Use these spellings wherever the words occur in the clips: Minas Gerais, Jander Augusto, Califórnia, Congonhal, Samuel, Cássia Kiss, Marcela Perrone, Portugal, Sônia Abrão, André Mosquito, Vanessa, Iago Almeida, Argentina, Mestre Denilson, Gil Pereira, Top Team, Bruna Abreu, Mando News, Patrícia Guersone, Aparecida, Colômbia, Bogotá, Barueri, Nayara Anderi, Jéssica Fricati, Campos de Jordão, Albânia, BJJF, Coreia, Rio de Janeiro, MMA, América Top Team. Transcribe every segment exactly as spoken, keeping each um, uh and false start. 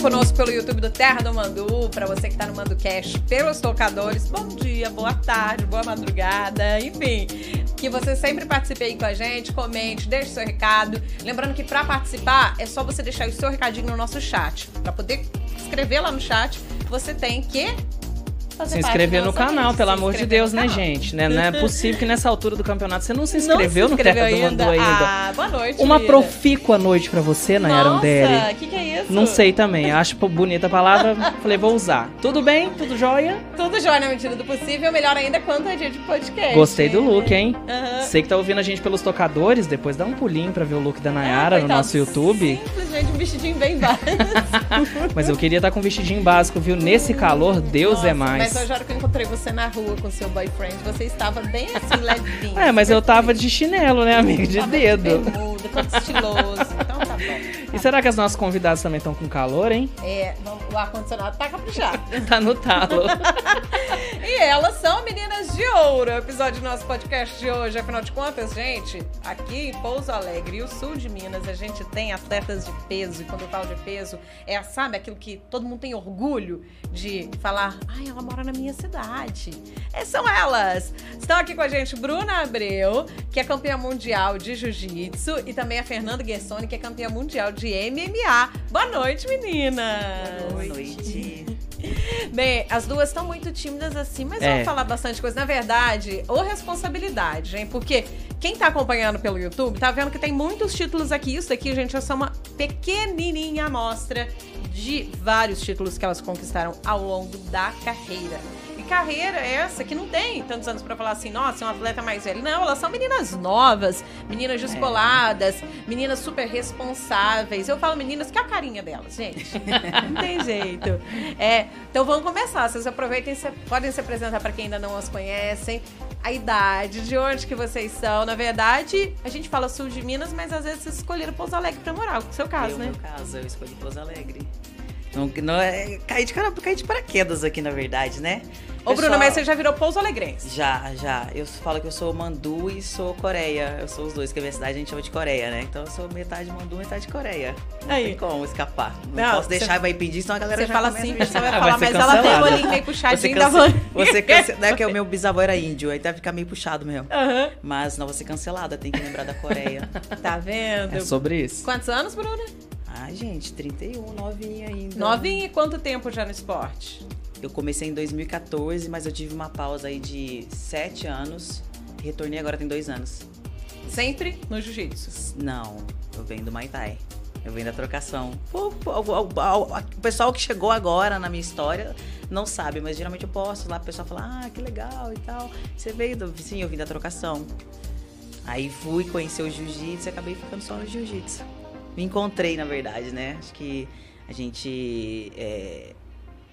conosco pelo YouTube do Terra do Mandu, para você que está no ManduCast pelos tocadores, bom dia, boa tarde, boa madrugada, enfim, que você sempre participe aí com a gente, comente, deixe seu recado, lembrando que para participar é só você deixar o seu recadinho no nosso chat, para poder escrever lá no chat, você tem que... Se inscrever no canal, pelo amor de Deus, né, gente? Né? Não é possível que nessa altura do campeonato você não se inscreveu no Terra do Mandu ainda. Ah, boa noite. Uma profícua noite pra você, Nayara Anderi. Nossa, que que é isso? Não sei também, acho bonita a palavra, falei, vou usar. Tudo bem? Tudo jóia? Tudo jóia na medida do possível, melhor ainda quanto a dia de podcast. Gostei do look, hein? Uhum. Você que tá ouvindo a gente pelos tocadores, depois dá um pulinho pra ver o look da Nayara ah, no nosso YouTube. Simplesmente um vestidinho bem básico. Mas eu queria estar com um vestidinho básico, viu? Nesse calor, Deus é mais. Mas eu juro que eu encontrei você na rua com seu boyfriend. Você estava bem assim, levinho. É, mas eu tava de chinelo, né, amiga? De dedo. De bermuda, todo estiloso. Então tá bom. Tá. E será que as nossas convidadas também estão com calor, hein? É, o ar-condicionado tá caprichado. Tá no talo. E elas são meninas de ouro. O episódio do nosso podcast de hoje. Afinal de contas, gente, aqui em Pouso Alegre e o sul de Minas, a gente tem atletas de peso. E quando eu falo de peso, é, sabe, aquilo que todo mundo tem orgulho de falar. Ai, ela mora na minha cidade. É, são elas. Estão aqui com a gente Bruna Abreu, que é campeã mundial de jiu-jitsu, e também a Fernanda Guersone, que é campeã mundial de M M A. Boa noite, meninas. Boa noite. Bem, as duas estão muito tímidas assim, mas é. vamos falar bastante coisa. Na verdade, ou responsabilidade, hein? Porque quem tá acompanhando pelo YouTube tá vendo que tem muitos títulos aqui. Isso aqui, gente, é só uma pequenininha amostra de vários títulos que elas conquistaram ao longo da carreira. E carreira é essa que não tem tantos anos pra falar assim, nossa, é um atleta mais velho. Não, elas são meninas novas, meninas descoladas, é. meninas super responsáveis. Eu falo meninas, que é a carinha delas, gente. Não tem jeito. É, então vamos começar. Vocês aproveitem, podem se apresentar pra quem ainda não as conhecem. A idade, de onde que vocês são. Na verdade, a gente fala sul de Minas, mas às vezes vocês escolheram Pouso Alegre pra morar. O seu caso, eu, né? No meu caso, eu escolhi Pouso Alegre. Não, não é, caí de, caí de paraquedas aqui, na verdade, né? Ô, pessoal, Bruna, mas você já virou Pouso Alegrense? Já, já. Eu falo que eu sou Mandu e sou Coreia. Eu sou os dois, que a minha cidade a gente chama de Coreia, né? Então eu sou metade Mandu, metade Coreia. Não aí. Tem como escapar. Não, não posso deixar, cê... vai pedir, senão a galera você já fala assim, a pessoa vai falar, vai mas cancelada. Ela tem um olhinho meio puxadinho da van. Você cancela, né? Porque o meu bisavô era índio, aí deve ficar meio puxado mesmo. Uhum. Mas não vou ser cancelada, tem que lembrar da Coreia. Tá vendo? É sobre isso. Quantos anos, Bruna? Ah, gente, trinta e um, novinha ainda. Novinha e quanto tempo já no esporte? Eu comecei em dois mil e quatorze, mas eu tive uma pausa aí de sete anos. Retornei agora tem dois anos. Sempre no jiu-jitsu? Não, eu venho do Muay Thai. Eu venho da trocação. O, o, o, o pessoal que chegou agora na minha história não sabe, mas geralmente eu posto lá, o pessoal fala, ah, que legal e tal. Você veio do... Sim, eu vim da trocação. Aí fui conhecer o jiu-jitsu e acabei ficando só no jiu-jitsu. Me encontrei, na verdade, né? Acho que a gente... É...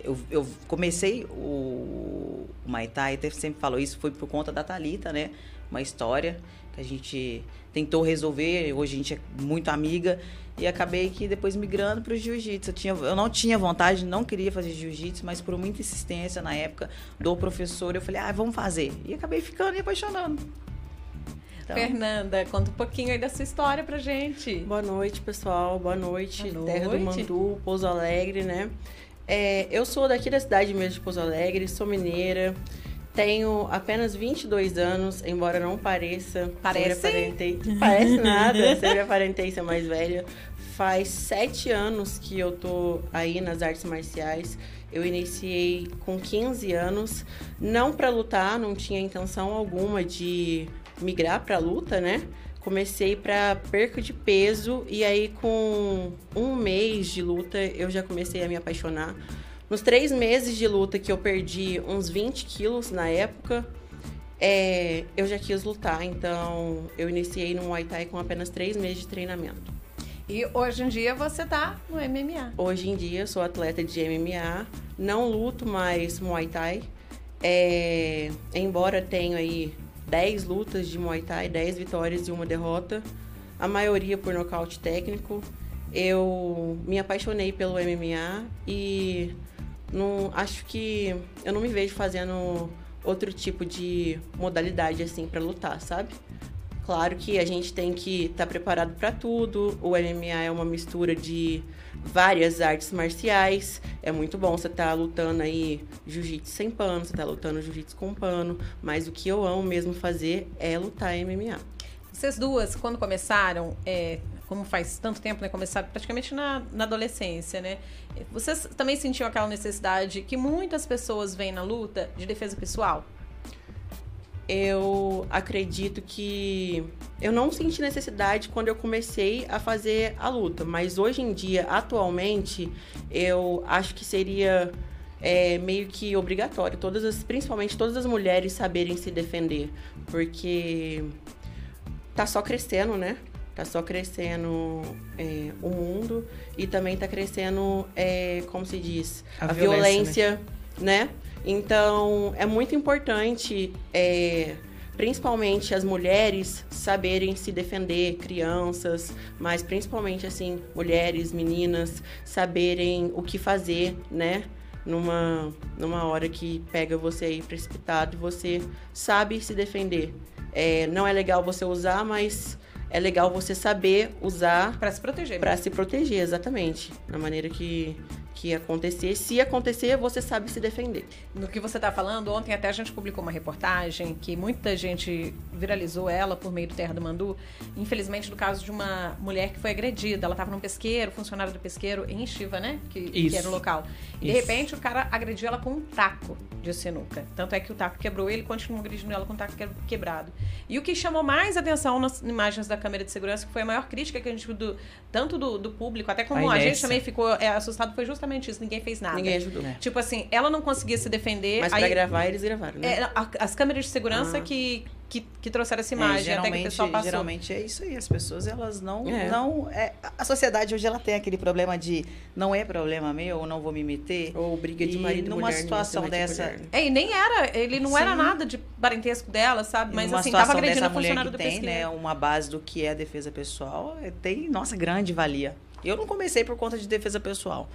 Eu, eu comecei o, o Muay Thai, sempre falou isso, foi por conta da Thalita, né? Uma história que a gente tentou resolver, hoje a gente é muito amiga. E acabei que depois migrando para o jiu-jitsu. Eu, tinha, eu não tinha vontade, não queria fazer jiu-jitsu, mas por muita insistência na época do professor, eu falei, ah, vamos fazer. E acabei ficando e apaixonando. Então. Fernanda, conta um pouquinho aí da sua história pra gente. Boa noite, pessoal. Boa noite. Boa noite. Terra do Mandu, Pouso Alegre, né? É, eu sou daqui da cidade mesmo de Pouso Alegre, sou mineira, tenho apenas vinte e dois anos, embora não pareça. Parece? Parece nada, sempre aparentei ser mais velha. Faz sete anos que eu tô aí nas artes marciais. Eu iniciei com quinze anos, não pra lutar, não tinha intenção alguma de migrar pra luta, né? Comecei para perca de peso e aí com um mês de luta eu já comecei a me apaixonar. Nos três meses de luta que eu perdi uns vinte quilos na época, é, eu já quis lutar. Então eu iniciei no Muay Thai com apenas três meses de treinamento. E hoje em dia você tá no M M A? Hoje em dia eu sou atleta de M M A, não luto mais Muay Thai, é, embora tenha aí... dez lutas de Muay Thai, dez vitórias e uma derrota. A maioria por nocaute técnico. Eu me apaixonei pelo M M A e não, acho que eu não me vejo fazendo outro tipo de modalidade assim pra lutar, sabe? Claro que a gente tem que estar tá preparado para tudo. O M M A é uma mistura de várias artes marciais. É muito bom você estar tá lutando aí jiu-jitsu sem pano, você tá lutando jiu-jitsu com pano. Mas o que eu amo mesmo fazer é lutar M M A. Vocês duas, quando começaram, é, como faz tanto tempo, né? Começaram praticamente na, na adolescência, né? Vocês também sentiam aquela necessidade que muitas pessoas veem na luta de defesa pessoal? Eu acredito que eu não senti necessidade quando eu comecei a fazer a luta, mas hoje em dia, atualmente, eu acho que seria é, meio que obrigatório, todas as, principalmente todas as mulheres saberem se defender, porque tá só crescendo, né? Tá só crescendo é, o mundo e também tá crescendo, é, como se diz, a, a violência, violência, né? né? Então, é muito importante, é, principalmente as mulheres, saberem se defender, crianças, mas principalmente, assim, mulheres, meninas, saberem o que fazer, né? Numa, numa hora que pega você aí precipitado, você sabe se defender. É, não é legal você usar, mas é legal você saber usar... Para se proteger. Para se proteger, exatamente. Da maneira que... que acontecer, se acontecer, você sabe se defender. No que você está falando, ontem até a gente publicou uma reportagem que muita gente viralizou ela por meio do Terra do Mandu, infelizmente do caso de uma mulher que foi agredida. Ela estava num pesqueiro, funcionário do pesqueiro em Chiva, né? Que, que era o local. E Isso. de repente o cara agrediu ela com um taco de sinuca. Tanto é que o taco quebrou ele, continuou agredindo ela com um taco quebrado. E o que chamou mais atenção nas imagens da câmera de segurança, que foi a maior crítica que a gente viu do, tanto do, do público, até como a gente também ficou é, assustado, foi justamente isso, ninguém fez nada. Ninguém ajudou. É. Tipo assim, ela não conseguia se defender. Mas aí, pra gravar, eles gravaram, né? É, a, as câmeras de segurança ah. que, que, que trouxeram essa imagem, é, até que o pessoal passou. Geralmente é isso aí, as pessoas, elas não... É. não é, a sociedade hoje, ela tem aquele problema de não é problema meu, ou não vou me meter. Ou briga de marido e numa mulher, situação dessa... Mulher. É, e nem era, ele não Sim. era nada de parentesco dela, sabe? Mas assim, tava agredindo o funcionário do pesqueiro. Tem, né, uma base do que é a defesa pessoal, tem, nossa, grande valia. Eu não comecei por conta de defesa pessoal.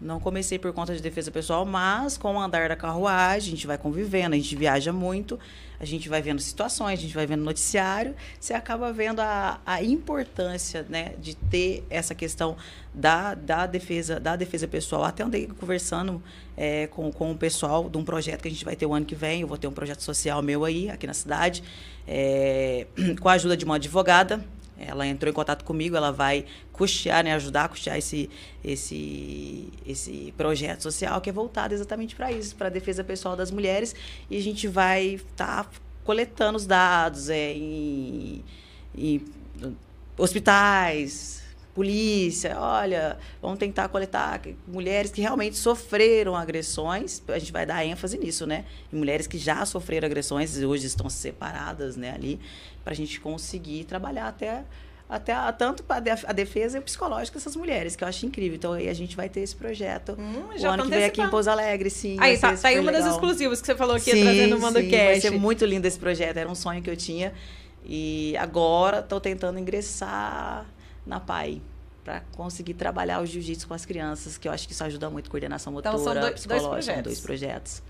Não comecei por conta de defesa pessoal, mas com o andar da carruagem, a gente vai convivendo, a gente viaja muito, a gente vai vendo situações, a gente vai vendo noticiário, você acaba vendo a, a importância, né, de ter essa questão da, da, defesa, da defesa pessoal. Até andei conversando é, com, com o pessoal de um projeto que a gente vai ter o ano que vem, eu vou ter um projeto social meu aí, aqui na cidade, é, com a ajuda de uma advogada. Ela entrou em contato comigo, ela vai custear, né, ajudar a custear esse, esse, esse projeto social que é voltado exatamente para isso, para a defesa pessoal das mulheres. E a gente vai estar tá coletando os dados é, em, em hospitais, polícia, olha, vamos tentar coletar mulheres que realmente sofreram agressões, a gente vai dar ênfase nisso, né? E mulheres que já sofreram agressões e hoje estão separadas, né, ali, para a gente conseguir trabalhar até, até a, tanto a defesa psicológica dessas mulheres, que eu acho incrível. Então, aí a gente vai ter esse projeto hum, já o ano que vem aqui em Pouso Alegre, sim. Aí, tá, tá aí uma legal. Das exclusivas que você falou que ia trazer no ManduCast. Sim, vai ser muito lindo esse projeto, era um sonho que eu tinha. E agora estou tentando ingressar... na P A I, para conseguir trabalhar o jiu-jitsu com as crianças, que eu acho que isso ajuda muito, coordenação motora, então, são dois, psicológica, dois projetos. Dois projetos.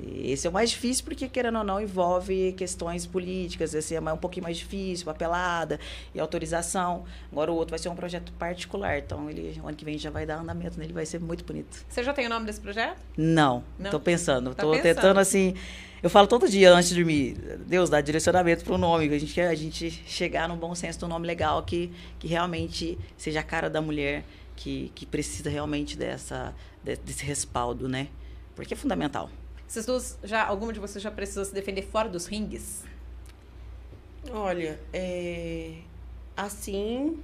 E esse é o mais difícil, porque, querendo ou não, envolve questões políticas, esse é um pouquinho mais difícil, papelada e autorização. Agora o outro vai ser um projeto particular, então ele, ano que vem já vai dar andamento nele, vai ser muito bonito. Você já tem o nome desse projeto? Não, estou pensando, estou tá tentando assim... Eu falo todo dia antes de dormir, Deus dá direcionamento para o nome, a gente quer a gente chegar num bom senso de um nome legal que, que realmente seja a cara da mulher que, que precisa realmente dessa, desse respaldo, né? Porque é fundamental. Vocês duas, já, alguma de vocês já precisou se defender fora dos ringues? Olha, é... assim...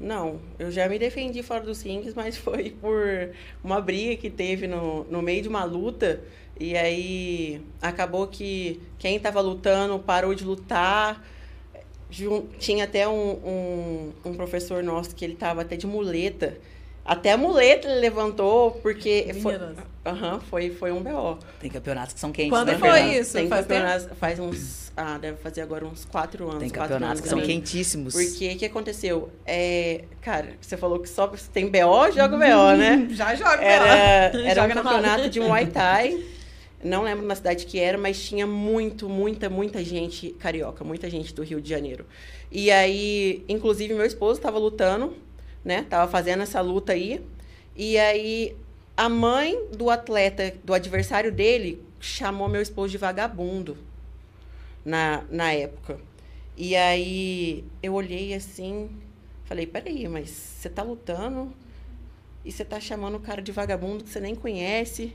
Não, eu já me defendi fora dos rings, mas foi por uma briga que teve no, no meio de uma luta. E aí, acabou que quem estava lutando parou de lutar. Tinha até um, um, um professor nosso que ele estava até de muleta. Até a muleta ele levantou, porque... Foi, uh-huh, foi, foi um B O. Tem campeonatos que são quentes. Quando né, foi Fernanda? Isso? Tem faz campeonatos... Tempo? Faz uns... Ah, deve fazer agora uns quatro anos. Tem campeonatos que são também. Quentíssimos. Porque o que aconteceu? É, cara, você falou que só tem B O, joga o B O, né? Já joga o B O. Era, era um campeonato de Muay Thai. Não lembro na cidade que era, mas tinha muito, muita, muita gente carioca, muita gente do Rio de Janeiro. E aí, inclusive, meu esposo estava lutando, né? Tava fazendo essa luta aí. E aí, a mãe do atleta, do adversário dele, chamou meu esposo de vagabundo na, na época. E aí, eu olhei assim, falei, peraí, mas você tá lutando e você tá chamando o cara de vagabundo que você nem conhece...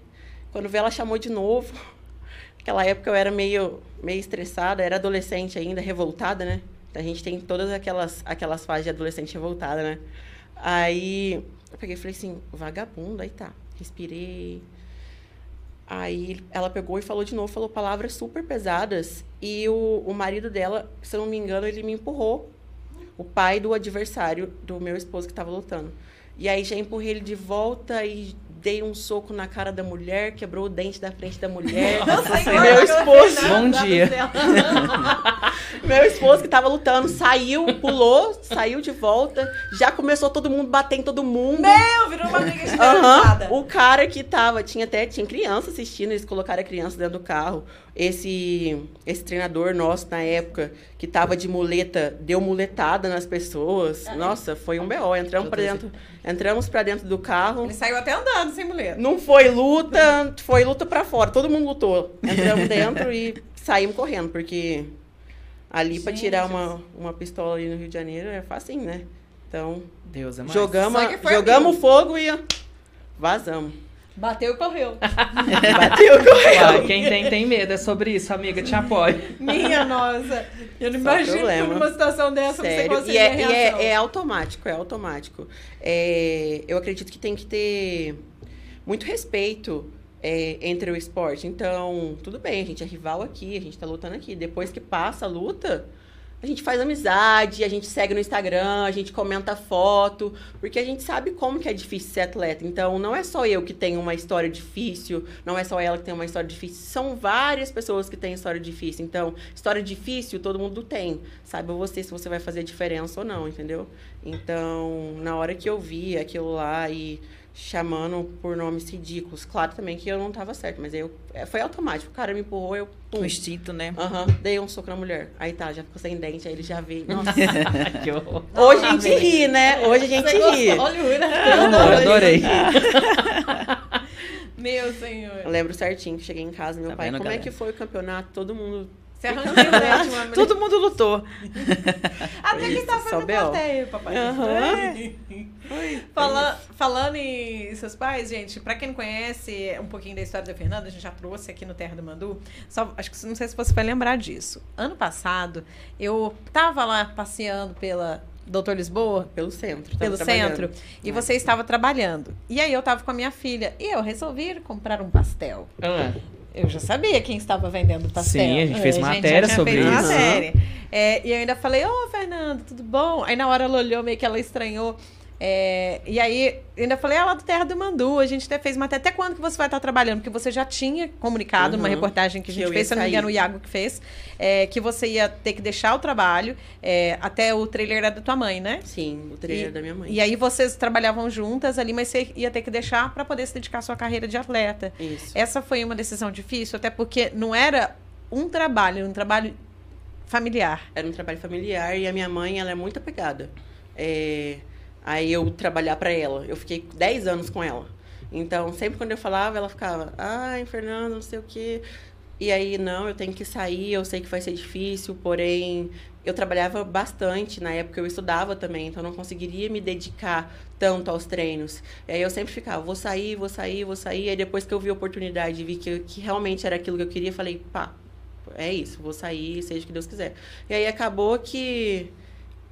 Quando vê, ela chamou de novo. Naquela época eu era meio, meio estressada, era adolescente ainda, revoltada, né? A gente tem todas aquelas, aquelas fases de adolescente revoltada, né? Aí eu peguei e falei assim, vagabundo, aí tá. Respirei. Aí ela pegou e falou de novo, falou palavras super pesadas. E o, o marido dela, se eu não me engano, ele me empurrou. O pai do adversário do meu esposo que estava lutando. E aí já empurrei ele de volta e... Dei um soco na cara da mulher, quebrou o dente da frente da mulher. Nossa, meu esposo... Bom dia. Meu esposo que tava lutando, saiu, pulou, saiu de volta. Já começou todo mundo bater em todo mundo. Meu, virou uma briga de uhum. O cara que tava... Tinha até tinha criança assistindo, eles colocaram a criança dentro do carro. Esse, esse treinador nosso, na época, que tava de muleta, deu muletada nas pessoas. Nossa, foi um B O. Entramos pra dentro, entramos pra dentro do carro. Ele saiu até andando. Sem mulher. Não foi luta, foi luta pra fora. Todo mundo lutou. Entramos dentro e saímos correndo, porque ali gente, pra tirar uma, uma pistola ali no Rio de Janeiro é facinho, né? Então, Deus é mais. Jogamos, jogamos fogo e vazamos. Bateu e correu. Bateu e correu. Uau, quem tem, tem medo. É sobre isso, amiga. Te apoio. Minha nossa. Eu não Só imagino problema. Numa situação dessa Sério. Você conseguir e é, a reação. E é, é automático, é automático. É, eu acredito que tem que ter muito respeito é, entre o esporte. Então, tudo bem, a gente é rival aqui, a gente tá lutando aqui. Depois que passa a luta... A gente faz amizade, a gente segue no Instagram, a gente comenta foto, porque a gente sabe como que é difícil ser atleta. Então, não é só eu que tenho uma história difícil, não é só ela que tem uma história difícil, são várias pessoas que têm história difícil. Então, história difícil, todo mundo tem. Saiba você se você vai fazer a diferença ou não, entendeu? Então, na hora que eu vi aquilo lá e chamando por nomes ridículos, claro também que eu não tava certo, mas aí eu, foi automático, o cara me empurrou, eu... Pum. O instinto, né? Aham, uhum. Dei um soco na mulher. Aí tá, já ficou sem dente, aí ele já veio. Nossa, que horror. Hoje a gente ri, né? Hoje a gente ri. Olha o né? Eu adorei. Meu senhor. Eu lembro certinho que cheguei em casa, meu tá pai, vendo, como galera? É que foi o campeonato? Todo mundo... Você arranjou, né? Todo mundo lutou. Até que estava fazendo plateia, papai. Uhum. É. Fala, falando em seus pais, gente, pra quem não conhece um pouquinho da história da Fernanda, a gente já trouxe aqui no Terra do Mandu, só, acho que não sei se você vai lembrar disso. Ano passado, eu tava lá passeando pela... Doutor Lisboa? Pelo centro. Pelo centro. E você estava trabalhando. E aí eu estava com a minha filha. E eu resolvi comprar um pastel. Ah. Eu já sabia quem estava vendendo pastel. Sim, a gente fez é, matéria a gente já tinha sobre feito isso. Matéria. É, e eu ainda falei, ô, oh, Fernanda, tudo bom? Aí na hora ela olhou, meio que ela estranhou. É, e aí, ainda falei, ah, lá do Terra do Mandu, a gente até fez matéria. Até quando que você vai estar trabalhando? Porque você já tinha comunicado uhum, numa reportagem que a gente que fez, se eu não me engano, o Iago que fez, é, que você ia ter que deixar o trabalho, é, até o trailer era da tua mãe, né? Sim, o trailer e, da minha mãe. E aí vocês trabalhavam juntas ali, mas você ia ter que deixar para poder se dedicar à sua carreira de atleta. Isso. Essa foi uma decisão difícil, até porque não era um trabalho, era um trabalho familiar. Era um trabalho familiar e a minha mãe, ela é muito apegada. É... Aí eu trabalhar pra ela. Eu fiquei dez anos com ela. Então, sempre quando eu falava, ela ficava... Ai, Fernanda, não sei o quê. E aí, não, eu tenho que sair. Eu sei que vai ser difícil, porém... Eu trabalhava bastante. Na época, eu estudava também. Então, eu não conseguiria me dedicar tanto aos treinos. E aí, eu sempre ficava... Vou sair, vou sair, vou sair. Aí, depois que eu vi a oportunidade e vi que, que realmente era aquilo que eu queria, falei... Pá, é isso. Vou sair, seja o que Deus quiser. E aí, acabou que...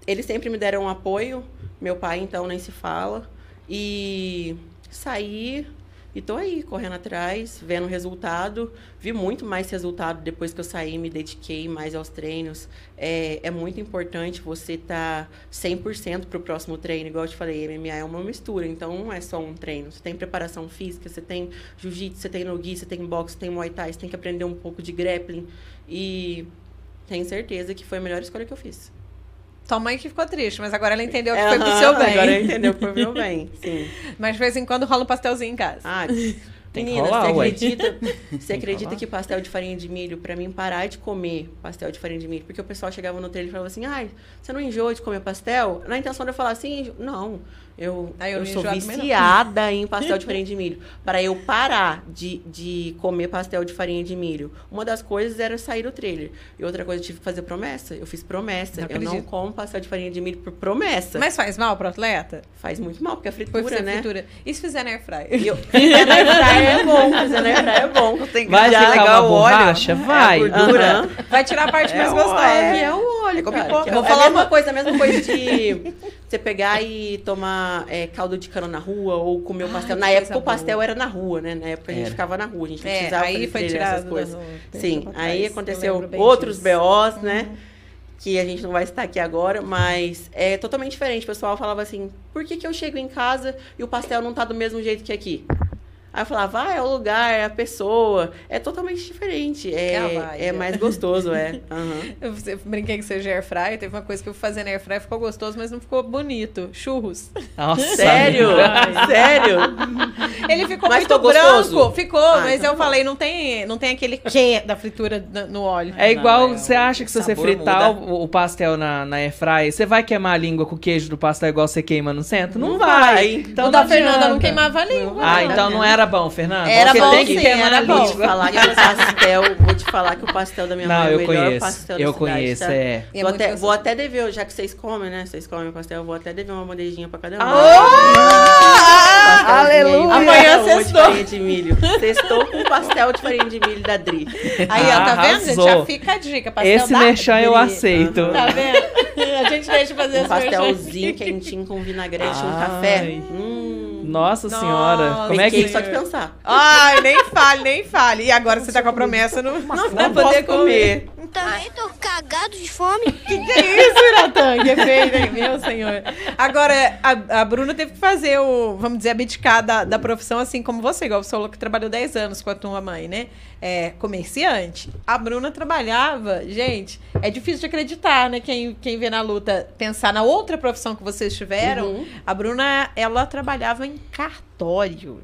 Eles sempre me deram um apoio, meu pai, então, nem se fala. E saí e tô aí, correndo atrás, vendo o resultado. Vi muito mais resultado depois que eu saí, me dediquei mais aos treinos. É, é muito importante você estar tá cem por cento pro próximo treino. Igual eu te falei, M M A é uma mistura, então não é só um treino. Você tem preparação física, você tem jiu-jitsu, você tem no-gi, você tem boxe, você tem muay thai, você tem que aprender um pouco de grappling. E tenho certeza que foi a melhor escolha que eu fiz. Tua mãe que ficou triste, mas agora ela entendeu que uhum, foi pro seu bem. Agora ela entendeu que foi pro meu bem, sim. Mas de vez em quando rola um pastelzinho em casa. Ah, Tem Menina, que rolar, você acredita, você acredita que pastel de farinha de milho, pra mim, parar de comer pastel de farinha de milho? Porque o pessoal chegava no trailer e falava assim, ai, você não enjoa de comer pastel? Na intenção de eu falar assim, não, eu, ah, eu, eu sou viciada em pastel de farinha de milho. Para eu parar de, de comer pastel de farinha de milho, uma das coisas era sair do trailer. E outra coisa, eu tive que fazer promessa. Eu fiz promessa. Não eu acredito. Não como pastel de farinha de milho por promessa. Mas faz mal pro atleta? Faz muito mal, porque a fritura, porque né? Fritura. E se fizer na airfryer? Eu... Fizer na airfryer é bom, fazer na airfryer é bom. Tem que vai tirar o óleo, vai. É a uhum. Vai tirar a parte é mais gostosa. É, é o óleo, é cara. Vou é falar uma coisa, a mesma coisa de você pegar e tomar é, caldo de cana na rua ou comer o pastel. Ai, na época boa. O pastel era na rua, né? Na época era. A gente ficava na rua, a gente não é, precisava aí foi tirado essas coisas. Sim, aí aconteceu outros B Os, né? Que a gente não vai estar aqui agora, mas é totalmente diferente. O pessoal falava assim, por que que eu chego em casa e o pastel não tá do mesmo jeito que aqui? Aí eu falava, ah, é o lugar, é a pessoa. É totalmente diferente. É, é, é mais gostoso, é. Uhum. Eu brinquei que seja airfryer. Teve uma coisa que eu fazia na airfryer, ficou gostoso, mas não ficou bonito. Churros. Nossa, sério? Sério? Ele ficou mas muito branco. Ficou, ah, mas então eu falei, não tem, não tem aquele quê da fritura no óleo. É igual, não, você é, acha que se você fritar o, o pastel na, na airfryer, você vai queimar a língua com o queijo do pastel igual você queima no centro? Não, não vai. vai. Então, o da Fernanda não queimava a língua. Ah, não, então não era Era bom, Fernanda. Era Porque bom, tem que sim, era bom. Vou te falar que o pastel, vou te falar que o pastel da minha não, mãe é o melhor conheço, pastel da eu cidade. Eu conheço, tá? é. Vou, é até, vou até dever, já que vocês comem, né? Vocês comem pastel, eu vou até dever uma bandejinha pra cada um. Ah, aleluia! Amanhã sextou. Sextou com pastel de farinha de milho da Dri. Aí, ó, tá vendo, gente? Já fica a dica. Pastel esse da merchan eu aceito. Uhum. Tá vendo? A gente deixa fazer um esse pastelzinho quentinho com vinagrete e um café. Hum. Nossa senhora, não, como é que... só de pensar. Ai, nem fale, nem fale. E agora você tá com a promessa, não, não vai poder comer. comer. Também tô cagado de fome. Que que é isso, Iratan? Que é feio, hein? Meu senhor. Agora, a, a Bruna teve que fazer o, vamos dizer, abdicar da, da profissão assim como você, igual o seu louco que trabalhou dez anos com a tua mãe, né? É, comerciante. A Bruna trabalhava, gente, é difícil de acreditar, né? Quem, quem vê na luta, pensar na outra profissão que vocês tiveram. Uhum. A Bruna, ela trabalhava em cartório.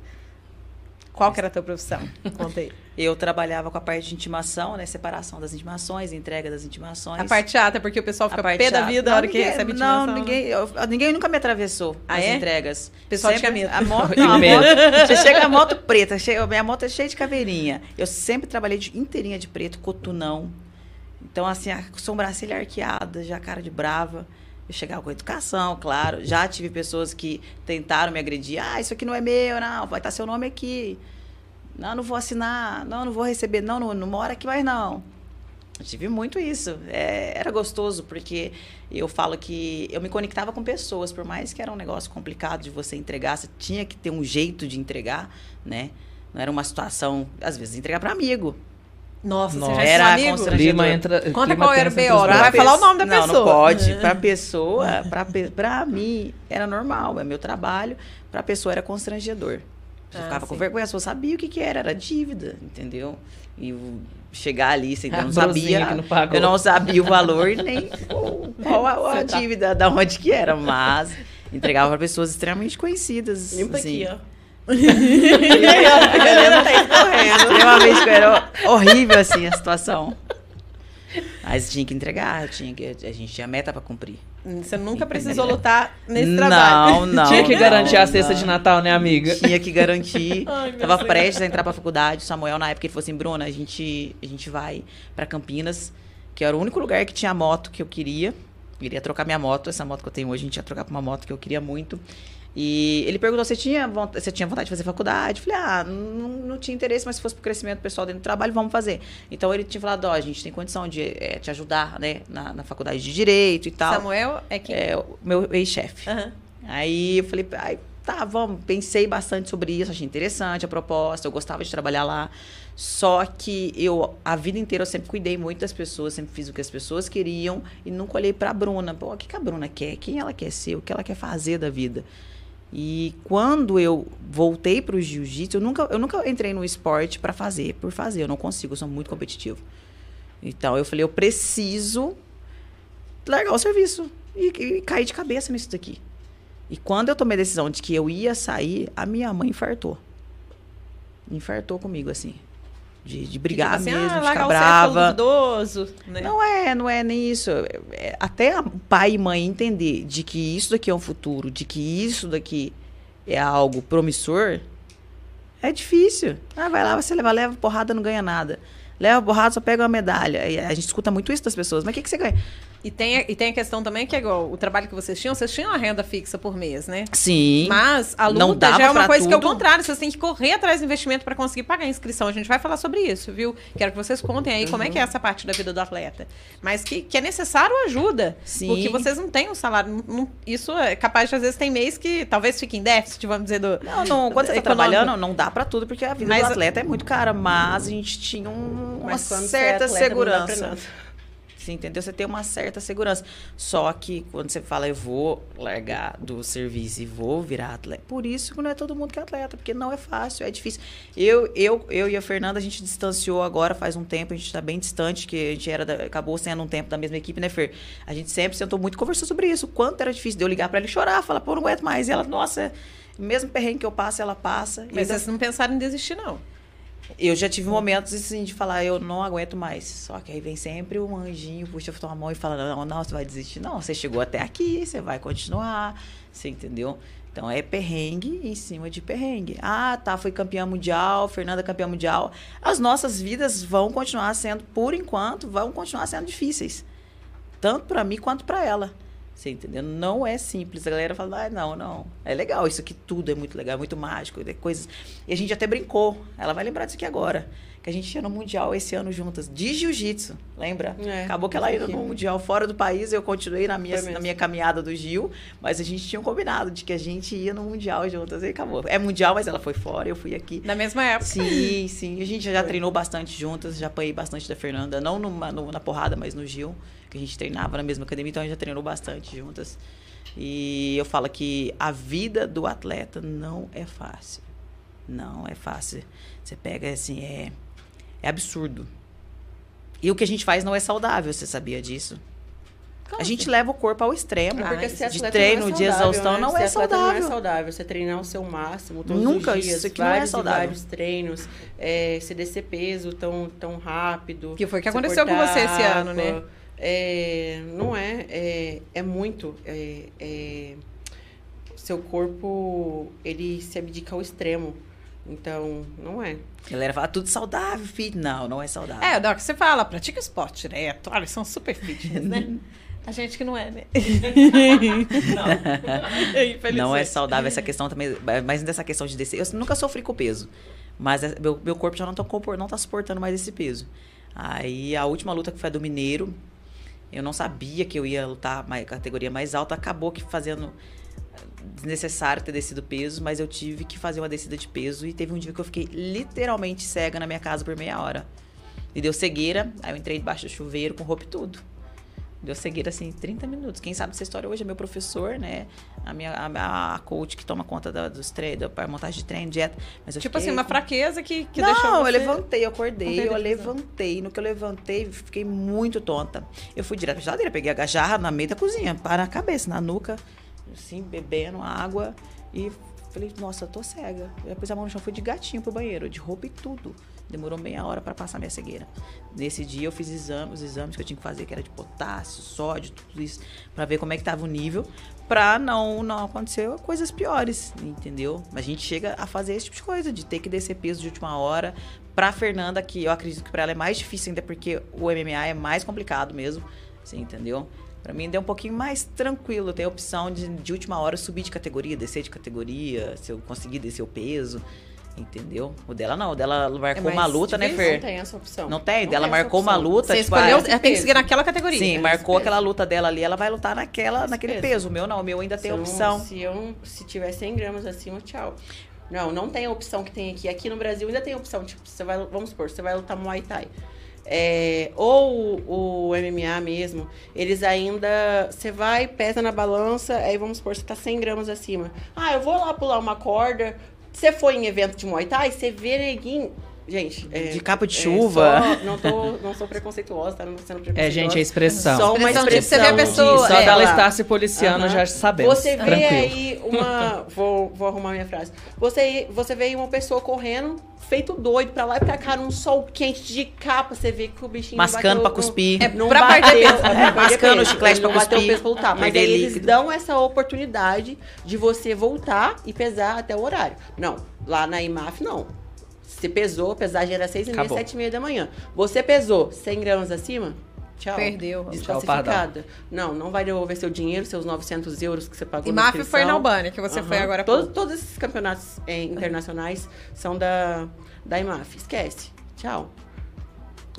Qual que era a tua profissão? Conta aí. Eu trabalhava com a parte de intimação, né? Separação das intimações, entrega das intimações. A parte chata, porque o pessoal fica pé da vida na hora que recebe intimação. Não, ninguém, eu, ninguém nunca me atravessou ah, as é? entregas. O pessoal tinha medo. A moto, não, a moto, você chega a moto preta, cheia, minha moto é cheia de caveirinha. Eu sempre trabalhei de, inteirinha de preto, cotunão. Então, assim, a sobrancelha arqueada, já cara de brava. Eu chegava com educação, claro. Já tive pessoas que tentaram me agredir. Ah, isso aqui não é meu, não. Vai estar seu nome aqui. Não, não vou assinar. Não, não vou receber. Não, não, não mora aqui mais, não. Eu tive muito isso. É, era gostoso, porque eu falo que eu me conectava com pessoas. Por mais que era um negócio complicado de você entregar, você tinha que ter um jeito de entregar, né? Não era uma situação, às vezes, entregar para amigo. Nossa, Nossa, você já era constrangedor. Entra, conta qual era o B O, vai falar o nome da não, pessoa. Não, não pode. Para a pessoa, para mim, era normal, é meu trabalho. Para a pessoa era constrangedor. Você ah, ficava sim. com vergonha, a pessoa sabia o que, que era, era dívida, entendeu? E chegar ali, você não sabia, que não pagou. Eu não sabia o valor nem qual a, a dívida, da onde que era, mas entregava para pessoas extremamente conhecidas. Limpa assim. Aqui, ó. Era horrível assim a situação. Mas tinha que entregar, tinha que, a gente tinha meta pra cumprir. Você nunca precisou lutar nesse não, trabalho. Não, não. Tinha que não, garantir não, a cesta não. de Natal, né, amiga? Tinha que garantir. Ai, tava Deus prestes Deus. a entrar pra faculdade. O Samuel, na época, ele falou assim: Bruna, a gente, a gente vai pra Campinas, que era o único lugar que tinha a moto que eu queria. Eu queria trocar minha moto. Essa moto que eu tenho hoje, a gente ia trocar pra uma moto que eu queria muito. E ele perguntou se tinha vontade, se tinha vontade de fazer faculdade. Eu falei, ah, não, não tinha interesse, mas se fosse pro crescimento pessoal dentro do trabalho, vamos fazer. Então ele tinha falado, ó, oh, a gente tem condição de é, te ajudar, né, na, na faculdade de Direito e tal. Samuel é quem? É, o meu ex-chefe. Uhum. Aí eu falei, ai, tá, vamos. Pensei bastante sobre isso, achei interessante a proposta, eu gostava de trabalhar lá. Só que eu, a vida inteira, eu sempre cuidei muito das pessoas, sempre fiz o que as pessoas queriam e nunca olhei pra Bruna. Pô, o que, que a Bruna quer? Quem ela quer ser? O que ela quer fazer da vida? E quando eu voltei para o jiu-jitsu, eu nunca, eu nunca entrei no esporte para fazer, por fazer. Eu não consigo, eu sou muito competitivo. Então, eu falei, eu preciso largar o serviço e, e cair de cabeça nisso daqui. E quando eu tomei a decisão de que eu ia sair, a minha mãe infartou. infartou comigo, assim. De, de brigar tipo assim, mesmo, ah, de ficar brava. Idoso, né? Não é, não é nem isso. Até a pai e mãe entender de que isso daqui é um futuro, de que isso daqui é algo promissor, é difícil. Ah, vai lá, você leva, leva porrada, não ganha nada. Leva porrada, só pega uma medalha. E a gente escuta muito isso das pessoas. Mas o que, que você ganha? E tem, e tem a questão também que é igual o trabalho que vocês tinham, vocês tinham uma renda fixa por mês, né? Sim. Mas a luta já é uma coisa tudo. Que é o contrário. Vocês têm que correr atrás do investimento para conseguir pagar a inscrição. A gente vai falar sobre isso, viu? Quero que vocês contem aí uhum. como é que é essa parte da vida do atleta. Mas que, que é necessário ajuda. Sim. Porque vocês não têm um salário. Não, isso é capaz de, às vezes, tem mês que talvez fique em déficit, vamos dizer, do... Não, não quando você está trabalhando, não dá para tudo, porque a vida mas, do atleta é muito cara. Mas a gente tinha um... uma certa segurança. Sim, entendeu? Você tem uma certa segurança. Só que quando você fala, eu vou largar do serviço e vou virar atleta. Por isso que não é todo mundo que é atleta, porque não é fácil, é difícil. Eu, eu, eu e a Fernanda, a gente distanciou agora faz um tempo, a gente está bem distante, que a gente era da, acabou sendo um tempo da mesma equipe, né, Fer? A gente sempre sentou muito e conversou sobre isso. O quanto era difícil de eu ligar para ela e chorar, falar, pô, não aguento mais. E ela, nossa, mesmo perrengue que eu passo, ela passa. Mas vocês não pensaram em desistir, não? Eu já tive momentos assim, de falar, eu não aguento mais. Só que aí vem sempre um anjinho, puxa a mão e fala, não, não, você vai desistir. Não, você chegou até aqui, você vai continuar. Você entendeu? Então, é perrengue em cima de perrengue. Ah, tá, foi campeã mundial, Fernanda campeã mundial. As nossas vidas vão continuar sendo, por enquanto, vão continuar sendo difíceis. Tanto para mim quanto para ela. Você entendeu? Não é simples. A galera fala, ah, não, não. É legal, isso aqui tudo é muito legal, é muito mágico. É coisas... E a gente até brincou. Ela vai lembrar disso aqui agora. Que a gente ia no Mundial esse ano juntas, de Jiu-Jitsu, lembra? É, acabou que ela ia no Mundial fora do país, eu continuei na minha, na minha caminhada do Gil, mas a gente tinha um combinado de que a gente ia no Mundial juntas e acabou. É Mundial, mas ela foi fora, eu fui aqui. Na mesma época. Sim, sim. A gente já, já treinou bastante juntas, já apanhei bastante da Fernanda, não numa, no, na porrada, mas no Gil, que a gente treinava na mesma academia, então a gente já treinou bastante juntas. E eu falo que a vida do atleta não é fácil. Não é fácil. Você pega assim, é... É absurdo. E o que a gente faz não é saudável, você sabia disso? Como a gente assim? Leva o corpo ao extremo. Ah, porque se de treino, é saudável, de exaustão, né? Não, é saudável. não é saudável. Você treinar o seu máximo todos Nunca, os dias. Isso aqui vários, não é saudável. Vários treinos, é, você descer peso tão, tão rápido. Que foi o que aconteceu com você esse ano, né? É, não é, é... É muito... É, é, seu corpo, ele se abdica ao extremo. Então, não é. A galera fala, tudo saudável, fit. Não, não é saudável. É, Doc, você fala, pratica esporte direto. Olha, são super fitness, né? A gente que não é, né? não. não é saudável essa questão também. Mas dessa questão de descer. Eu nunca sofri com peso. Mas meu, meu corpo já não tá, não tá suportando mais esse peso. Aí, a última luta que foi a do Mineiro, eu não sabia que eu ia lutar na categoria mais alta. Acabou que fazendo... desnecessário ter descido peso, mas eu tive que fazer uma descida de peso e teve um dia que eu fiquei literalmente cega na minha casa por meia hora. E deu cegueira, aí eu entrei debaixo do chuveiro com roupa e tudo. Deu cegueira, assim, trinta minutos. Quem sabe dessa história hoje é meu professor, né? A minha a, a coach que toma conta da, dos treinos, da montagem de treino, dieta. Mas eu tipo fiquei... assim, uma fraqueza que, que Não, deixou Não, você... eu levantei, eu acordei, eu levantei. No que eu levantei, fiquei muito tonta. Eu fui direto pra geladeira, peguei a jarra na meio da cozinha, para a cabeça, na nuca. Assim, bebendo água e falei, nossa, eu tô cega. Eu pus a mão no chão, fui de gatinho pro banheiro, de roupa e tudo. Demorou meia hora pra passar minha cegueira. Nesse dia eu fiz exames, os exames que eu tinha que fazer, que era de potássio, sódio, tudo isso, pra ver como é que tava o nível, pra não, não acontecer coisas piores, entendeu? Mas a gente chega a fazer esse tipo de coisa, de ter que descer peso de última hora. Pra Fernanda, que eu acredito que pra ela é mais difícil ainda, porque o M M A é mais complicado mesmo, você entendeu? Pra mim, deu um pouquinho mais tranquilo. Tem a opção de, de última hora, subir de categoria, descer de categoria, se eu conseguir descer o peso, entendeu? O dela não, o dela marcou é, uma luta, né, Fer? Não tem essa opção. Não tem? Não dela tem marcou uma luta. Você tipo, escolheu, ela tem que seguir naquela categoria. Sim, né? Marcou aquela luta dela ali, ela vai lutar naquela, naquele peso. peso. O meu não, o meu ainda se tem a opção. Se, eu, se tiver cem gramas acima, tchau. Não, não tem a opção que tem aqui. Aqui no Brasil ainda tem opção. Tipo, você vai, vamos supor, você vai lutar Muay Thai. É, ou o M M A mesmo, eles ainda... Você vai, pesa na balança, aí vamos supor, você tá cem gramas acima. Ah, eu vou lá pular uma corda. Você foi em evento de Muay Thai, você vê neguinho... Gente, é, de capa de chuva. É, só, não, tô, não sou preconceituosa, tá? Não tô sendo preconceituosa. É, gente, é expressão. Só uma expressão. expressão de, você vê a pessoa, de, só é, dela ela. estar se policiando, uhum. já sabemos. Você vê Tranquilo. aí uma... Vou, vou arrumar minha frase. Você, você vê aí uma pessoa correndo, feito doido, pra lá e pra cá, num sol quente de capa. Você vê que o bichinho... Mascando bateu, pra cuspir. É, não pra perder peso. É, mascando o chiclete pra cuspir. Não bateu o peso pra voltar. Mas aí líquido. Eles dão essa oportunidade de você voltar e pesar até o horário. Não, lá na I M M A F, não. Você pesou, a pesagem era seis e meia, sete e meia da manhã. Você pesou cem gramas acima? Tchau. Perdeu. Desclassificada. Não, não vai devolver seu dinheiro, seus novecentos euros que você pagou e na inscrição. I M M A F foi na Albânia, que você uhum. foi agora. Todo, todos esses campeonatos eh, internacionais são da, da I M M A F. Esquece. Tchau.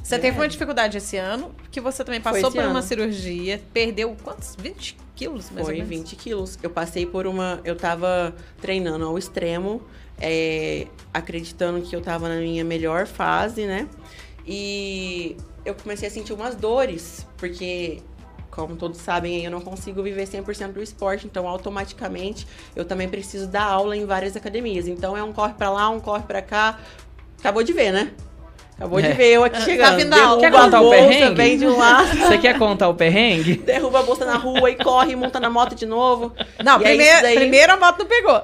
Você é. teve uma dificuldade esse ano, que você também passou por ano. uma cirurgia, perdeu quantos? vinte quilos, mais Foi, ou menos? Foi, vinte quilos. Eu passei por uma... Eu tava treinando ao extremo. É, acreditando que eu tava na minha melhor fase, né? E eu comecei a sentir umas dores, porque, como todos sabem, eu não consigo viver cem por cento do esporte, então automaticamente eu também preciso dar aula em várias academias. Então é um corre pra lá, um corre pra cá. Acabou de ver, né? Acabou é. de ver eu aqui chegando. Tá derruba quer contar a bolsa, o perrengue? Vem de um lado. Você quer contar o perrengue? Derruba a bolsa na rua e corre, monta na moto de novo. Não, primeiro, é daí... primeiro a moto não pegou.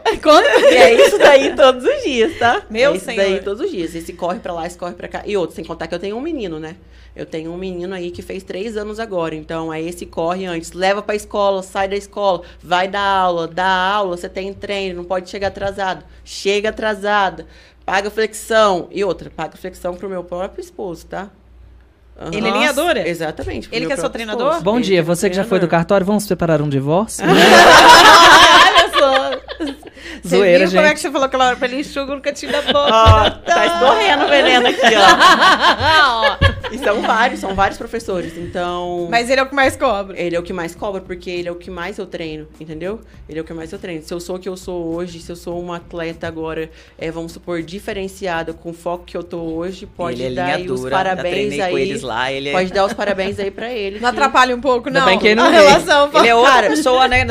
E é isso daí todos os dias, tá? Meu é isso senhor. daí todos os dias. Esse corre pra lá, esse corre pra cá. E outro, sem contar que eu tenho um menino, né? Eu tenho um menino aí que fez três anos agora. Então, aí esse corre antes. Leva pra escola, sai da escola, vai dar aula, dá aula. Você tem treino, não pode chegar atrasado. Chega atrasada. Paga flexão. E outra, paga flexão pro meu próprio esposo, tá? Uhum. Ele é linha dura? Exatamente. Ele que é seu treinador? Esposo. Bom Ele dia, você que já foi do cartório, vamos preparar um divórcio? Olha só! Você Zoeira, viu gente. Como é que você falou que ela pra ele enxuga no cantinho da boca? Ó, tá escorrendo o veneno aqui, ó. E são vários, são vários professores, então... Mas ele é o que mais cobra. Ele é o que mais cobra, porque ele é o que mais eu treino, entendeu? Ele é o que mais eu treino. Se eu sou o que eu sou hoje, se eu sou uma atleta agora, é, vamos supor, diferenciada com o foco que eu tô hoje, pode ele dar é aí os parabéns aí. Com eles lá, ele é... Pode dar os parabéns aí pra ele. Não que... atrapalha um pouco, não. Bem que não a vem. relação... Ele é outra pessoa, né?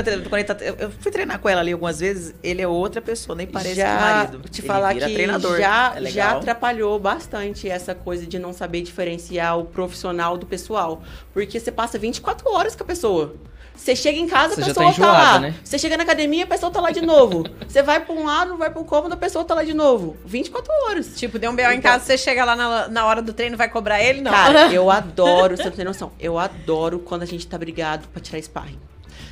Eu fui treinar com ela ali algumas vezes, ele é outra pessoa, nem parece já, que o marido. Te ele falar que treinador. Já, é já atrapalhou bastante essa coisa de não saber diferenciar o profissional do pessoal. Porque você passa vinte e quatro horas com a pessoa. Você chega em casa, você a pessoa tá, enjoada, tá lá. Né? Você chega na academia, a pessoa tá lá de novo. Você vai pra um lado, vai pro cômodo, a pessoa tá lá de novo. vinte e quatro horas. Tipo, deu um B O então, em casa, você chega lá na, na hora do treino, vai cobrar ele? Não. Cara, eu adoro, você não tem noção, eu adoro quando a gente tá brigado pra tirar sparring.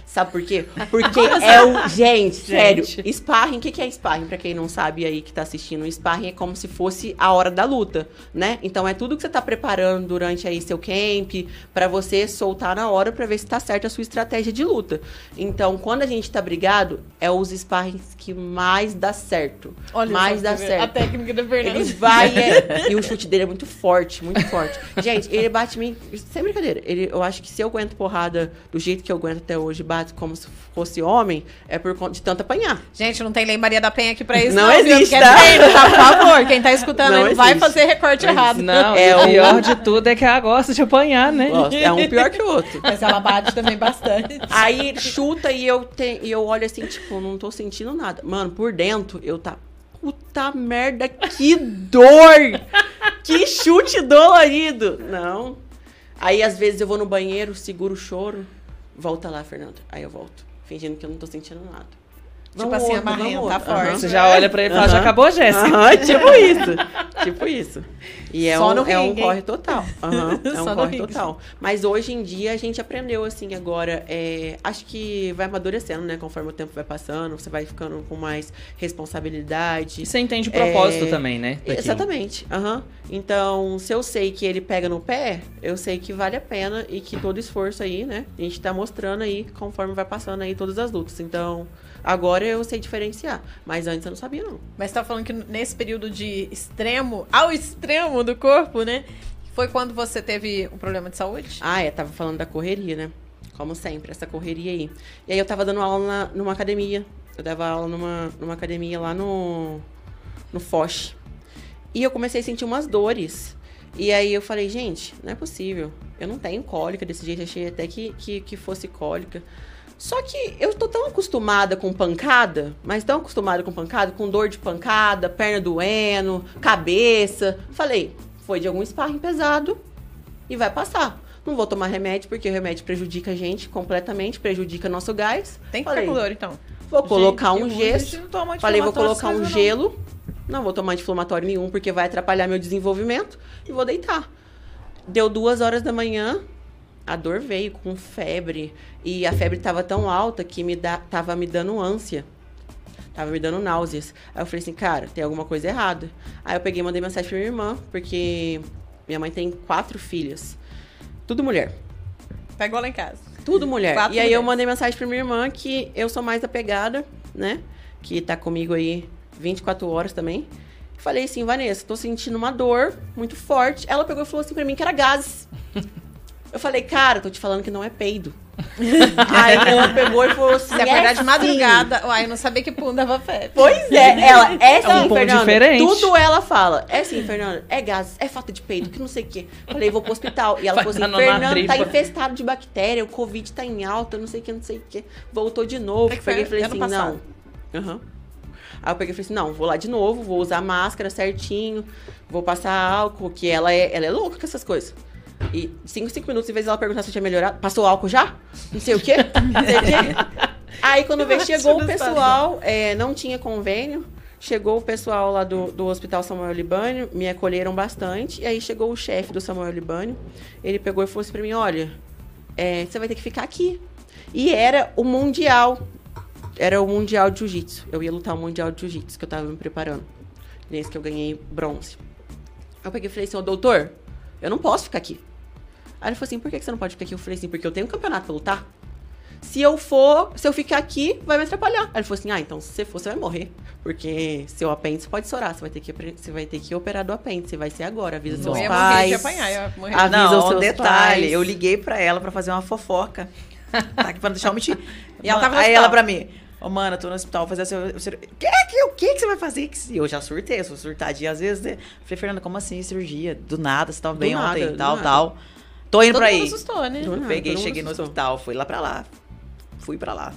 Sabe por quê? Porque é o... Gente, sério. Gente. Sparring, o que, que é sparring? Pra quem não sabe aí que tá assistindo, sparring é como se fosse a hora da luta, né? Então, é tudo que você tá preparando durante aí seu camp, pra você soltar na hora pra ver se tá certa a sua estratégia de luta. Então, quando a gente tá brigado, é os sparrings que mais dá certo. Olha mais dá certo. A técnica da Fernanda. Ele vai... É... E o chute dele é muito forte, muito forte. Gente, ele bate em mim... Sem brincadeira. Ele, eu acho que se eu aguento porrada do jeito que eu aguento até hoje, bate como se fosse homem, é por conta de tanto apanhar. Gente, não tem lei Maria da Penha aqui pra isso. Não, não existe, viu? Tá? Treino, tá? Por favor, quem tá escutando não, não vai fazer recorte não errado. Não, é, o pior de tudo é que ela gosta de apanhar, né? Gosta. É um pior que o outro. Mas ela bate também bastante. Aí chuta e eu, te, e eu olho assim, tipo, não tô sentindo nada. Mano, por dentro, eu tá... Puta merda, que dor! Que chute dolorido! Não. Aí, às vezes, eu vou no banheiro, seguro o choro. Volta lá, Fernanda. Aí eu volto, fingindo que eu não tô sentindo nada. Tipo vamos assim, outro, a marrinha tá forte. Uhum. Você já olha pra ele e fala, uhum. já acabou, Jéssica. Uhum, tipo isso. Tipo isso. E é Só um, no é ring, um corre total. Uhum, é um corre ring, total. Sim. Mas hoje em dia a gente aprendeu, assim, agora. É, acho que vai amadurecendo, né? Conforme o tempo vai passando, você vai ficando com mais responsabilidade. E você entende o propósito é... também, né? Daqui. Exatamente. Uhum. Então, se eu sei que ele pega no pé, eu sei que vale a pena e que todo esforço aí, né? A gente tá mostrando aí conforme vai passando aí todas as lutas. Então, agora eu sei diferenciar, mas antes eu não sabia, não. Mas você tá falando que nesse período de extremo, ao extremo do corpo, né? Foi quando você teve um problema de saúde? Ah, é, tava falando da correria, né? Como sempre, essa correria aí. E aí eu tava dando aula na, numa academia, eu dava aula numa, numa academia lá no, no Foch. E eu comecei a sentir umas dores. E aí eu falei, gente, não é possível, eu não tenho cólica desse jeito, achei até que, que, que fosse cólica. Só que eu tô tão acostumada com pancada, mas tão acostumada com pancada, com dor de pancada, perna doendo, cabeça. Falei, foi de algum sparring pesado e vai passar. Não vou tomar remédio, porque o remédio prejudica a gente completamente, prejudica nosso gás. Tem que falei, ficar com dor, então. Vou colocar gente, um gesso. Falei, vou colocar um gelo. Não. não vou tomar anti-inflamatório nenhum, porque vai atrapalhar meu desenvolvimento. E vou deitar. Deu duas horas da manhã, a dor veio com febre. E a febre estava tão alta que me da, tava me dando ânsia. Tava me dando náuseas. Aí eu falei assim, cara, tem alguma coisa errada. Aí eu peguei e mandei mensagem pra minha irmã, porque minha mãe tem quatro filhas. Tudo mulher. Pegou lá em casa. Tudo mulher. Quatro e aí mulheres. Eu mandei mensagem pra minha irmã que eu sou mais apegada, né? Que tá comigo aí vinte e quatro horas também. Falei assim, Vanessa, tô sentindo uma dor muito forte. Ela pegou e falou assim pra mim que era gases. Eu falei, cara, tô te falando que não é peido. Aí ela pegou e falou assim, se acordar é de madrugada, sim. Uai, eu não sabia que pum dava fé. Pois é, ela, é sim, é um Fernanda, diferente. Tudo ela fala, é sim, Fernanda, é gases, é falta de peido, que não sei o quê. Falei, vou pro hospital. E ela falou assim, Fernanda, tá infestado de bactéria, o Covid tá em alta, não sei o quê, não sei o quê. Voltou de novo, é peguei e falei assim, passado. não. Aham. Uhum. Aí eu peguei e falei assim, não, vou lá de novo, vou usar máscara certinho, vou passar álcool, que ela é, ela é louca com essas coisas. E cinco, cinco minutos, em vez dela perguntar se eu tinha melhorado, passou álcool já? Não sei o quê. Não sei o quê. Aí quando veio, chegou o pessoal, é, não tinha convênio, chegou o pessoal lá do, do Hospital Samuel Libânio, me acolheram bastante, e aí chegou o chefe do Samuel Libânio, ele pegou e falou assim pra mim, olha, é, você vai ter que ficar aqui. E era o Mundial. Era o Mundial de Jiu-Jitsu. Eu ia lutar o Mundial de Jiu-Jitsu, que eu tava me preparando. Nesse que eu ganhei bronze. Eu peguei e falei assim, ô, doutor, eu não posso ficar aqui. Aí ele falou assim, por que você não pode ficar aqui? Eu falei assim, porque eu tenho um campeonato pra lutar. Se eu for, se eu ficar aqui, vai me atrapalhar. Aí ele falou assim, ah, então se você for, você vai morrer. Porque seu apêndice pode estourar, você vai ter que, você vai ter que operar do apêndice, vai ser agora, avisa seus pais. Eu ia morrer de apanhar, eu ia morrer. Avisa não, os seus detalhe, pais. Eu liguei pra ela pra fazer uma fofoca. Tá aqui pra não deixar eu mentir. E ela tava aí ela pra mim... Ô, oh, mano, eu tô no hospital, vou fazer a cirurgia. O que, o que que você vai fazer? E eu já surtei, eu sou surtadinha às vezes, né? Falei, Fernanda, como assim cirurgia? Do nada, você tava do bem nada, ontem e tal, nada. tal. Tô indo todo pra aí. Todo mundo assustou, né? Eu peguei, cheguei no hospital, fui lá pra lá. Fui pra lá.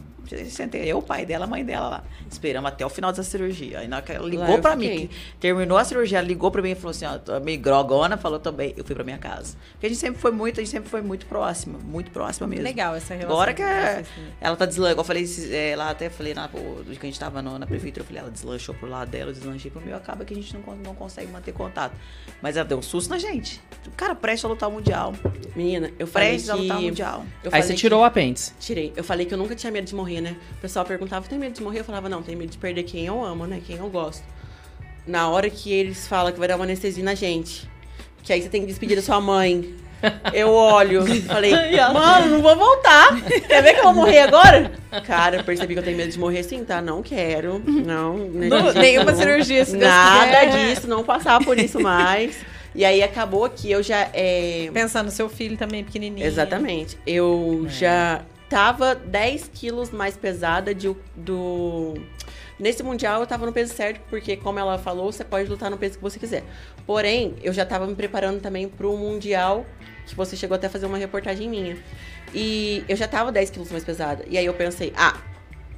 Sentei, eu, o pai dela, a mãe dela lá. Esperamos até o final dessa cirurgia. Aí na hora que ela ligou lá, pra fiquei. mim, terminou a cirurgia, ela ligou pra mim e falou assim, ó, meio grogona, falou também, eu fui pra minha casa. Porque a gente sempre foi muito, a gente sempre foi muito próxima, muito próxima mesmo. Legal essa relação. Agora que é, ela tá deslanchando, eu falei, é, lá até falei, na, pô, que a gente tava no, na prefeitura, eu falei, ela deslanchou pro lado dela, eu deslanchei pro meu, acaba que a gente não, não consegue manter contato. Mas ela deu um susto na gente. Cara, prestes a lutar o Mundial. Menina, eu falei prestes que... a lutar o Mundial. Eu Aí você que... tirou o apêndice. Tirei. Eu falei que eu nunca tinha medo de morrer, né? O pessoal perguntava, tem medo de morrer? Eu falava, não, tem medo de perder quem eu amo, né? Quem eu gosto. Na hora que eles falam que vai dar uma anestesia na gente, que aí você tem que despedir da sua mãe, eu olho, falei, mano, não vou voltar. Quer ver que eu vou morrer agora? Cara, eu percebi que eu tenho medo de morrer sim, tá? Não quero, não. não nenhuma não, cirurgia. Se nada disso, não passar por isso mais. E aí acabou que eu já... É... Pensando no seu filho também, pequenininho. Exatamente. Eu é. já... Tava dez quilos mais pesada de, do... Nesse Mundial eu tava no peso certo, porque como ela falou, você pode lutar no peso que você quiser. Porém, eu já tava me preparando também pro Mundial, que você chegou até a fazer uma reportagem minha. E eu já tava dez quilos mais pesada. E aí eu pensei, ah,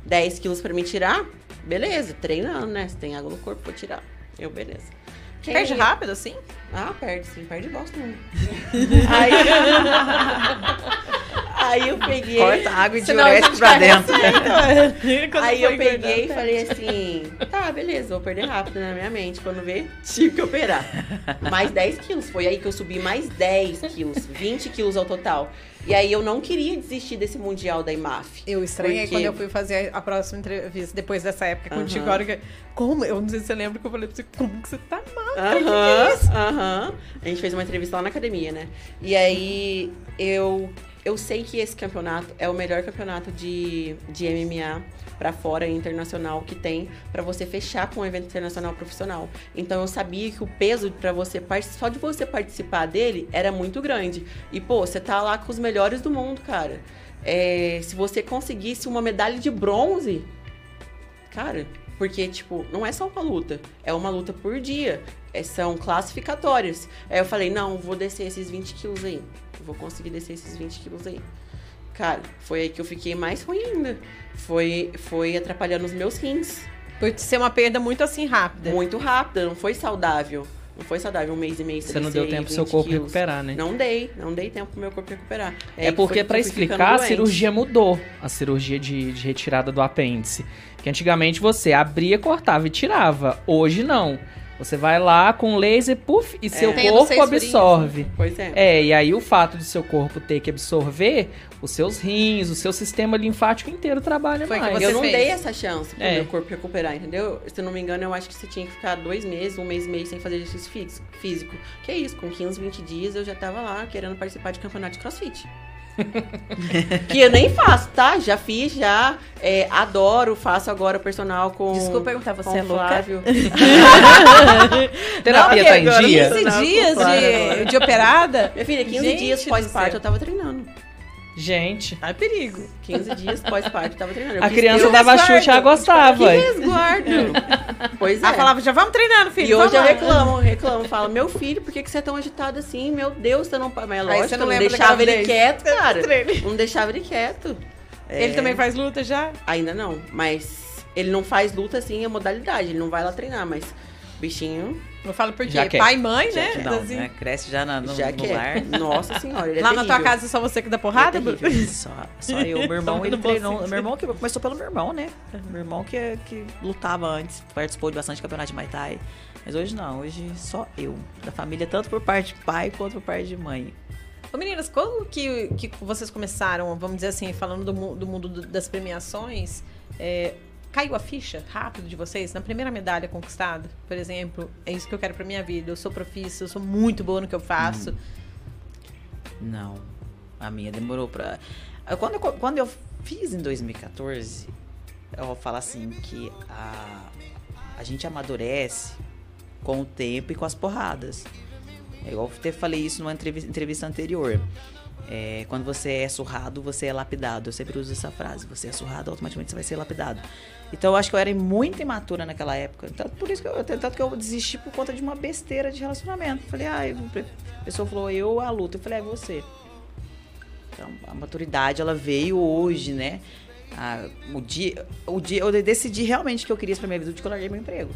dez quilos pra me tirar? Beleza, treinando, né? Se tem água no corpo, vou tirar. Eu, beleza. Quem... Perde rápido, assim? Ah, perde sim. Perde bosta, né? Aí... Aí eu peguei... Corta água e diurético pra dentro. Então. Aí eu peguei e falei assim... Tá, beleza, vou perder rápido na minha mente. Quando ver, tive que operar. Mais dez quilos. Foi aí que eu subi mais dez quilos. vinte quilos ao total. E aí eu não queria desistir desse Mundial da I M M A F. Eu estranhei porque... quando eu fui fazer a próxima entrevista, depois dessa época uhum. contigo. Agora que... Como? Eu não sei se você lembra que eu falei pra você, como que você tá magra? Uhum, que que é isso? Uhum. A gente fez uma entrevista lá na academia, né? E aí eu... Eu sei que esse campeonato é o melhor campeonato de, de M M A pra fora, internacional, que tem pra você fechar com um evento internacional profissional. Então eu sabia que o peso pra você só de você participar dele era muito grande. E, pô, você tá lá com os melhores do mundo, cara. É, se você conseguisse uma medalha de bronze, cara, porque, tipo, não é só uma luta, é uma luta por dia. É, são classificatórias. Aí eu falei, não, vou descer esses vinte quilos aí. Vou conseguir descer esses vinte quilos aí. Cara, foi aí que eu fiquei mais ruim ainda. Foi, foi atrapalhando os meus rins. Por ser uma perda muito assim rápida. Muito rápida, não foi saudável. Não foi saudável, um mês e meio, você não deu tempo pro seu corpo quilos. recuperar, né? Não dei, não dei tempo pro meu corpo recuperar. É, é porque, pra explicar, a cirurgia mudou. A cirurgia de, de retirada do apêndice. Que antigamente você abria, cortava e tirava. Hoje não. Você vai lá com laser, puff, e é. seu Tem corpo absorve. Rins. Pois é. É, e aí o fato de seu corpo ter que absorver, os seus rins, o seu sistema linfático inteiro trabalha Foi mais. Que você eu não fez. dei essa chance pro é. meu corpo recuperar, entendeu? Se eu não me engano, eu acho que você tinha que ficar dois meses, um mês e meio sem fazer exercício físico. Que é isso, com quinze, vinte dias eu já tava lá querendo participar de campeonato de crossfit. Que eu nem faço, tá? Já fiz, já é, adoro, faço agora personal com... Desculpa perguntar, você é louca? Terapia tá em dia? quinze dias de, de operada? Minha filha, quinze dias pós-parto eu tava treinando. Gente. Ah, é perigo. quinze dias pós-parto eu tava treinando. Eu a criança eu dava resguardo. Chute, ela gostava. Tipo, que resguardo. Pois é. Ela falava, já vamos treinando, filho. E hoje lá. eu reclamo, reclamo. Falo, meu filho, por que, que você é tão agitado assim? Meu Deus, você não... Mas é lógico, você não, não deixava ele vez. quieto, cara. Não deixava ele quieto. É... Ele também faz luta já? Ainda não, mas ele não faz luta assim, é modalidade. Ele não vai lá treinar, mas bichinho... Eu falo porque já pai e mãe, já né? Não, assim. né? Cresce já na, no, já no lar. Nossa senhora, ele é Lá terrível. Na tua casa é só você que dá porrada? É só, só eu. Meu irmão, ele treinou. Meu irmão que começou pelo meu irmão, né? Meu irmão que, que lutava antes, participou de bastante campeonato de Muay Thai. Mas hoje não, hoje só eu. Da família, tanto por parte de pai quanto por parte de mãe. Ô meninas, como que, que vocês começaram, vamos dizer assim, falando do, do mundo das premiações... É, caiu a ficha rápido de vocês na primeira medalha conquistada, por exemplo? É isso que eu quero pra minha vida. Eu sou profissa, eu sou muito boa no que eu faço. Não. Não. A minha demorou pra... Quando eu, quando eu fiz em dois mil e quatorze, eu vou falar assim que a, a gente amadurece com o tempo e com as porradas. É igual eu até falei isso numa entrevista, entrevista anterior. É, quando você é surrado, você é lapidado. Eu sempre uso essa frase. Você é surrado, automaticamente você vai ser lapidado. Então eu acho que eu era muito imatura naquela época. Tanto por isso que eu, tanto que eu desisti por conta de uma besteira de relacionamento. Falei, ah, a pessoa falou, eu a luta. Eu falei, é você. Então a maturidade, ela veio hoje, né? Ah, o dia, o dia, eu decidi realmente que eu queria isso pra minha vida, que eu larguei meu emprego.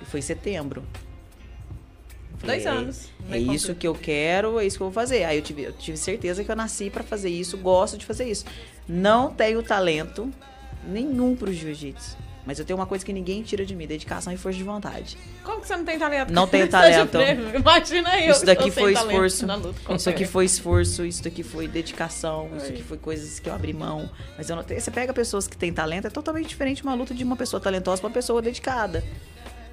E foi em setembro. Dois anos. É, é isso que eu quero, é isso que eu vou fazer. Aí eu tive, eu tive certeza que eu nasci pra fazer isso, gosto de fazer isso. Não tenho talento nenhum pro jiu-jitsu, mas eu tenho uma coisa que ninguém tira de mim, dedicação e força de vontade. Como que você não tem talento? Não tenho talento. Imagina eu. Isso daqui foi esforço. Isso aqui foi esforço, isso daqui foi dedicação, isso aqui foi coisas que eu abri mão. Mas eu não tenho. Você pega pessoas que têm talento, é totalmente diferente uma luta de uma pessoa talentosa pra uma pessoa dedicada.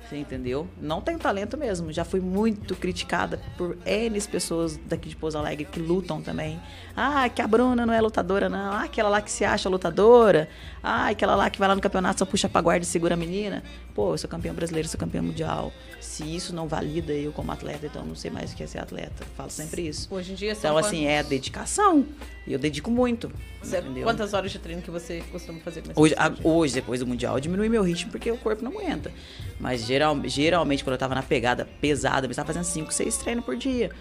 Você entendeu? Não tenho talento mesmo. Já fui muito criticada por N pessoas daqui de Pouso Alegre que lutam também. Ah, que a Bruna não é lutadora, não. Ah, aquela lá que se acha lutadora. Ah, aquela lá que vai lá no campeonato, só puxa pra guarda e segura a menina. Pô, eu sou campeã brasileira, eu sou campeã mundial. Se isso não valida eu como atleta, então eu não sei mais o que é ser atleta. Eu falo sempre isso. Hoje em dia... Então, quantos... assim, é dedicação. E eu dedico muito. Entendeu? Quantas horas de treino que você costuma fazer? Com hoje, a, hoje, depois do mundial, eu diminui meu ritmo porque o corpo não aguenta. Mas, geralmente... Geralmente, quando eu tava na pegada pesada, eu estava fazendo cinco, seis treinos por dia.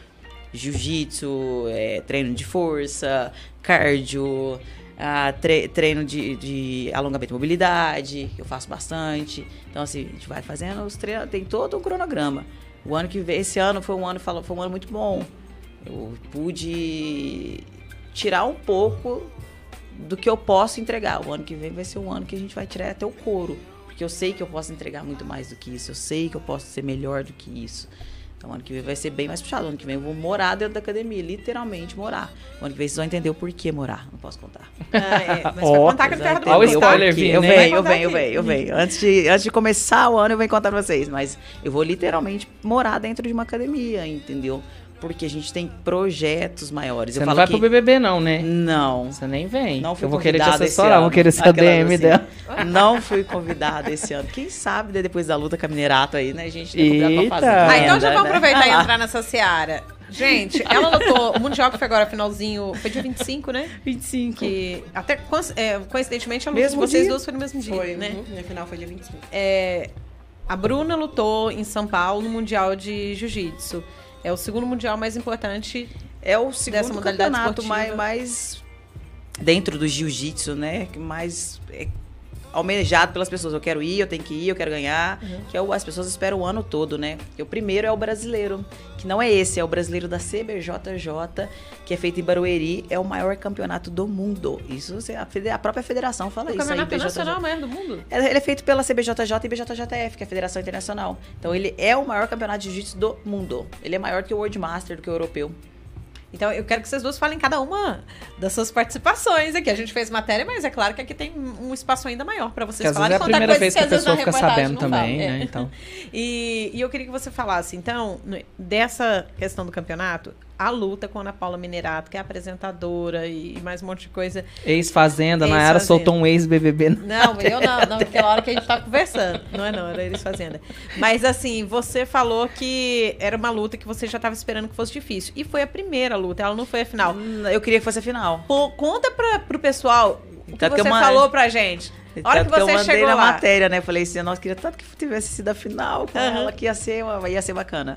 Jiu-jitsu, é, treino de força, cardio, ah, tre- treino de, de alongamento e mobilidade, eu faço bastante. Então, assim, a gente vai fazendo os treinos, tem todo um cronograma. O ano que veio, esse ano foi um ano, foi um ano muito bom. Eu pude tirar um pouco do que eu posso entregar. O ano que vem vai ser um ano que a gente vai tirar até o couro. Porque eu sei que eu posso entregar muito mais do que isso. Eu sei que eu posso ser melhor do que isso. Então, ano que vem vai ser bem mais puxado. Ano que vem eu vou morar dentro da academia. Literalmente, morar. Ano que vem vocês vão entender o porquê morar. Não posso contar. Ah, é. Mas oh, vai contar que Terra do Mandu. Olha o spoiler vindo. Eu venho, eu venho, eu venho, eu venho. Antes de, antes de começar o ano, eu venho contar pra vocês. Mas eu vou literalmente morar dentro de uma academia, entendeu? Porque a gente tem projetos maiores. Você eu não falo vai que... pro B B B não, né? Não. Você nem vem. Não fui eu vou querer te assessorar, vou querer ser a D M assim, dela. Não fui convidada esse ano. Quem sabe depois da luta com a Minerato aí, né, a gente? Eita. Fazer. Ah, então já vamos aproveitar né? e entrar nessa seara. Gente, ela lutou, o Mundial que foi agora, finalzinho, foi dia vinte e cinco, né? vinte e cinco. Que até, é, coincidentemente, a luta de vocês duas foi no mesmo dia, foi, né? Uhum. No final foi dia vinte e cinco. É, a Bruna lutou em São Paulo no Mundial de Jiu-Jitsu. É o segundo mundial mais importante. É o segundo dessa modalidade campeonato mais, mais dentro do jiu-jitsu, né, que mais é almejado pelas pessoas. Eu quero ir, eu tenho que ir, eu quero ganhar. Uhum. Que é o, as pessoas esperam o ano todo, né? E o primeiro é o brasileiro, que não é esse, é o brasileiro da C B J J, que é feito em Barueri, é o maior campeonato do mundo. Isso a, a própria federação fala o isso. O campeonato internacional maior do mundo? Ele é feito pela C B J J e B J J F, que é a Federação Internacional. Então ele é o maior campeonato de jiu-jitsu do mundo. Ele é maior que o World Master, do que o europeu. Então, eu quero que vocês duas falem cada uma das suas participações aqui. A gente fez matéria, mas é claro que aqui tem um espaço ainda maior para vocês falarem. É a primeira vez que a pessoa fica sabendo também, né? Então. E, e eu queria que você falasse, então, dessa questão do campeonato, a luta com a Ana Paula Minerato, que é apresentadora e mais um monte de coisa. Ex-Fazenda, na era soltou um ex-B B B. Não, eu não, não, porque é a hora que a gente tá conversando. Não é não, era ex-Fazenda. Mas assim, você falou que era uma luta que você já tava esperando que fosse difícil. E foi a primeira luta, ela não foi a final. Eu queria que fosse a final. Pô, conta pra, pro pessoal o que você falou pra gente. A hora que você chegou lá. Eu mandei na matéria, né? Falei assim, nossa, queria tanto que tivesse sido a final com ela, que ia ser, ia ser bacana.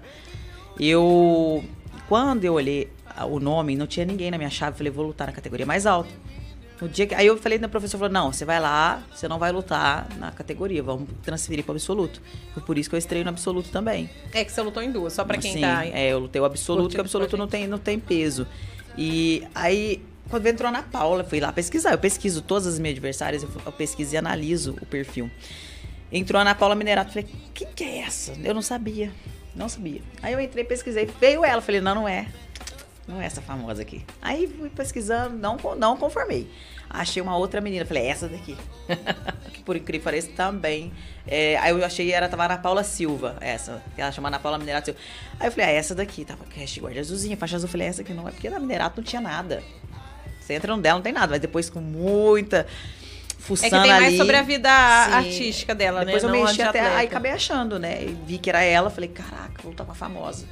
Eu... Quando eu olhei o nome, não tinha ninguém na minha chave. Eu falei, vou lutar na categoria mais alta. No dia que... Aí eu falei, o professor falou, não, você vai lá, você não vai lutar na categoria, vamos transferir para o absoluto. Foi por isso que eu estreio no absoluto também. É que você lutou em duas, só para quem tá... Sim, é, eu lutei o absoluto, porque o absoluto não tem, não tem peso. E aí, quando entrou a Ana Paula, fui lá pesquisar. Eu pesquiso todas as minhas adversárias, eu pesquiso e analiso o perfil. Entrou a Ana Paula Minerato, falei, quem que é essa? Eu não sabia. Não sabia. Aí eu entrei, pesquisei, veio ela. Falei, não, não é. Não é essa famosa aqui. Aí fui pesquisando, não, não conformei. Achei uma outra menina. Falei, essa daqui. Que por incrível que pareça, também. É, aí eu achei, ela tava Ana Paula Silva, essa. Que ela chama Ana Paula Minerato Silva. Aí eu falei, ah, essa daqui. Tava hashtag guarda azulzinha, faixa azul. Falei, essa aqui não é. Porque na Minerato não tinha nada. Você entra no dela, não tem nada. Mas depois com muita... É que tem mais ali sobre a vida Sim. artística dela, Depois né? Depois eu mexi até, aí acabei achando, né? E vi que era ela, falei, caraca, vou lutar com a famosa.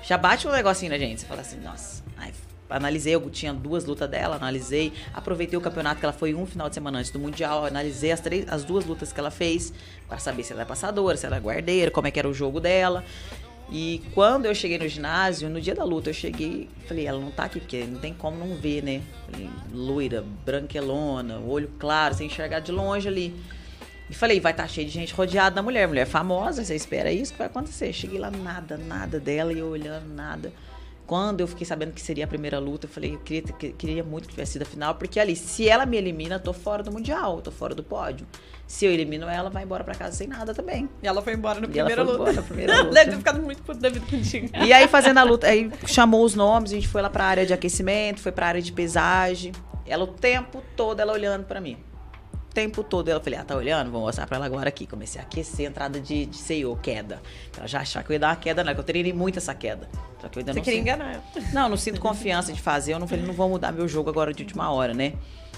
Já bate um negocinho na gente, você fala assim, nossa. Aí, analisei, eu tinha duas lutas dela, analisei, aproveitei o campeonato que ela foi um final de semana antes do Mundial, analisei as, três, as duas lutas que ela fez, pra saber se ela é passadora, se ela é guardeira, como é que era o jogo dela. E quando eu cheguei no ginásio, no dia da luta, eu cheguei, falei, ela não tá aqui, porque não tem como não ver, né? Loira, branquelona, olho claro, sem enxergar de longe ali. E falei, vai estar tá cheio de gente rodeada da mulher, mulher famosa, você espera isso que vai acontecer. Cheguei lá, nada, nada dela, e eu olhando, nada. Quando eu fiquei sabendo que seria a primeira luta, eu falei, eu queria, queria muito que tivesse sido a final, porque ali, se ela me elimina, eu tô fora do Mundial, eu tô fora do pódio. Se eu elimino ela, vai embora pra casa sem nada também. E ela foi embora na primeira luta. Deve ter ficado muito puto da vida contigo. E aí, fazendo a luta, aí chamou os nomes, a gente foi lá pra área de aquecimento, foi pra área de pesagem. Ela o tempo todo, ela olhando pra mim. O tempo todo, ela falei, ah, tá olhando? Vou mostrar pra ela agora aqui. Comecei a aquecer a entrada de, de C E O, queda. Ela já achava que eu ia dar uma queda, né? Que eu treinei muito essa queda. Só que eu ainda Você não queria sinto... enganar ela. Não, não sinto confiança de fazer. Eu não falei, não vou mudar meu jogo agora de última hora, né?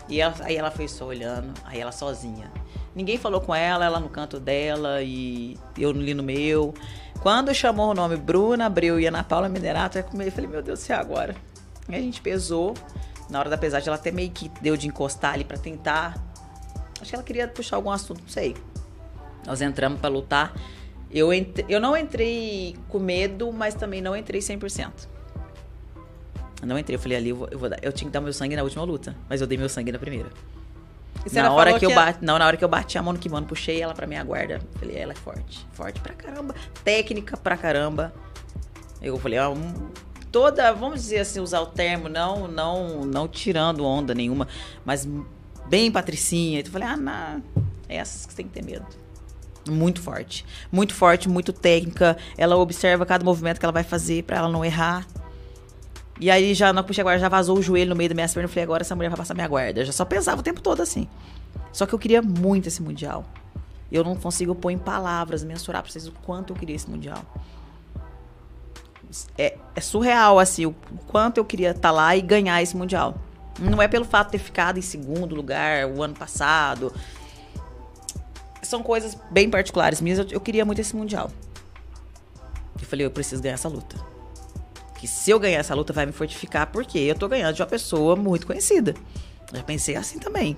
E ela, aí ela foi só olhando, aí ela sozinha. Ninguém falou com ela, ela no canto dela e eu ali no meu. Quando chamou o nome Bruna Abreu e Ana Paula Minerato, eu falei, meu Deus do céu, agora. E a gente pesou. Na hora da pesagem, ela até meio que deu de encostar ali pra tentar. Acho que ela queria puxar algum assunto, não sei. Nós entramos pra lutar. Eu, entre... eu não entrei com medo, mas também não entrei cem por cento. Eu não entrei, eu falei ali, eu, vou, eu, vou dar... eu tinha que dar meu sangue na última luta. Mas eu dei meu sangue na primeira. Na hora que, que eu ela... bate, não, na hora que eu bati a mão no kimono, puxei ela pra minha guarda. Falei, ela é forte, forte pra caramba, técnica pra caramba. Eu falei, ah, um, toda, vamos dizer assim, usar o termo, não, não, não tirando onda nenhuma, mas bem patricinha. Eu falei, ah, não, é essas que você tem que ter medo. Muito forte, muito forte, muito técnica. Ela observa cada movimento que ela vai fazer pra ela não errar. E aí, já na puxa guarda, já vazou o joelho no meio da minha perna. Eu falei, agora essa mulher vai passar minha guarda. Eu já só pensava o tempo todo assim. Só que eu queria muito esse Mundial. Eu não consigo pôr em palavras, mensurar pra vocês o quanto eu queria esse Mundial. É, é surreal, assim, o quanto eu queria estar lá e ganhar esse Mundial. Não é pelo fato de ter ficado em segundo lugar o ano passado. São coisas bem particulares minhas. Eu, eu queria muito esse Mundial. Eu falei, eu preciso ganhar essa luta. Que se eu ganhar essa luta vai me fortificar, porque eu tô ganhando de uma pessoa muito conhecida. Já pensei assim também.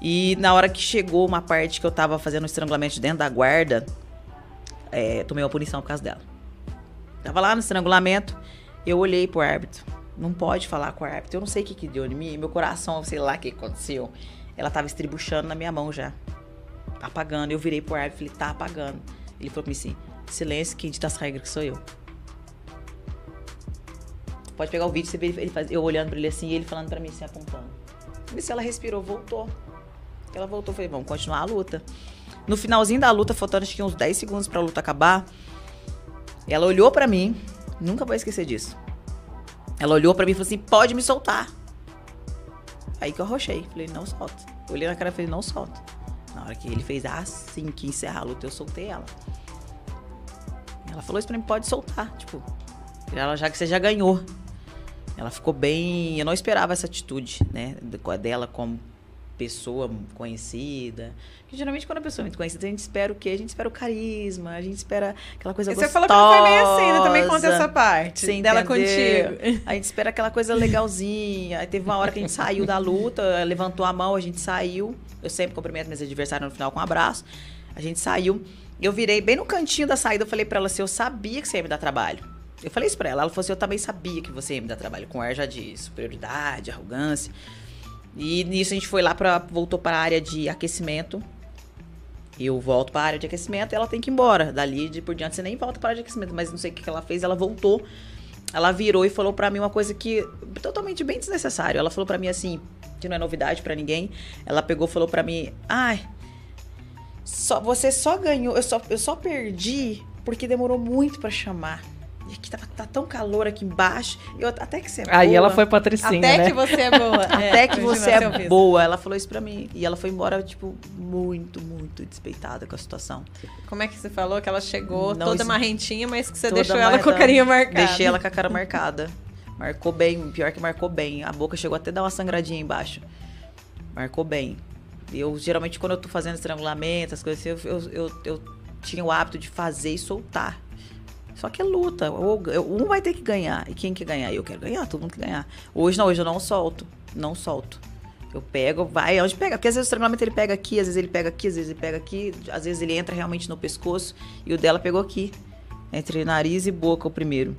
E na hora que chegou uma parte que eu tava fazendo um estrangulamento dentro da guarda, é, tomei uma punição por causa dela. Tava lá no estrangulamento, eu olhei pro árbitro. Não pode falar com a árbitra. Eu não sei o que que deu em mim. Meu coração, sei lá o que aconteceu. Ela tava estribuchando na minha mão já. Apagando. Eu virei pro árbitro e falei, tá apagando. Ele falou pra mim assim, silêncio, quem dita as regras que sou eu. Pode pegar o vídeo, você vê ele faz, eu olhando pra ele assim e ele falando pra mim assim, apontando. E se ela respirou, voltou. Ela voltou, falei, vamos continuar a luta. No finalzinho da luta, faltando acho que uns dez segundos pra luta acabar, ela olhou pra mim, nunca vou esquecer disso. Ela olhou pra mim e falou assim, pode me soltar. Aí que eu arrochei, falei, não solta. Olhei na cara e falei, não solta. Na hora que ele fez assim, que encerrar a luta, eu soltei ela. Ela falou isso pra mim, pode soltar, tipo, ela já que você já ganhou. Ela ficou bem, eu não esperava essa atitude, né, dela como pessoa conhecida. Porque geralmente quando a pessoa é muito conhecida, a gente espera o quê? A gente espera o carisma, a gente espera aquela coisa e gostosa. Você falou que não foi meio assim, né? Também conta essa parte. Sim, dela contigo. A gente espera aquela coisa legalzinha. Aí teve uma hora que a gente saiu da luta, levantou a mão, a gente saiu. Eu sempre cumprimento meus adversários no final com um abraço. A gente saiu. Eu virei bem no cantinho da saída, eu falei pra ela assim, eu sabia que você ia me dar trabalho. Eu falei isso pra ela. Ela falou assim, eu também sabia que você ia me dar trabalho. Com ar já de superioridade, arrogância. E nisso a gente foi lá, pra, voltou para a área de aquecimento. Eu volto para a área de aquecimento e ela tem que ir embora. Dali de por diante você nem volta para a área de aquecimento. Mas não sei o que ela fez, ela voltou. Ela virou e falou para mim uma coisa que... totalmente bem desnecessário. Ela falou para mim assim, que não é novidade para ninguém. Ela pegou e falou para mim... Ai, só, você só ganhou... Eu só, eu só perdi porque demorou muito para chamar. E aqui tá, tá tão calor aqui embaixo. Eu, até que você é boa. Aí ela foi patricinha, né? Até que você é boa. Até que você é boa. Ela falou isso pra mim. E ela foi embora, tipo, muito, muito despeitada com a situação. Como é que você falou? Que ela chegou não, toda isso... marrentinha, mas que você toda deixou marrenta, ela com a carinha marcada. Deixei ela com a cara marcada. Marcou bem. Pior que marcou bem. A boca chegou até a dar uma sangradinha embaixo. Marcou bem. Eu, geralmente, quando eu tô fazendo estrangulamento, as coisas assim, eu, eu, eu, eu tinha o hábito de fazer e soltar. Só que é luta, um vai ter que ganhar. E quem quer ganhar? Eu quero ganhar, todo mundo quer ganhar. Hoje não, hoje eu não solto, não solto. Eu pego, vai, onde pega? Porque às vezes o estrangulamento ele pega aqui, às vezes ele pega aqui, às vezes ele pega aqui. Às vezes ele entra realmente no pescoço e o dela pegou aqui. Entre nariz e boca o primeiro.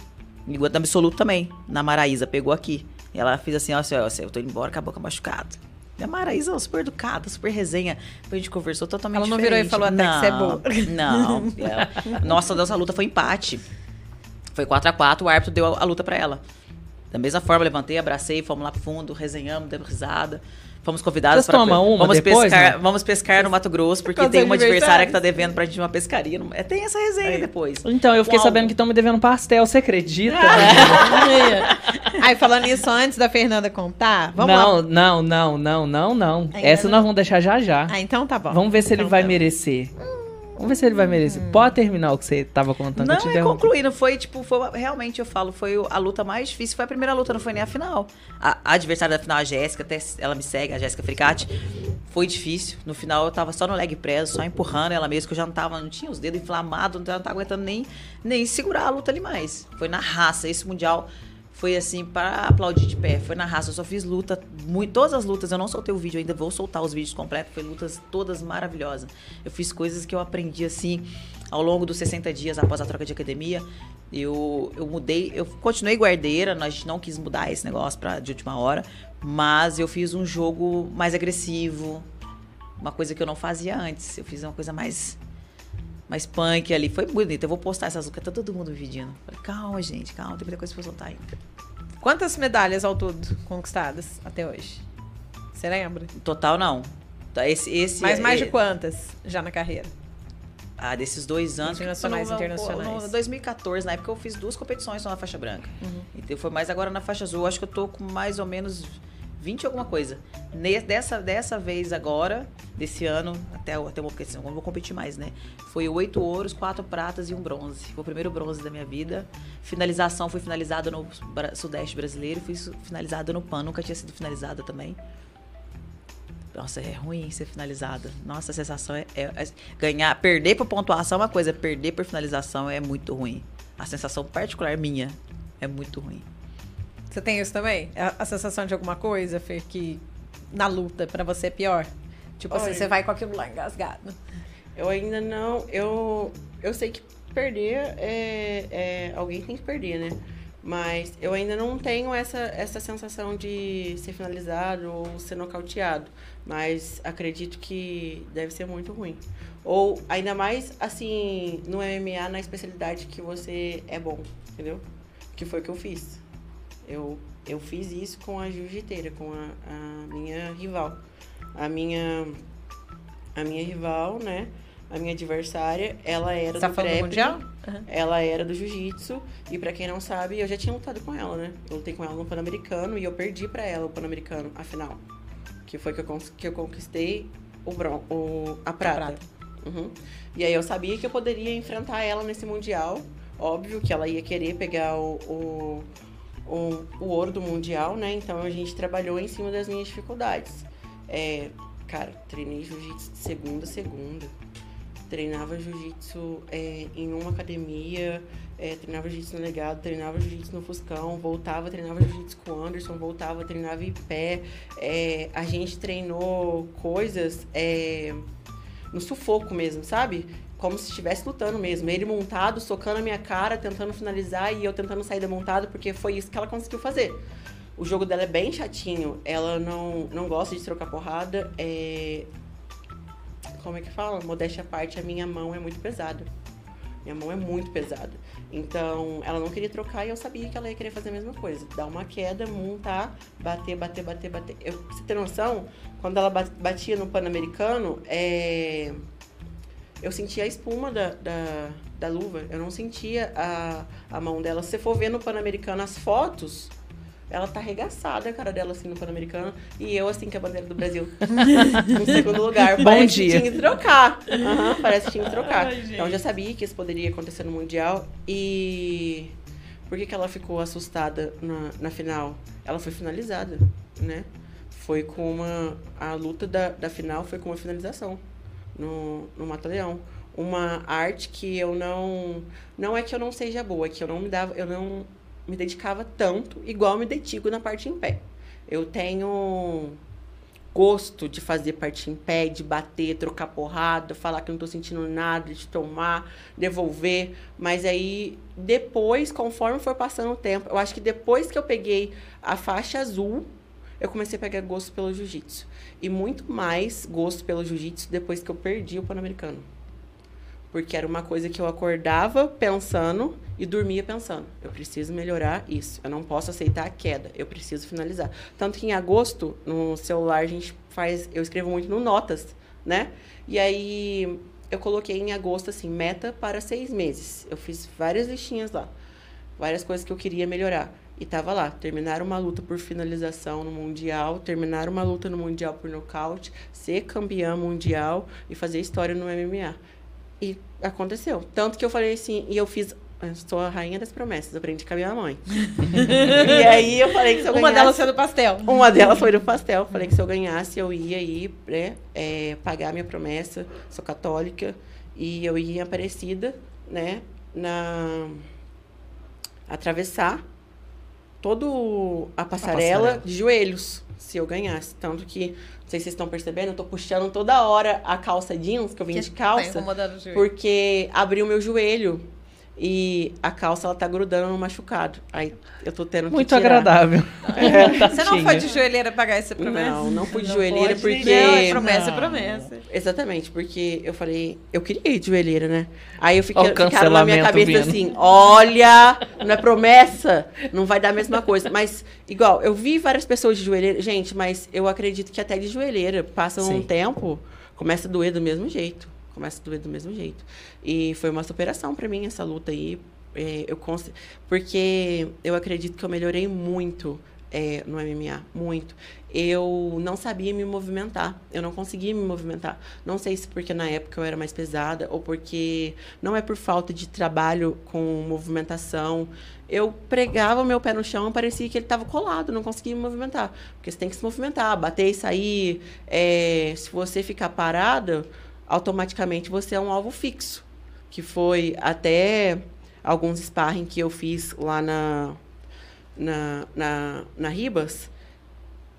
E o absoluto também, na Maraísa, pegou aqui. E ela fez assim, ó, assim, ó, assim, eu tô indo embora com a boca machucada. A Maraísa é super educada, super resenha. A gente conversou totalmente ela não diferente. Virou e falou até não, que você é boa. Não. Ela... Nossa, nossa luta foi empate. Foi quatro a quatro, o árbitro deu a, a luta pra ela. Da mesma forma, levantei, abracei, fomos lá pro fundo, resenhamos, demos risada. Fomos convidadas para... Vamos depois, pescar, né? Vamos pescar no Mato Grosso, porque tem uma adversária que tá devendo pra gente uma pescaria. É, tem essa resenha aí. Depois. Então, eu fiquei Uau. sabendo que estão me devendo pastel, você acredita? É. Aí, falando isso antes da Fernanda contar, vamos não, lá. Não, não, não, não, não. Ainda essa não? Nós vamos deixar já já. Ah, então tá bom. Vamos ver se então, ele vai tá merecer. Hum. Vamos ver se ele vai merecer. Hum. Pode terminar o que você tava contando. Não, eu te é concluindo. Foi, tipo, foi, realmente, eu falo, foi a luta mais difícil. Foi a primeira luta, não foi nem a final. A, a adversária da final, a Jéssica, até ela me segue, a Jéssica Fricati. Foi difícil. No final, eu tava só no leg press, só empurrando ela mesmo, que eu já não tava, não tinha os dedos inflamados, não tava aguentando nem, nem segurar a luta ali mais. Foi na raça. Esse mundial foi, assim, para aplaudir de pé. Foi na raça. Eu só fiz luta, muito, todas as lutas. Eu não soltei o vídeo ainda, vou soltar os vídeos completos. Foi lutas todas maravilhosas. Eu fiz coisas que eu aprendi, assim, ao longo dos sessenta dias após a troca de academia. Eu, eu mudei, eu continuei guardeira, a gente não quis mudar esse negócio pra, de última hora, mas eu fiz um jogo mais agressivo, uma coisa que eu não fazia antes. Eu fiz uma coisa mais... Mas punk ali, foi bonito. Eu vou postar essas lucas, tá todo mundo me pedindo. Falei, calma, gente, calma, tem muita coisa pra soltar ainda. Quantas medalhas ao todo conquistadas até hoje? Você lembra? Total, não. Esse, esse, Mas mais é, de quantas já na carreira? Ah, desses dois anos. Internacionais, internacionais. Em dois mil e quatorze, na época, eu fiz duas competições só na faixa branca. Uhum. Então foi mais agora na faixa azul. Acho que eu tô com mais ou menos vinte alguma coisa. Dessa, dessa vez agora, desse ano, até, até uma, porque senão eu não vou competir mais, né? Foi oito ouros, quatro pratas e um bronze. Foi o primeiro bronze da minha vida. Finalização, fui finalizada no Sudeste Brasileiro, fui finalizada no Pan, nunca tinha sido finalizada também. Nossa, é ruim ser finalizada. Nossa, a sensação é, é, é... Ganhar, perder por pontuação é uma coisa, perder por finalização é muito ruim. A sensação particular minha é muito ruim. Você tem isso também? A, a sensação de alguma coisa, Fer, que na luta pra você é pior? Tipo Olha, assim, você vai com aquilo lá engasgado. Eu ainda não... Eu, eu sei que perder, é, é, alguém tem que perder, né? Mas eu ainda não tenho essa, essa sensação de ser finalizado ou ser nocauteado. Mas acredito que deve ser muito ruim. Ou ainda mais, assim, no M M A, na especialidade que você é bom, entendeu? Que foi o que eu fiz. Eu, eu fiz isso com a jiu-jiteira, com a, a minha rival. A minha, a minha rival, né? A minha adversária, ela era do trap, mundial? Uhum. Ela era do jiu-jitsu, e pra quem não sabe, eu já tinha lutado com ela, né? Eu lutei com ela no Pan-Americano, e eu perdi pra ela o Pan-Americano, a final. Que foi que eu, cons- que eu conquistei o bron- o, a prata. A prata. Uhum. E aí eu sabia que eu poderia enfrentar ela nesse mundial, óbvio que ela ia querer pegar o, o, o, o ouro do mundial, né? Então a gente trabalhou em cima das minhas dificuldades. É, cara, treinei jiu-jitsu de segunda a segunda. Treinava jiu-jitsu é, em uma academia, é, treinava jiu-jitsu no legado, treinava jiu-jitsu no Fuscão, voltava, treinava jiu-jitsu com o Anderson, voltava, treinava em pé. É, a gente treinou coisas é, no sufoco mesmo, sabe? Como se estivesse lutando mesmo. Ele montado, socando a minha cara, tentando finalizar e eu tentando sair da montada, porque foi isso que ela conseguiu fazer. O jogo dela é bem chatinho, ela não, não gosta de trocar porrada, é... Como é que fala? Modéstia à parte, a minha mão é muito pesada. Minha mão é muito pesada. Então, ela não queria trocar e eu sabia que ela ia querer fazer a mesma coisa. Dar uma queda, montar, bater, bater, bater, bater. Eu, pra você ter noção, quando ela batia no Pan-Americano, é... eu sentia a espuma da, da, da luva. Eu não sentia a, a mão dela. Se você for ver no Pan-Americano as fotos... Ela tá arregaçada, a cara dela, assim, no Pan-Americano. E eu, assim, com a bandeira do Brasil, no segundo lugar. Bom parece dia. Que tinha que trocar. Uhum, parece que tinha que trocar. Ai, então, eu já sabia que isso poderia acontecer no Mundial. E por que que ela ficou assustada na, na final? Ela foi finalizada, né? Foi com uma... A luta da, da final foi com uma finalização no, no Mata-Leão. Uma arte que eu não... Não é que eu não seja boa, é que eu não me dava... Eu não... me dedicava tanto, igual me dedico na parte em pé. Eu tenho gosto de fazer parte em pé, de bater, trocar porrada, falar que não tô sentindo nada, de tomar, devolver. Mas aí, depois, conforme for passando o tempo, eu acho que depois que eu peguei a faixa azul, eu comecei a pegar gosto pelo jiu-jitsu. E muito mais gosto pelo jiu-jitsu depois que eu perdi o Pan-Americano. Porque era uma coisa que eu acordava pensando e dormia pensando. Eu preciso melhorar isso. Eu não posso aceitar a queda. Eu preciso finalizar. Tanto que em agosto, no celular, a gente faz... Eu escrevo muito no Notas, né? E aí, eu coloquei em agosto, assim, meta para seis meses. Eu fiz várias listinhas lá. Várias coisas que eu queria melhorar. E tava lá, terminar uma luta por finalização no Mundial, terminar uma luta no Mundial por nocaute, ser campeã mundial e fazer história no M M A. E aconteceu. Tanto que eu falei assim, e eu fiz... Eu sou a rainha das promessas, aprendi com a minha mãe. E aí eu falei que se eu ganhasse... Uma delas foi do pastel. Uma delas foi do pastel. Falei que se eu ganhasse, eu ia ir, né, é, pagar a minha promessa. Sou católica. E eu ia em Aparecida, né, na... atravessar toda a passarela, a passarela de joelhos, se eu ganhasse. Tanto que... Não sei se vocês estão percebendo, eu tô puxando toda hora a calça jeans, que eu vim que de calça, tá porque abriu meu joelho e a calça, ela tá grudando no machucado. Aí eu tô tendo muito que tirar. Agradável. É. Você não foi de joelheira pagar essa promessa? Não, não fui de não joelheira pode, porque... Não, é promessa, é promessa. Exatamente, porque eu falei, eu queria ir de joelheira, né? Aí eu fiquei ficava na minha cabeça vindo. Assim, olha, não é promessa, não vai dar a mesma coisa. Mas, igual, eu vi várias pessoas de joelheira, gente, mas eu acredito que até de joelheira, passa um tempo, começa a doer do mesmo jeito. Começa a doer do mesmo jeito. E foi uma superação pra mim, essa luta aí. É, eu const... Porque eu acredito que eu melhorei muito é, no M M A. Muito. Eu não sabia me movimentar. Eu não conseguia me movimentar. Não sei se porque na época eu era mais pesada ou porque não é por falta de trabalho com movimentação. Eu pregava o meu pé no chão e parecia que ele estava colado. Não conseguia me movimentar. Porque você tem que se movimentar. Bater e sair. É, se você ficar parada... automaticamente você é um alvo fixo, que foi até alguns sparring que eu fiz lá na, na, na, na Ribas,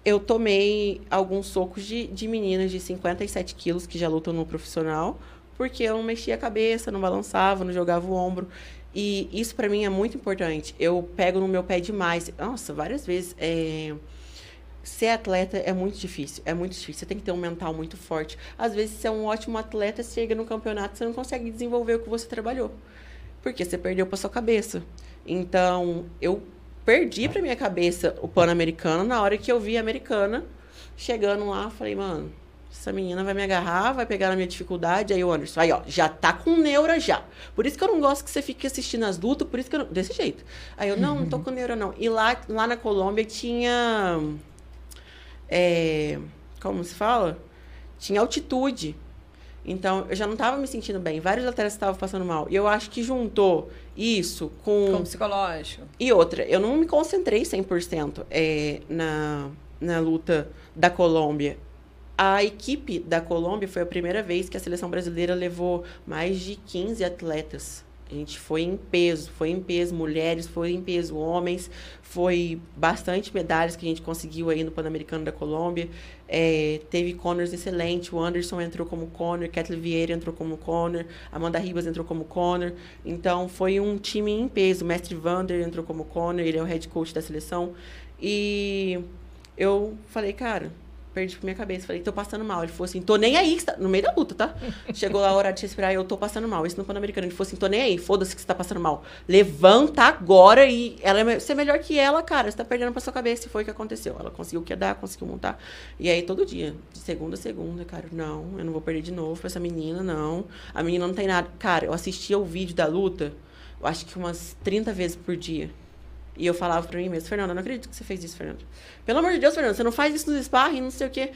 eu tomei alguns socos de, de meninas de cinquenta e sete quilos que já lutam no profissional, porque eu não mexia a cabeça, não balançava, não jogava o ombro, E isso para mim é muito importante. Eu pego no meu pé demais. Nossa, várias vezes. É... Ser atleta é muito difícil, é muito difícil. Você tem que ter um mental muito forte. Às vezes, você é um ótimo atleta, você chega no campeonato, você não consegue desenvolver o que você trabalhou. Porque você perdeu para sua cabeça. Então, eu perdi para minha cabeça o Pan-Americano na hora que eu vi a Americana chegando lá. Falei, mano, essa menina vai me agarrar, vai pegar na minha dificuldade. Aí o Anderson, aí ó, já tá com neura já. Por isso que eu não gosto que você fique assistindo as lutas, por isso que eu não... Desse jeito. Aí eu, não, não tô com neura não. E lá, lá na Colômbia tinha... É, como se fala? Tinha altitude. Então, eu já não estava me sentindo bem. Vários atletas estavam passando mal. E eu acho que juntou isso com... Com psicológico. E outra, eu não me concentrei cem por cento é, na, na luta da Colômbia. A equipe da Colômbia foi a primeira vez que a seleção brasileira levou mais de quinze atletas. A gente foi em peso, foi em peso mulheres, foi em peso homens, foi bastante medalhas que a gente conseguiu aí no Pan-Americano da Colômbia. É, teve Connors excelente, o Anderson entrou como Connor, Ketlen Vieira entrou como Connor, Amanda Ribas entrou como Connor. Então, foi um time em peso. O Mestre Vander entrou como Connor, ele é o head coach da seleção. E eu falei, cara... Perdi pra minha cabeça. Falei, tô passando mal. Ele falou assim, tô nem aí. Tá... No meio da luta, tá? Chegou lá a hora de respirar e eu tô passando mal. Isso no Pan-Americano. Ele falou assim, tô nem aí. Foda-se que você tá passando mal. Levanta agora e... Ela é... Você é melhor que ela, cara. Você tá perdendo pra sua cabeça. E foi o que aconteceu. Ela conseguiu quedar, conseguiu montar. E aí, todo dia. De segunda a segunda, cara. Não, eu não vou perder de novo pra essa menina, não. A menina não tem nada. Cara, eu assistia o vídeo da luta, eu acho que umas trinta vezes por dia. E eu falava pra mim mesmo, Fernanda, eu não acredito que você fez isso, Fernanda. Pelo amor de Deus, Fernanda, você não faz isso nos sparring, não sei o quê.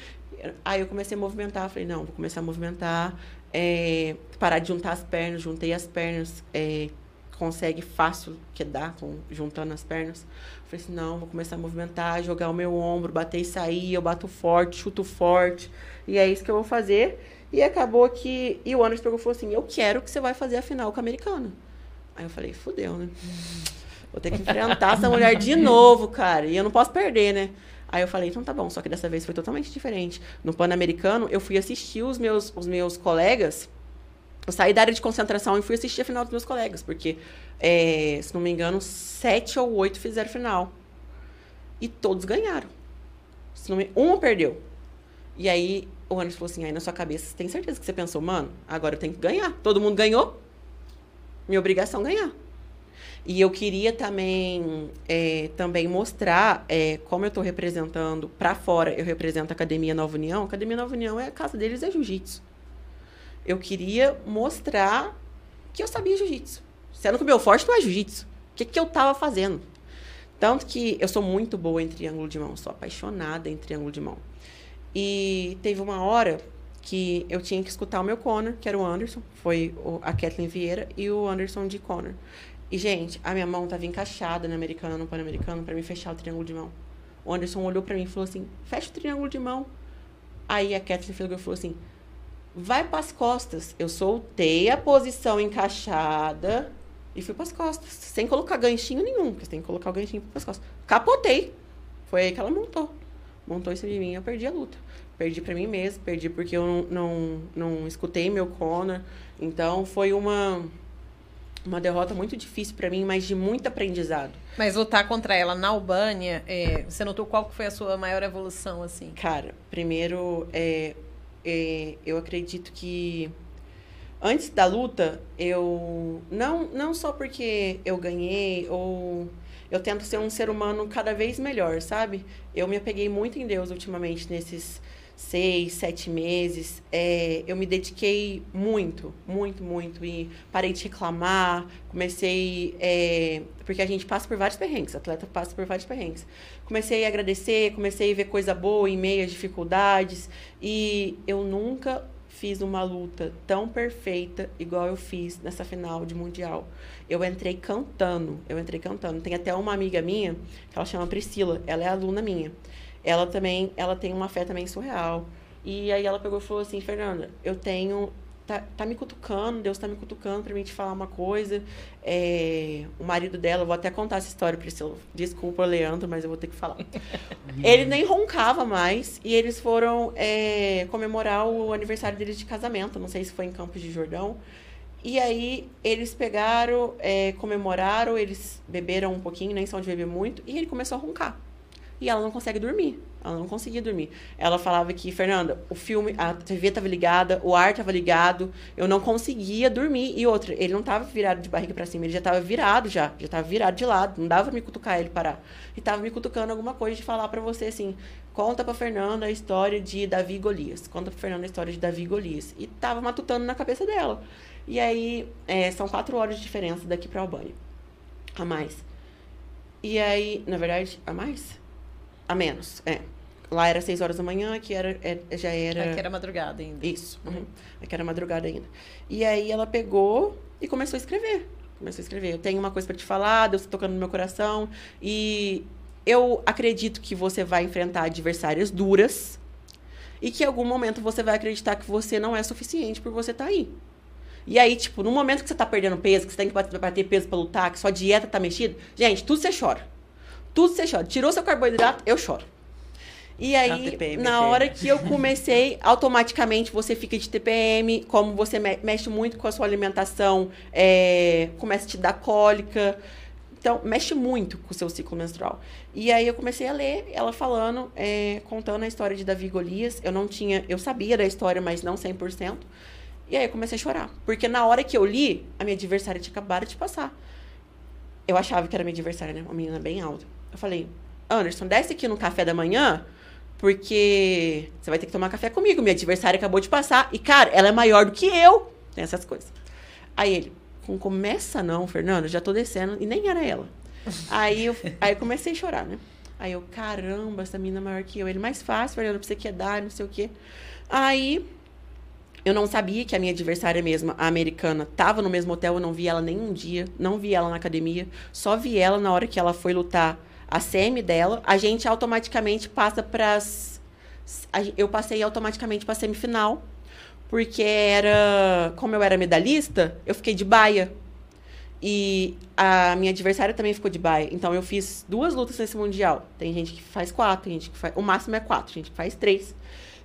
Aí eu comecei a movimentar, falei, não, vou começar a movimentar, é, parar de juntar as pernas, juntei as pernas, é, consegue fácil quedar com, juntando as pernas. Falei assim, não, vou começar a movimentar, jogar o meu ombro, bater e sair, eu bato forte, chuto forte, e é isso que eu vou fazer. E acabou que, e o Anderson pegou e falou assim, eu quero que você vai fazer a final com a Americana. Aí eu falei, fudeu, né? Vou ter que enfrentar essa mulher de novo, cara. E eu não posso perder, né? Aí eu falei, então tá bom. Só que dessa vez foi totalmente diferente. No Pan-Americano, eu fui assistir os meus, os meus colegas. Eu saí da área de concentração e fui assistir a final dos meus colegas. Porque, é, se não me engano, sete ou oito fizeram final. E todos ganharam. Se não me... Uma perdeu. E aí, o Anderson falou assim, aí na sua cabeça, você tem certeza que você pensou, mano, agora eu tenho que ganhar. Todo mundo ganhou. Minha obrigação é ganhar. E eu queria também, é, também mostrar é, como eu estou representando para fora. Eu represento a Academia Nova União. A Academia Nova União, é a casa deles é jiu-jitsu. Eu queria mostrar que eu sabia jiu-jitsu. Sendo que o meu forte não é jiu-jitsu. O que, que eu estava fazendo? Tanto que eu sou muito boa em triângulo de mão. Sou apaixonada em triângulo de mão. E teve uma hora que eu tinha que escutar o meu Connor, que era o Anderson. Foi a Ketlen Vieira e o Anderson de Connor. E, gente, a minha mão tava encaixada na Americana, no Pan-Americano, pra mim fechar o triângulo de mão. O Anderson olhou pra mim e falou assim, fecha o triângulo de mão. Aí a Ketlen falou assim, vai pras costas. Eu soltei a posição encaixada e fui pras costas, sem colocar ganchinho nenhum, porque você tem que colocar o ganchinho pras costas. Capotei. Foi aí que ela montou. Montou isso de mim e eu perdi a luta. Perdi pra mim mesmo, perdi porque eu não, não, não escutei meu Connor. Então, foi uma... Uma derrota muito difícil pra mim, mas de muito aprendizado. Mas lutar contra ela na Albânia, é, você notou qual que foi a sua maior evolução, assim? Cara, primeiro, é, é, eu acredito que... Antes da luta, eu... Não, não só porque eu ganhei, ou... Eu tento ser um ser humano cada vez melhor, sabe? Eu me apeguei muito em Deus ultimamente, nesses seis, sete meses, é, eu me dediquei muito, muito, muito, e parei de reclamar, comecei, é, porque a gente passa por vários perrengues, atleta passa por vários perrengues, comecei a agradecer, comecei a ver coisa boa em meio às dificuldades, e eu nunca fiz uma luta tão perfeita igual eu fiz nessa final de mundial. Eu entrei cantando, eu entrei cantando, tem até uma amiga minha, que ela chama Priscila, ela é aluna minha, ela também, ela tem uma fé também surreal. E aí ela pegou e falou assim, Fernanda, eu tenho, tá, tá me cutucando, Deus tá me cutucando pra mim te falar uma coisa. É, o marido dela, eu vou até contar essa história, Priscila, desculpa, Leandro, mas eu vou ter que falar. Ele nem roncava mais e eles foram é, comemorar o aniversário deles de casamento, não sei se foi em Campos de Jordão. E aí eles pegaram, é, comemoraram, eles beberam um pouquinho, nem são de beber muito, e ele começou a roncar. E ela não consegue dormir. Ela não conseguia dormir. Ela falava que, Fernanda, o filme, a T V estava ligada, o ar estava ligado, eu não conseguia dormir. E outra, ele não estava virado de barriga para cima, ele já estava virado já, já estava virado de lado, não dava pra me cutucar ele parar. E estava me cutucando alguma coisa de falar para você assim, conta pra Fernanda a história de Davi e Golias, conta pra Fernanda a história de Davi e Golias. E tava matutando na cabeça dela. E aí, é, são quatro horas de diferença daqui pra Albânia. A mais. E aí, na verdade, a mais? A menos, é. Lá era seis horas da manhã, aqui era, é, já era... Aqui era madrugada ainda. Isso. Uhum. Uhum. Aqui era madrugada ainda. E aí ela pegou e começou a escrever. Começou a escrever. Eu tenho uma coisa pra te falar, Deus tá tocando no meu coração. E eu acredito que você vai enfrentar adversárias duras. E que em algum momento você vai acreditar que você não é suficiente por você tá aí. E aí, tipo, no momento que você tá perdendo peso, que você tem que bater peso pra lutar, que sua dieta tá mexida... Gente, tudo você chora. Tudo você chora. Tirou seu carboidrato, eu choro. E aí, T P M, na T P M. Hora que eu comecei, automaticamente você fica de T P M, como você me- mexe muito com a sua alimentação, é, começa a te dar cólica. Então, mexe muito com o seu ciclo menstrual. E aí eu comecei a ler ela falando, é, contando a história de Davi e Golias. Eu não tinha... Eu sabia da história, mas não cem por cento. E aí eu comecei a chorar. Porque na hora que eu li, a minha adversária tinha acabado de passar. Eu achava que era minha adversária, né? Uma menina bem alta. Eu falei, Anderson, desce aqui no café da manhã, porque você vai ter que tomar café comigo. Minha adversária acabou de passar. E, cara, ela é maior do que eu. Tem essas coisas. Aí ele, não começa não, Fernando, já tô descendo. E nem era ela. Aí eu, aí eu comecei a chorar, né? Aí eu, caramba, essa menina é maior que eu. Ele, mais fácil, Fernando, pra você que é dar, não sei o quê. Aí... Eu não sabia que a minha adversária mesma, a americana, tava no mesmo hotel. Eu não vi ela nem um dia. Não vi ela na academia. Só vi ela na hora que ela foi lutar a semi dela. A gente automaticamente passa pras... Eu passei automaticamente pra semifinal. Porque era... Como eu era medalhista, eu fiquei de baia. E a minha adversária também ficou de baia. Então, eu fiz duas lutas nesse mundial. Tem gente que faz quatro, tem gente que faz... O máximo é quatro, tem gente que faz três.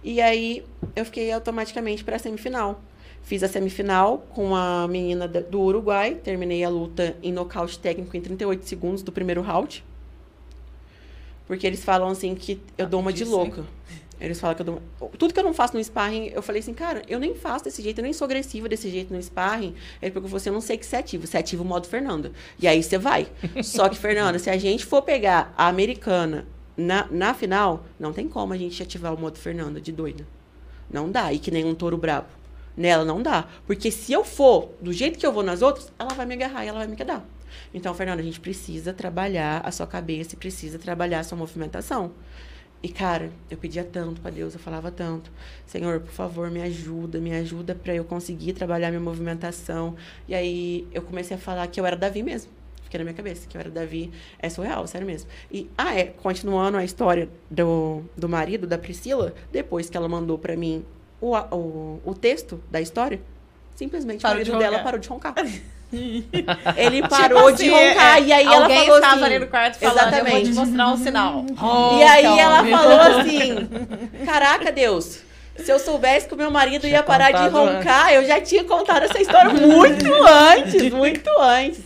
E aí, eu fiquei automaticamente para a semifinal. Fiz a semifinal com a menina do Uruguai. Terminei a luta em nocaute técnico em trinta e oito segundos do primeiro round. Porque eles falam assim que eu dou uma de louca. Eles falam que eu dou uma... Tudo que eu não faço no sparring, eu falei assim, cara, eu nem faço desse jeito, eu nem sou agressiva desse jeito no sparring. Ele falou, você, eu não sei que você ativa. Você ativa o modo Fernanda. E aí você vai. Só que, Fernanda, se a gente for pegar a americana... Na, na final, não tem como a gente ativar o modo Fernanda de doida. Não dá. E que nem um touro brabo. Nela não dá. Porque se eu for do jeito que eu vou nas outras, ela vai me agarrar e ela vai me quedar. Então, Fernanda, a gente precisa trabalhar a sua cabeça e precisa trabalhar a sua movimentação. E, cara, eu pedia tanto pra Deus, eu falava tanto. Senhor, por favor, me ajuda, me ajuda pra eu conseguir trabalhar minha movimentação. E aí, eu comecei a falar que eu era Davi mesmo. Que era na minha cabeça, que eu era Davi, é surreal, sério mesmo. E, ah, é, continuando a história do, do marido, da Priscila, depois que ela mandou pra mim o, o, o texto da história, simplesmente parou o marido de dela parou de roncar. Ele parou tipo assim, de roncar, é, e aí ela falou assim... Alguém estava ali no quarto falando, exatamente. Eu vou te mostrar um sinal. Oh, e aí calma. Ela falou assim, caraca, Deus... Se eu soubesse que o meu marido tinha ia parar de roncar, antes. Eu já tinha contado essa história muito antes, muito antes.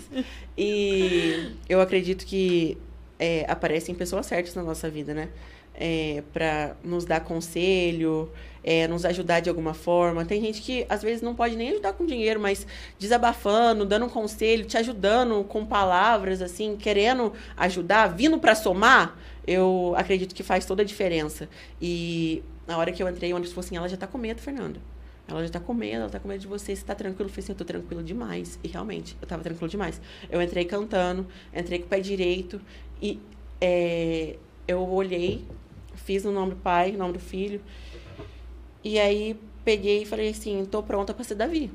E eu acredito que é, aparecem pessoas certas na nossa vida, né? É, pra nos dar conselho, é, nos ajudar de alguma forma. Tem gente que, às vezes, não pode nem ajudar com dinheiro, mas desabafando, dando um conselho, te ajudando com palavras, assim, querendo ajudar, vindo pra somar, eu acredito que faz toda a diferença. E... Na hora que eu entrei, o Anderson falou assim, ela já tá com medo, Fernanda. Ela já tá com medo, ela tá com medo de você. Você tá tranquilo? Eu falei assim, eu tô tranquilo demais. E realmente, eu tava tranquilo demais. Eu entrei cantando, entrei com o pé direito. E é, eu olhei, fiz o nome do pai, o nome do filho. E aí, peguei e falei assim, tô pronta pra ser Davi.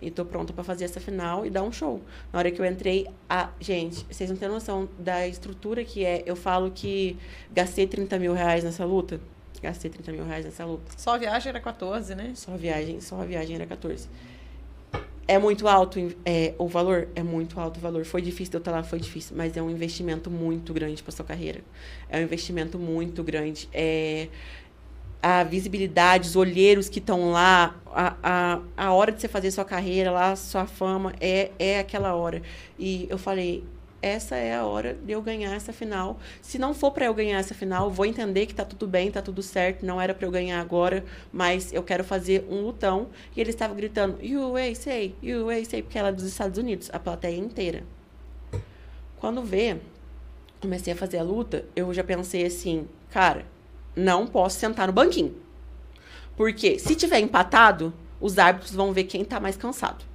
E tô pronta pra fazer essa final e dar um show. Na hora que eu entrei, a... gente, vocês não têm noção da estrutura que é. Eu falo que gastei trinta mil reais nessa luta. Gastei trinta mil reais nessa luta. Só a viagem era quatorze, né? Só a viagem, só a viagem era quatorze. É muito alto é, o valor? É muito alto o valor. Foi difícil de eu estar lá, foi difícil. Mas é um investimento muito grande para sua carreira. É um investimento muito grande. É, a visibilidade, os olheiros que estão lá, a, a, a hora de você fazer sua carreira lá, sua fama, é, é aquela hora. E eu falei, essa é a hora de eu ganhar essa final. Se não for para eu ganhar essa final, eu vou entender que tá tudo bem, tá tudo certo, não era para eu ganhar agora, mas eu quero fazer um lutão. E ele estava gritando, U S A, U S A, porque ela é dos Estados Unidos, a plateia inteira. Quando vê, comecei a fazer a luta, eu já pensei assim, cara, não posso sentar no banquinho. Porque se tiver empatado, os árbitros vão ver quem tá mais cansado.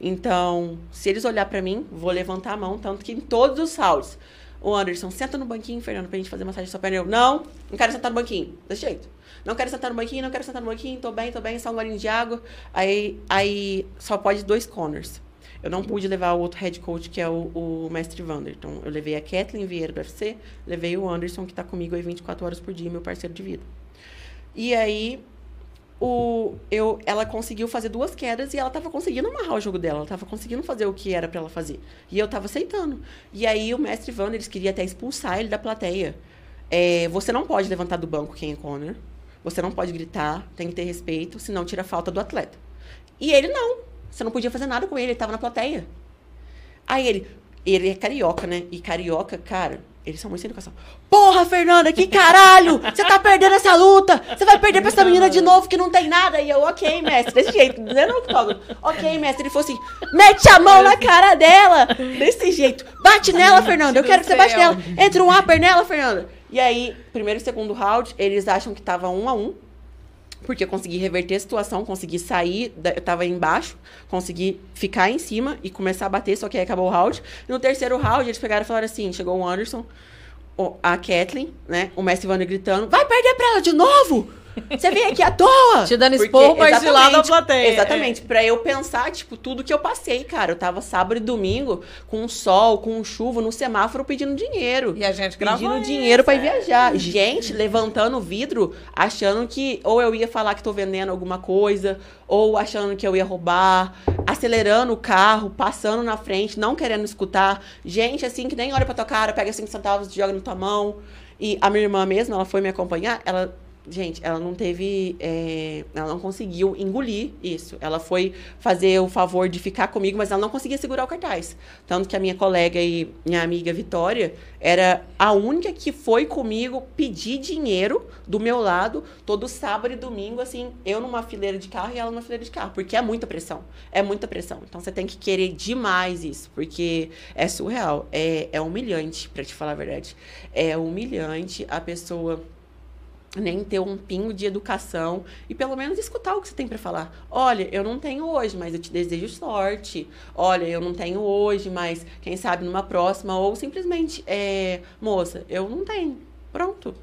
Então, se eles olharem pra mim, vou levantar a mão, tanto que em todos os saltos. O Anderson, senta no banquinho, Fernando, pra gente fazer massagem só perna. Eu, não, não quero sentar no banquinho, desse jeito. Não quero sentar no banquinho, não quero sentar no banquinho, tô bem, tô bem, só um golinho de água. Aí, aí só pode dois corners. Eu não pude levar o outro head coach, que é o, o Mestre Vander. Então, eu levei a Ketlen Vieira do U F C, levei o Anderson, que tá comigo aí vinte e quatro horas por dia, meu parceiro de vida. E aí... O, eu, ela conseguiu fazer duas quedas e ela tava conseguindo amarrar o jogo dela, ela tava conseguindo fazer o que era pra ela fazer. E eu tava aceitando. E aí o Mestre Vander, eles queriam até expulsar ele da plateia. É, você não pode levantar do banco quem é corner, você não pode gritar, tem que ter respeito, senão tira a falta do atleta. E ele não, você não podia fazer nada com ele, ele tava na plateia. Aí ele, ele é carioca, né? E carioca, cara... Eles são muito sem educação. Porra, Fernanda, que caralho! Você tá perdendo essa luta! Você vai perder pra essa menina de novo que não tem nada! E eu, ok, mestre, desse jeito, dizendo octógono. Ok, mestre, ele falou assim, mete a mão na cara dela! Desse jeito. Bate nela, Fernanda, eu quero que você bate nela. Entra um upper nela, Fernanda. E aí, primeiro e segundo round, eles acham que tava um a um. Porque eu consegui reverter a situação, consegui sair, da, eu tava embaixo, consegui ficar em cima e começar a bater, só que aí acabou o round. No terceiro round, eles pegaram e falaram assim, chegou o Anderson, a Ketlen, né, o Mestre Vander gritando, vai perder pra ela de novo? Você vem aqui à toa! Te dando esporro, mas de lado da plateia. Exatamente, é. Pra eu pensar, tipo, tudo que eu passei, cara. Eu tava sábado e domingo com sol, com chuva, no semáforo pedindo dinheiro. E a gente pedindo dinheiro isso, pra ir viajar. É. Gente levantando o vidro, achando que ou eu ia falar que tô vendendo alguma coisa, ou achando que eu ia roubar, acelerando o carro, passando na frente, não querendo escutar. Gente, assim, que nem olha pra tua cara, pega cinco centavos, joga na tua mão. E a minha irmã mesmo, ela foi me acompanhar, ela... Gente, ela não teve... É, ela não conseguiu engolir isso. Ela foi fazer o favor de ficar comigo, mas ela não conseguia segurar o cartaz. Tanto que a minha colega e minha amiga Vitória era a única que foi comigo pedir dinheiro do meu lado, todo sábado e domingo, assim, eu numa fileira de carro e ela numa fileira de carro. Porque é muita pressão. É muita pressão. Então, você tem que querer demais isso, porque é surreal. É, é humilhante, pra te falar a verdade. É humilhante a pessoa... nem ter um pingo de educação e pelo menos escutar o que você tem para falar. Olha, eu não tenho hoje, mas eu te desejo sorte. Olha, eu não tenho hoje, mas quem sabe numa próxima. Ou simplesmente, é, moça, eu não tenho. Pronto.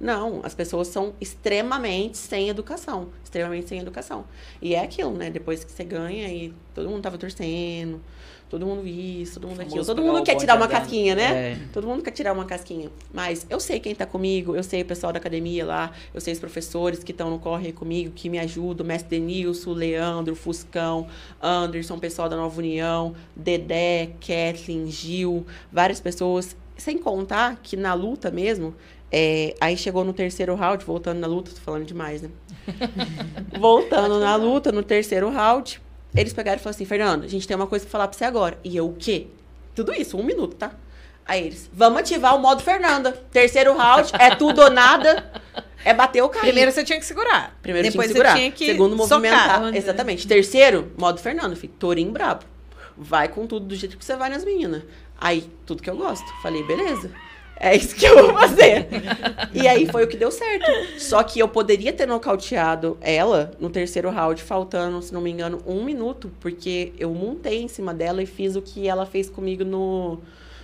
Não, as pessoas são extremamente sem educação. Extremamente sem educação. E é aquilo, né? Depois que você ganha e todo mundo tava torcendo, todo mundo isso, todo mundo aquilo. Todo mundo quer tirar uma casquinha, né? É. Todo mundo quer tirar uma casquinha. Mas eu sei quem tá comigo, eu sei o pessoal da academia lá, eu sei os professores que estão no corre comigo, que me ajudam, o Mestre Denilson, o Leandro, o Fuscão, Anderson, o pessoal da Nova União, Dedé, Ketlen, Gil, várias pessoas. Sem contar que na luta mesmo... É, aí chegou no terceiro round, voltando na luta, tô falando demais, né? Voltando na luta, no terceiro round, eles pegaram e falaram assim, Fernando, a gente tem uma coisa pra falar pra você agora. E eu, o quê? Tudo isso, um minuto, tá? Aí eles, vamos ativar o modo Fernanda. Terceiro round, é tudo ou nada, é bater ou cair. Primeiro você tinha que segurar. Primeiro tinha que segurar. Tinha que segundo, movimentar. Socar. Exatamente. Terceiro, modo Fernando, filho, tourinho brabo. Vai com tudo do jeito que você vai nas meninas. Aí, tudo que eu gosto. Falei, beleza. É isso que eu vou fazer. E aí foi o que deu certo. Só que eu poderia ter nocauteado ela no terceiro round, faltando, se não me engano, um minuto. Porque eu montei em cima dela e fiz o que ela fez comigo no,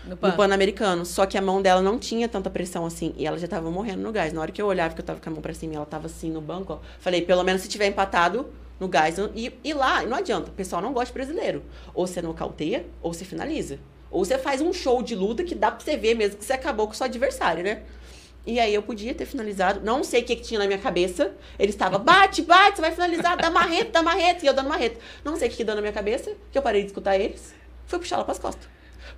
no, pan. no Pan-Americano. Só que a mão dela não tinha tanta pressão assim. E ela já tava morrendo no gás. Na hora que eu olhava que eu tava com a mão pra cima e ela tava assim no banco, ó, falei, pelo menos se tiver empatado no gás. E, e lá, não adianta. O pessoal não gosta de brasileiro. Ou você nocauteia, ou você finaliza. Ou você faz um show de luta que dá pra você ver mesmo que você acabou com o seu adversário, né? E aí eu podia ter finalizado. Não sei o que, que tinha na minha cabeça. Ele estava, bate, bate, você vai finalizar, dá marreta, dá marreta. E eu dando marreta. Não sei o que, que deu na minha cabeça, que eu parei de escutar eles. Fui puxar ela pras costas.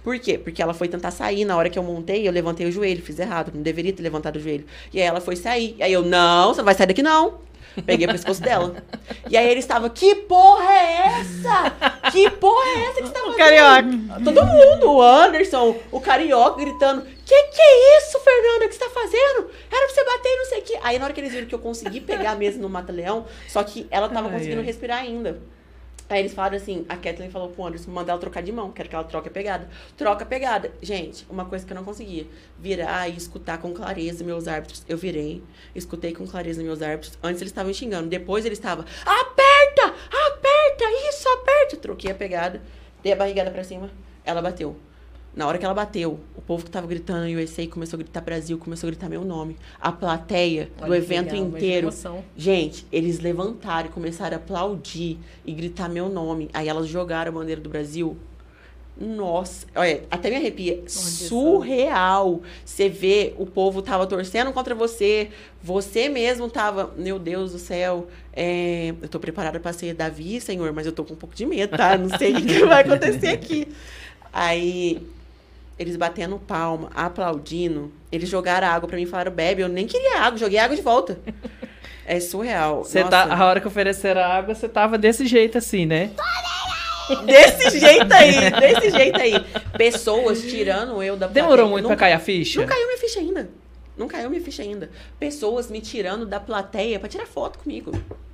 Por quê? Porque ela foi tentar sair. Na hora que eu montei, eu levantei o joelho. Fiz errado. Não deveria ter levantado o joelho. E aí ela foi sair. E aí eu, não, você não vai sair daqui, não. Peguei o pescoço dela. E aí ele estava, que porra é essa? Que porra é essa que você tá fazendo? O carioca. Todo mundo, o Anderson, o carioca gritando, que que é isso, Fernanda, o que você tá fazendo? Era pra você bater e não sei o quê. Aí na hora que eles viram que eu consegui pegar a mesa no mata-leão, só que ela tava ai, conseguindo ai. respirar ainda. Aí eles falaram assim, a Ketlen falou pro Anderson, mandar ela trocar de mão, quero que ela troque a pegada. Troca a pegada. Gente, uma coisa que eu não conseguia, virar e escutar com clareza meus árbitros. Eu virei, escutei com clareza meus árbitros. Antes eles estavam xingando, depois eles estavam, aperta, aperta, isso, aperta. Troquei a pegada, dei a barrigada pra cima, ela bateu. Na hora que ela bateu, o povo que tava gritando U S A começou a gritar Brasil, começou a gritar meu nome. A plateia Olha do evento legal, inteiro. Gente, eles levantaram e começaram a aplaudir e gritar meu nome. Aí elas jogaram a bandeira do Brasil. Nossa, olha, até me arrepia. Olha, surreal. Você vê, o povo tava torcendo contra você. Você mesmo tava, meu Deus do céu, é, eu tô preparada pra ser Davi, Senhor, mas eu tô com um pouco de medo, tá? Não sei o que vai acontecer aqui. Aí... eles batendo palma, aplaudindo. Eles jogaram água pra mim e falaram, bebe. Eu nem queria água, joguei água de volta. É surreal. Você tá, a hora que ofereceram água, você tava desse jeito assim, né? Desse jeito aí, desse jeito aí. Pessoas tirando eu da plateia. Demorou muito não, pra cair a ficha? Não caiu minha ficha ainda. Não caiu minha ficha ainda. Pessoas me tirando da plateia pra tirar foto comigo.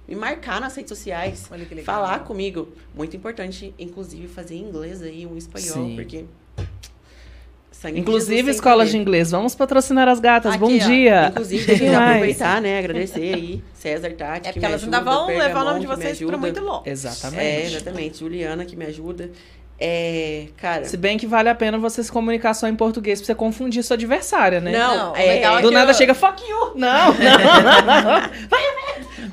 Me marcar nas redes sociais. Olha que legal. Falar comigo. Muito importante, inclusive, fazer inglês aí, um espanhol. Sim. Porque... sangue inclusive, escolas de inglês, vamos patrocinar as gatas, aqui, bom ó. Dia. Inclusive, deixa eu aproveitar, né, agradecer aí, César Tati, é que me ajuda. É porque elas ainda vão levar o nome de vocês para muito longe. Exatamente. É, exatamente, Juliana que me ajuda. É, cara... se bem que vale a pena você se comunicar só em português pra você confundir sua adversária, né? Não, não é... legal do nada eu... chega, fuck you! Não, não, não, não. Vai,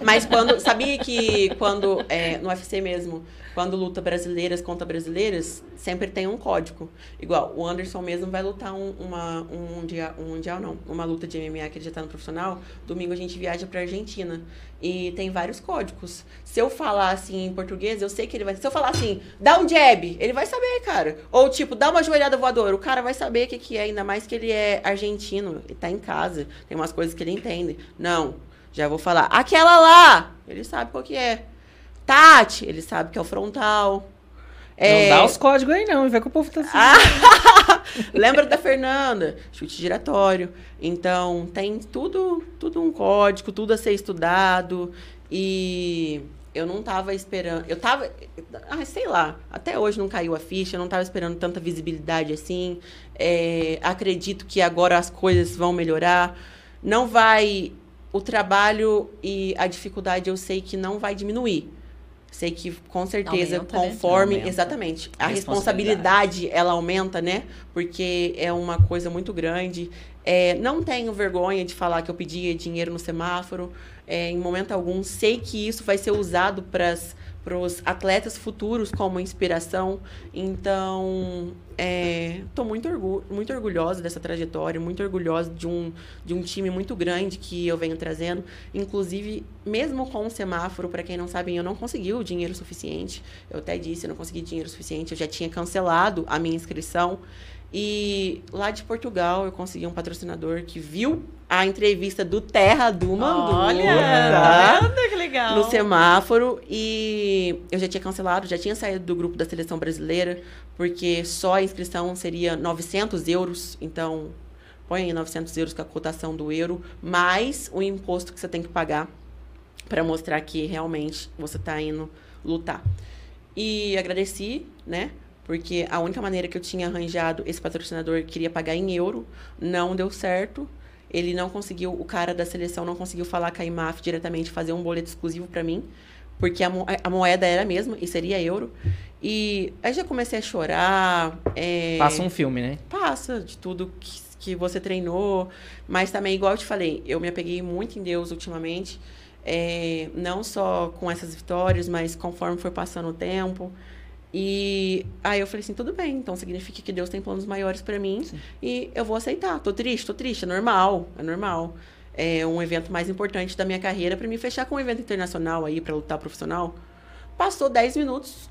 mas quando... sabia que quando... é, no U F C mesmo, quando luta brasileiras contra brasileiras, sempre tem um código. Igual, o Anderson mesmo vai lutar um, uma, um, dia, um mundial, não. Uma luta de M M A que ele já tá no profissional. Domingo a gente viaja pra Argentina. E tem vários códigos. Se eu falar assim em português, eu sei que ele vai... se eu falar assim, dá um jab, ele vai saber, cara. Ou tipo, dá uma joelhada voadora, o cara vai saber o que que é. Ainda mais que ele é argentino, ele tá em casa. Tem umas coisas que ele entende. Não, já vou falar, aquela lá, ele sabe qual que é. Tati, ele sabe que é o frontal. Não é... dá os códigos aí não, e vê que o povo tá assim. Ah, lembra da Fernanda, chute giratório. Então, tem tudo, tudo um código, tudo a ser estudado. E eu não tava esperando, eu tava, ah, sei lá, até hoje não caiu a ficha, eu não tava esperando tanta visibilidade assim. É, acredito que agora as coisas vão melhorar. Não vai, o trabalho e a dificuldade eu sei que não vai diminuir. Sei que, com certeza, aumenta, conforme... né? Exatamente. A responsabilidade, ela aumenta, né? Porque é uma coisa muito grande. É, não tenho vergonha de falar que eu pedia dinheiro no semáforo. É, em momento algum, sei que isso vai ser usado para os atletas futuros como inspiração. Então, estou é, muito, orgulho, muito orgulhosa dessa trajetória, muito orgulhosa de um, de um time muito grande que eu venho trazendo. Inclusive, mesmo com o semáforo, para quem não sabe, eu não consegui o dinheiro suficiente. Eu até disse, eu não consegui dinheiro suficiente, eu já tinha cancelado a minha inscrição. E lá de Portugal, eu consegui um patrocinador que viu a entrevista do Terra do Mandu. Olha, tá? Olha, que legal. No semáforo. E eu já tinha cancelado, já tinha saído do grupo da seleção brasileira, porque só a inscrição seria novecentos euros. Então, põe aí novecentos euros com a cotação do euro, mais o imposto que você tem que pagar para mostrar que realmente você está indo lutar. E agradeci, né? Porque a única maneira que eu tinha arranjado esse patrocinador queria pagar em euro, não deu certo. Ele não conseguiu, o cara da seleção não conseguiu falar com a I M M A F diretamente, fazer um boleto exclusivo para mim, porque a, a moeda era a mesma e seria euro. E aí já comecei a chorar. É, passa um filme, né? Passa de tudo que, que você treinou. Mas também, igual eu te falei, eu me apeguei muito em Deus ultimamente, é, não só com essas vitórias, mas conforme foi passando o tempo. E aí eu falei assim, tudo bem, então significa que Deus tem planos maiores pra mim. Sim. E eu vou aceitar, tô triste, tô triste, é normal, é normal. É um evento mais importante da minha carreira pra mim fechar com um evento internacional aí, pra lutar profissional. Passou dez minutos,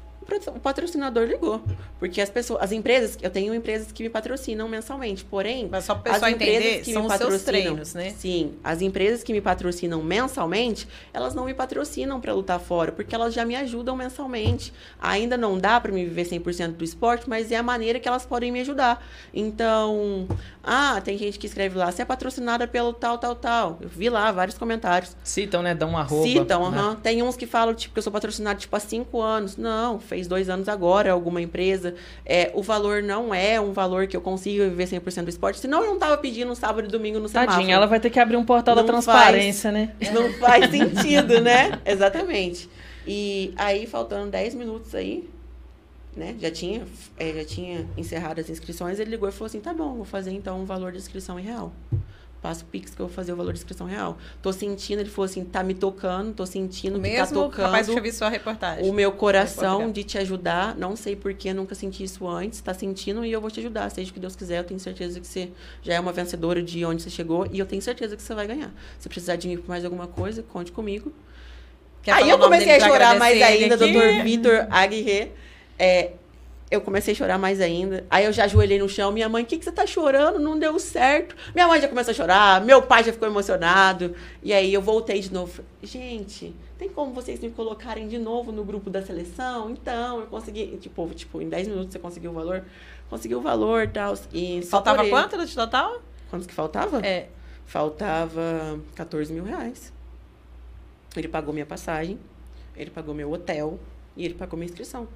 o patrocinador ligou. Porque as pessoas, as empresas, eu tenho empresas que me patrocinam mensalmente, porém... Mas só para o pessoal entender, são os seus treinos, né? Sim, as empresas que me patrocinam mensalmente, elas não me patrocinam para lutar fora, porque elas já me ajudam mensalmente. Ainda não dá para me viver cem por cento do esporte, mas é a maneira que elas podem me ajudar. Então, ah, tem gente que escreve lá, você é patrocinada pelo tal, tal, tal. Eu vi lá vários comentários. Citam, né? Dão um arroba. Citam, aham. Né? Uhum. Tem uns que falam, tipo, que eu sou patrocinada, tipo, há cinco anos. Não, fez dois anos agora, alguma empresa. É, o valor não é um valor que eu consiga viver cem por cento do esporte. Senão eu não tava pedindo sábado e domingo no semáforo. Tadinha, ela vai ter que abrir um portal não da transparência, faz, né? Não faz sentido, né? Exatamente. E aí, faltando dez minutos aí, né? Já tinha, é, já tinha encerrado as inscrições. Ele ligou e falou assim, tá bom, vou fazer então um valor de inscrição em real. Passo o Pix que eu vou fazer o valor de inscrição real. Tô sentindo, ele falou assim, tá me tocando, tô sentindo que tá tocando. Rapaz, deixa eu ver sua reportagem. O meu coração de te ajudar, não sei porquê, nunca senti isso antes, tá sentindo e eu vou te ajudar. Seja o que Deus quiser, eu tenho certeza que você já é uma vencedora de onde você chegou e eu tenho certeza que você vai ganhar. Se precisar de mim por mais alguma coisa, conte comigo. Quer aí eu comecei a chorar mais ainda, doutor Vitor Aguirre, é... Eu comecei a chorar mais ainda. Aí eu já ajoelhei no chão. Minha mãe, o que, que você tá chorando? Não deu certo. Minha mãe já começou a chorar. Meu pai já ficou emocionado. E aí eu voltei de novo. Gente, tem como vocês me colocarem de novo no grupo da seleção? Então, eu consegui... Tipo, tipo em dez minutos você conseguiu o valor? Conseguiu o valor tal, e tal. Faltava quanto no total? Quanto que faltava? É. Faltava quatorze mil reais. Ele pagou minha passagem. Ele pagou meu hotel. E ele pagou minha inscrição.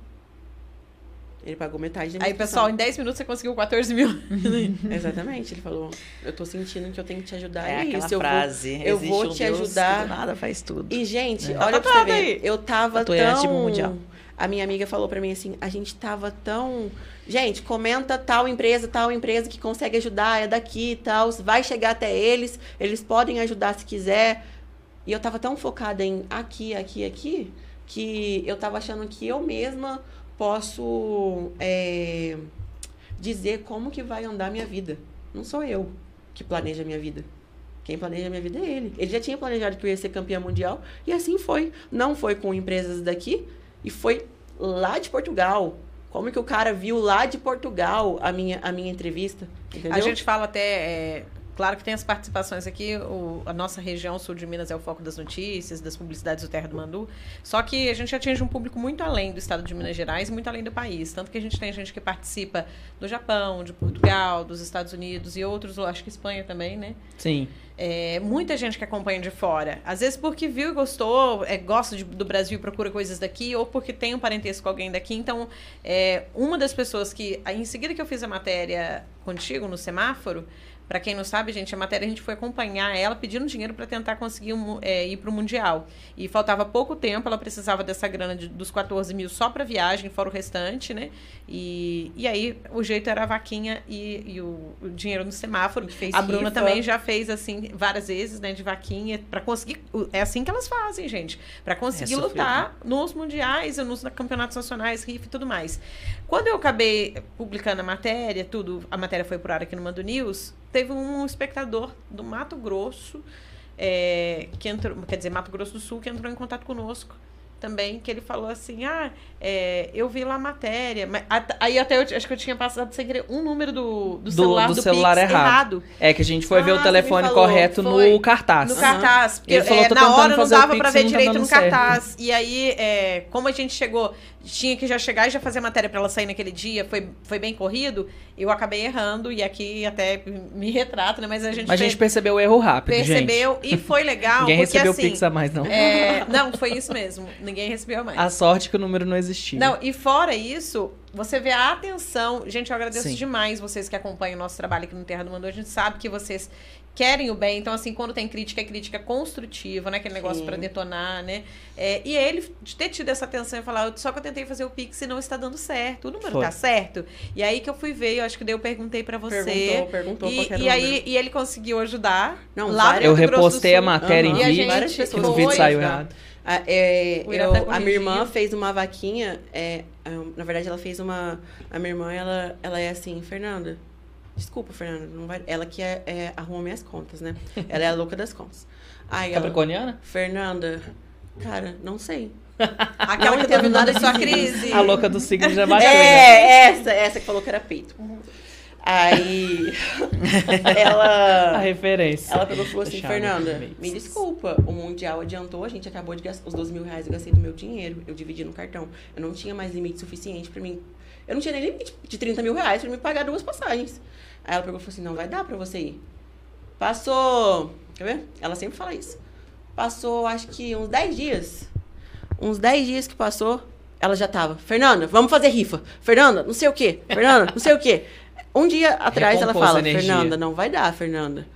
Ele pagou metade da minha Aí, inscrição. Pessoal, em dez minutos você conseguiu quatorze mil. Exatamente. Ele falou, eu tô sentindo que eu tenho que te ajudar. É aquela isso, frase. Eu vou, eu vou te Deus ajudar. Nada faz tudo. E, gente, é. olha tá pra você ver. Aí. Eu tava eu tão... Tipo mundial. A minha amiga falou pra mim assim, a gente tava tão... Gente, comenta tal empresa, tal empresa que consegue ajudar, é daqui e tal. Vai chegar até eles, eles podem ajudar se quiser. E eu tava tão focada em aqui, aqui, aqui, que eu tava achando que eu mesma... posso é, dizer como que vai andar a minha vida. Não sou eu que planeja a minha vida. Quem planeja a minha vida é ele. Ele já tinha planejado que eu ia ser campeã mundial e assim foi. Não foi com empresas daqui e foi lá de Portugal. Como que o cara viu lá de Portugal a minha, a minha entrevista? Entendeu? A gente fala até... É... Claro que tem as participações aqui, o, a nossa região, sul de Minas, é o foco das notícias, das publicidades do Terra do Mandu, só que a gente atinge um público muito além do estado de Minas Gerais e muito além do país, tanto que a gente tem gente que participa do Japão, de Portugal, dos Estados Unidos e outros, acho que Espanha também, né? Sim. É, muita gente que acompanha de fora, às vezes porque viu e gostou, é, gosta de, do Brasil e procura coisas daqui, ou porque tem um parentesco com alguém daqui. Então, é, uma das pessoas que, em seguida que eu fiz a matéria contigo no semáforo, para quem não sabe, gente, a matéria a gente foi acompanhar ela pedindo dinheiro para tentar conseguir é, ir para o Mundial. E faltava pouco tempo, ela precisava dessa grana de, dos quatorze mil só para viagem, fora o restante, né? E, e aí o jeito era a vaquinha e, e o, o dinheiro no semáforo. A Bruna também já fez assim várias vezes, né? De vaquinha, para conseguir. É assim que elas fazem, gente. Para conseguir lutar nos mundiais, nos campeonatos nacionais, rifa e tudo mais. Quando eu acabei publicando a matéria, tudo, a matéria foi por ar aqui no Mando News. Teve um espectador do Mato Grosso, é, que entrou, quer dizer, Mato Grosso do Sul, que entrou em contato conosco também, que ele falou assim, ah, é, eu vi lá a matéria, mas, aí até eu acho que eu tinha passado sem querer um número do, do, do celular do, do celular Pix errado. errado. É, que a gente foi ah, ver o telefone falou, correto foi, no cartaz. No cartaz. Uhum. Porque, ele falou, é, na hora não dava para ver direito no certo. cartaz. E aí, é, como a gente chegou, tinha que já chegar e já fazer a matéria para ela sair naquele dia, foi, foi bem corrido, eu acabei errando, e aqui até me retrato, né? Mas a gente... Mas a gente percebeu o erro rápido, Percebeu, gente. E foi legal, Ninguém porque recebeu assim, Pix a mais, não. É, não, foi isso mesmo. Ninguém recebeu mais. A sorte que o número não existia. Não, e fora isso, você vê a atenção. Gente, eu agradeço Sim. demais vocês que acompanham o nosso trabalho aqui no Terra do Mandu. A gente sabe que vocês querem o bem. Então, assim, quando tem crítica, é crítica construtiva, né? Aquele negócio pra detonar, né? É, e ele ter tido essa atenção e falar, só que eu tentei fazer o Pix e não está dando certo. O número Foi. tá certo? E aí que eu fui ver, eu acho que daí eu perguntei pra você. Perguntou, perguntou e, qualquer e aí E ele conseguiu ajudar. Não, lá eu repostei a matéria uhum. em vídeo, que o vídeo saiu errado. A, é, eu, a minha irmã fez uma vaquinha, é, na verdade ela fez uma, a minha irmã, ela, ela é assim, Fernanda, desculpa Fernanda, não vai, ela que é, é, arruma minhas contas, né, ela é a louca das contas. Aí Capricorniana? Ela, Fernanda, cara, não sei, Aquela não que teve nada de sua crise. A louca do signo já bateu. É, essa, essa que falou que era peito. Aí, ela... A referência. Ela pegou e falou assim, Fernanda, me desculpa, o Mundial adiantou, a gente acabou de gastar os doze mil reais, eu gastei do meu dinheiro, eu dividi no cartão. Eu não tinha mais limite suficiente pra mim. Eu não tinha nem limite de trinta mil reais pra me pagar duas passagens. Aí ela pegou e falou assim, não vai dar pra você ir. Passou, quer ver? Ela sempre fala isso. Passou, acho que uns dez dias. Uns dez dias que passou, ela já tava, Fernanda, vamos fazer rifa. Fernanda, não sei o quê. Fernanda, não sei o quê. Um dia atrás ela fala, Fernanda, não vai dar, Fernanda.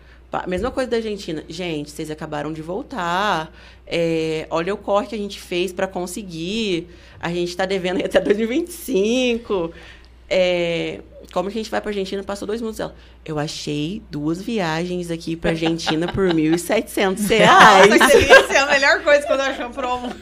Mesma coisa da Argentina. Gente, vocês acabaram de voltar. É, olha o corre que a gente fez pra conseguir. A gente tá devendo aí até dois mil e vinte e cinco. É, como que a gente vai pra Argentina? Passou dois minutos ela. Eu achei duas viagens aqui pra Argentina por mil e setecentos reais. Nossa, que delícia, a melhor coisa quando achou promo.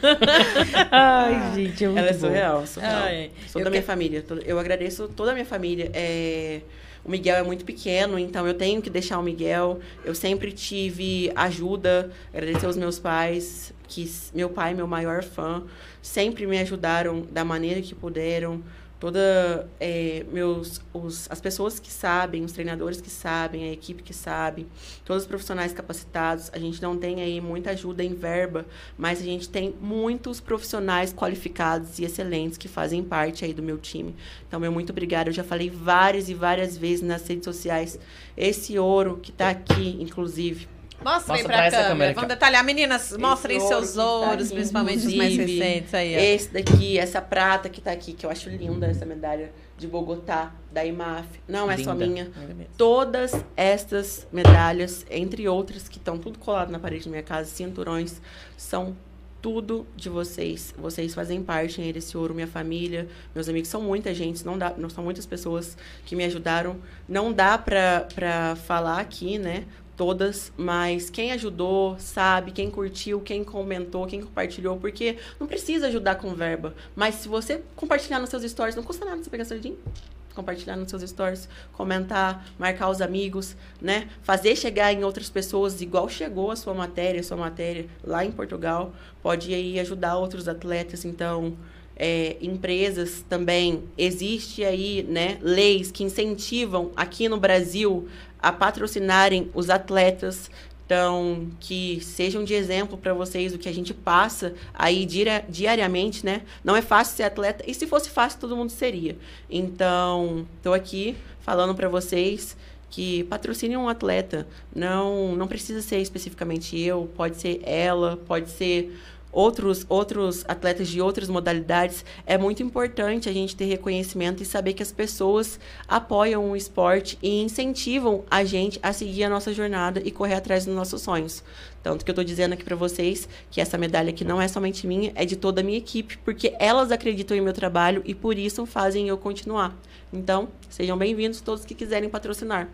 Ai, gente, eu ela é surreal, surreal. Ai, sou eu da que... minha família. Eu agradeço toda a minha família. É... O Miguel é muito pequeno, então eu tenho que deixar o Miguel. Eu sempre tive ajuda, agradecer aos meus pais, que meu pai, meu maior fã, sempre me ajudaram da maneira que puderam. Toda, é, meus, os, as pessoas que sabem, os treinadores que sabem, a equipe que sabe, todos os profissionais capacitados. A gente não tem aí muita ajuda em verba, mas a gente tem muitos profissionais qualificados e excelentes que fazem parte aí do meu time. Então, meu muito obrigada. Eu já falei várias e várias vezes nas redes sociais. Esse ouro que tá aqui, inclusive... Mostra aí pra câmera. câmera. Vamos detalhar. Meninas, mostrem ouro, seus ouros, tá, principalmente os mais recentes. Aí, ó. Esse daqui, essa prata que tá aqui, que eu acho linda, essa medalha de Bogotá, da I M M A F. Não é linda. Só minha. É todas estas medalhas, entre outras, que estão tudo colado na parede da minha casa, cinturões, são tudo de vocês. Vocês fazem parte aí desse ouro, minha família, meus amigos. São muita gente, não dá, não, são muitas pessoas que me ajudaram. Não dá pra, pra falar aqui, né? Todas, mas quem ajudou, sabe, quem curtiu, quem comentou, quem compartilhou, porque não precisa ajudar com verba, mas se você compartilhar nos seus stories, não custa nada você pegar seu dinheiro, compartilhar nos seus stories, comentar, marcar os amigos, né, fazer chegar em outras pessoas, igual chegou a sua matéria, a sua matéria lá em Portugal, pode aí ajudar outros atletas, então... É, empresas também, existe aí, né, leis que incentivam aqui no Brasil a patrocinarem os atletas, então, que sejam de exemplo para vocês o que a gente passa aí dia, diariamente, né, não é fácil ser atleta, e se fosse fácil todo mundo seria, então, tô aqui falando para vocês que patrocine um atleta, não, não precisa ser especificamente eu, pode ser ela, pode ser... Outros, outros atletas de outras modalidades, é muito importante a gente ter reconhecimento e saber que as pessoas apoiam o esporte e incentivam a gente a seguir a nossa jornada e correr atrás dos nossos sonhos. Tanto que eu estou dizendo aqui para vocês que essa medalha aqui não é somente minha, é de toda a minha equipe, porque elas acreditam em meu trabalho e por isso fazem eu continuar. Então, sejam bem-vindos todos que quiserem patrocinar.